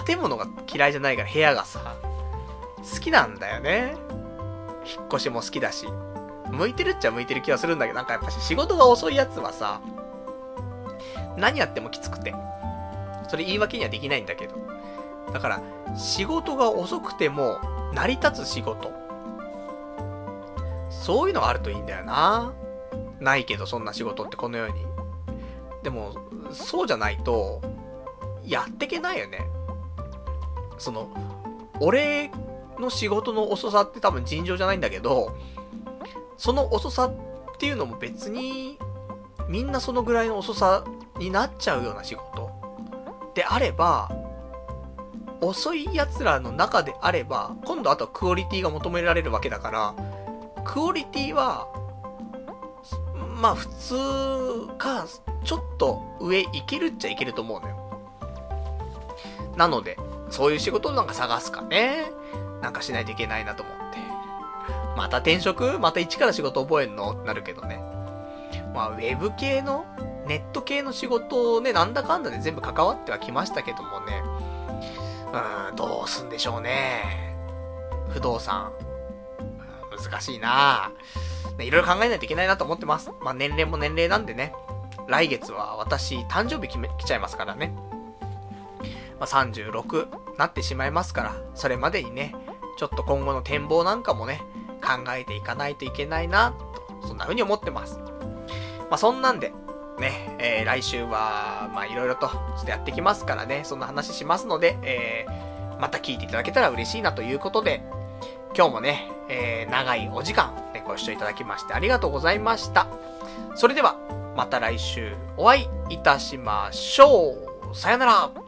建物が嫌いじゃないから、部屋がさ、好きなんだよね。引っ越しも好きだし、向いてるっちゃ向いてる気はするんだけど、なんかやっぱし仕事が遅いやつはさ、何やってもきつくて、それ言い訳にはできないんだけど、だから仕事が遅くても成り立つ仕事、そういうのがあるといいんだよな。ないけど、そんな仕事ってこのように。でもそうじゃないとやってけないよね。その俺の仕事の遅さって多分尋常じゃないんだけど、その遅さっていうのも別にみんなそのぐらいの遅さになっちゃうような仕事であれば、遅い奴らの中であれば、今度あとクオリティが求められるわけだから、クオリティはまあ普通かちょっと上いけるっちゃいけると思うのよ。なのでそういう仕事なんか探すかね、なんかしないといけないなと思う。また転職？また一から仕事覚えんの？ってなるけどね。まあ、ウェブ系の、ネット系の仕事をね、なんだかんだで全部関わってはきましたけどもね。うーん、どうすんでしょうね。不動産。難しいなぁ、ね。いろいろ考えないといけないなと思ってます。まあ、年齢も年齢なんでね。来月は私、誕生日きめ、来ちゃいますからね。まあ、さんじゅうろくなってしまいますから、それまでにね、ちょっと今後の展望なんかもね、考えていかないといけないなと、そんな風に思ってます。まあそんなんでね、えー、来週はまあいろいろとちょっとやってきますからね、そんな話しますので、えー、また聞いていただけたら嬉しいなということで、今日もね、えー、長いお時間、ね、ご視聴いただきましてありがとうございました。それではまた来週お会いいたしましょう。さよなら。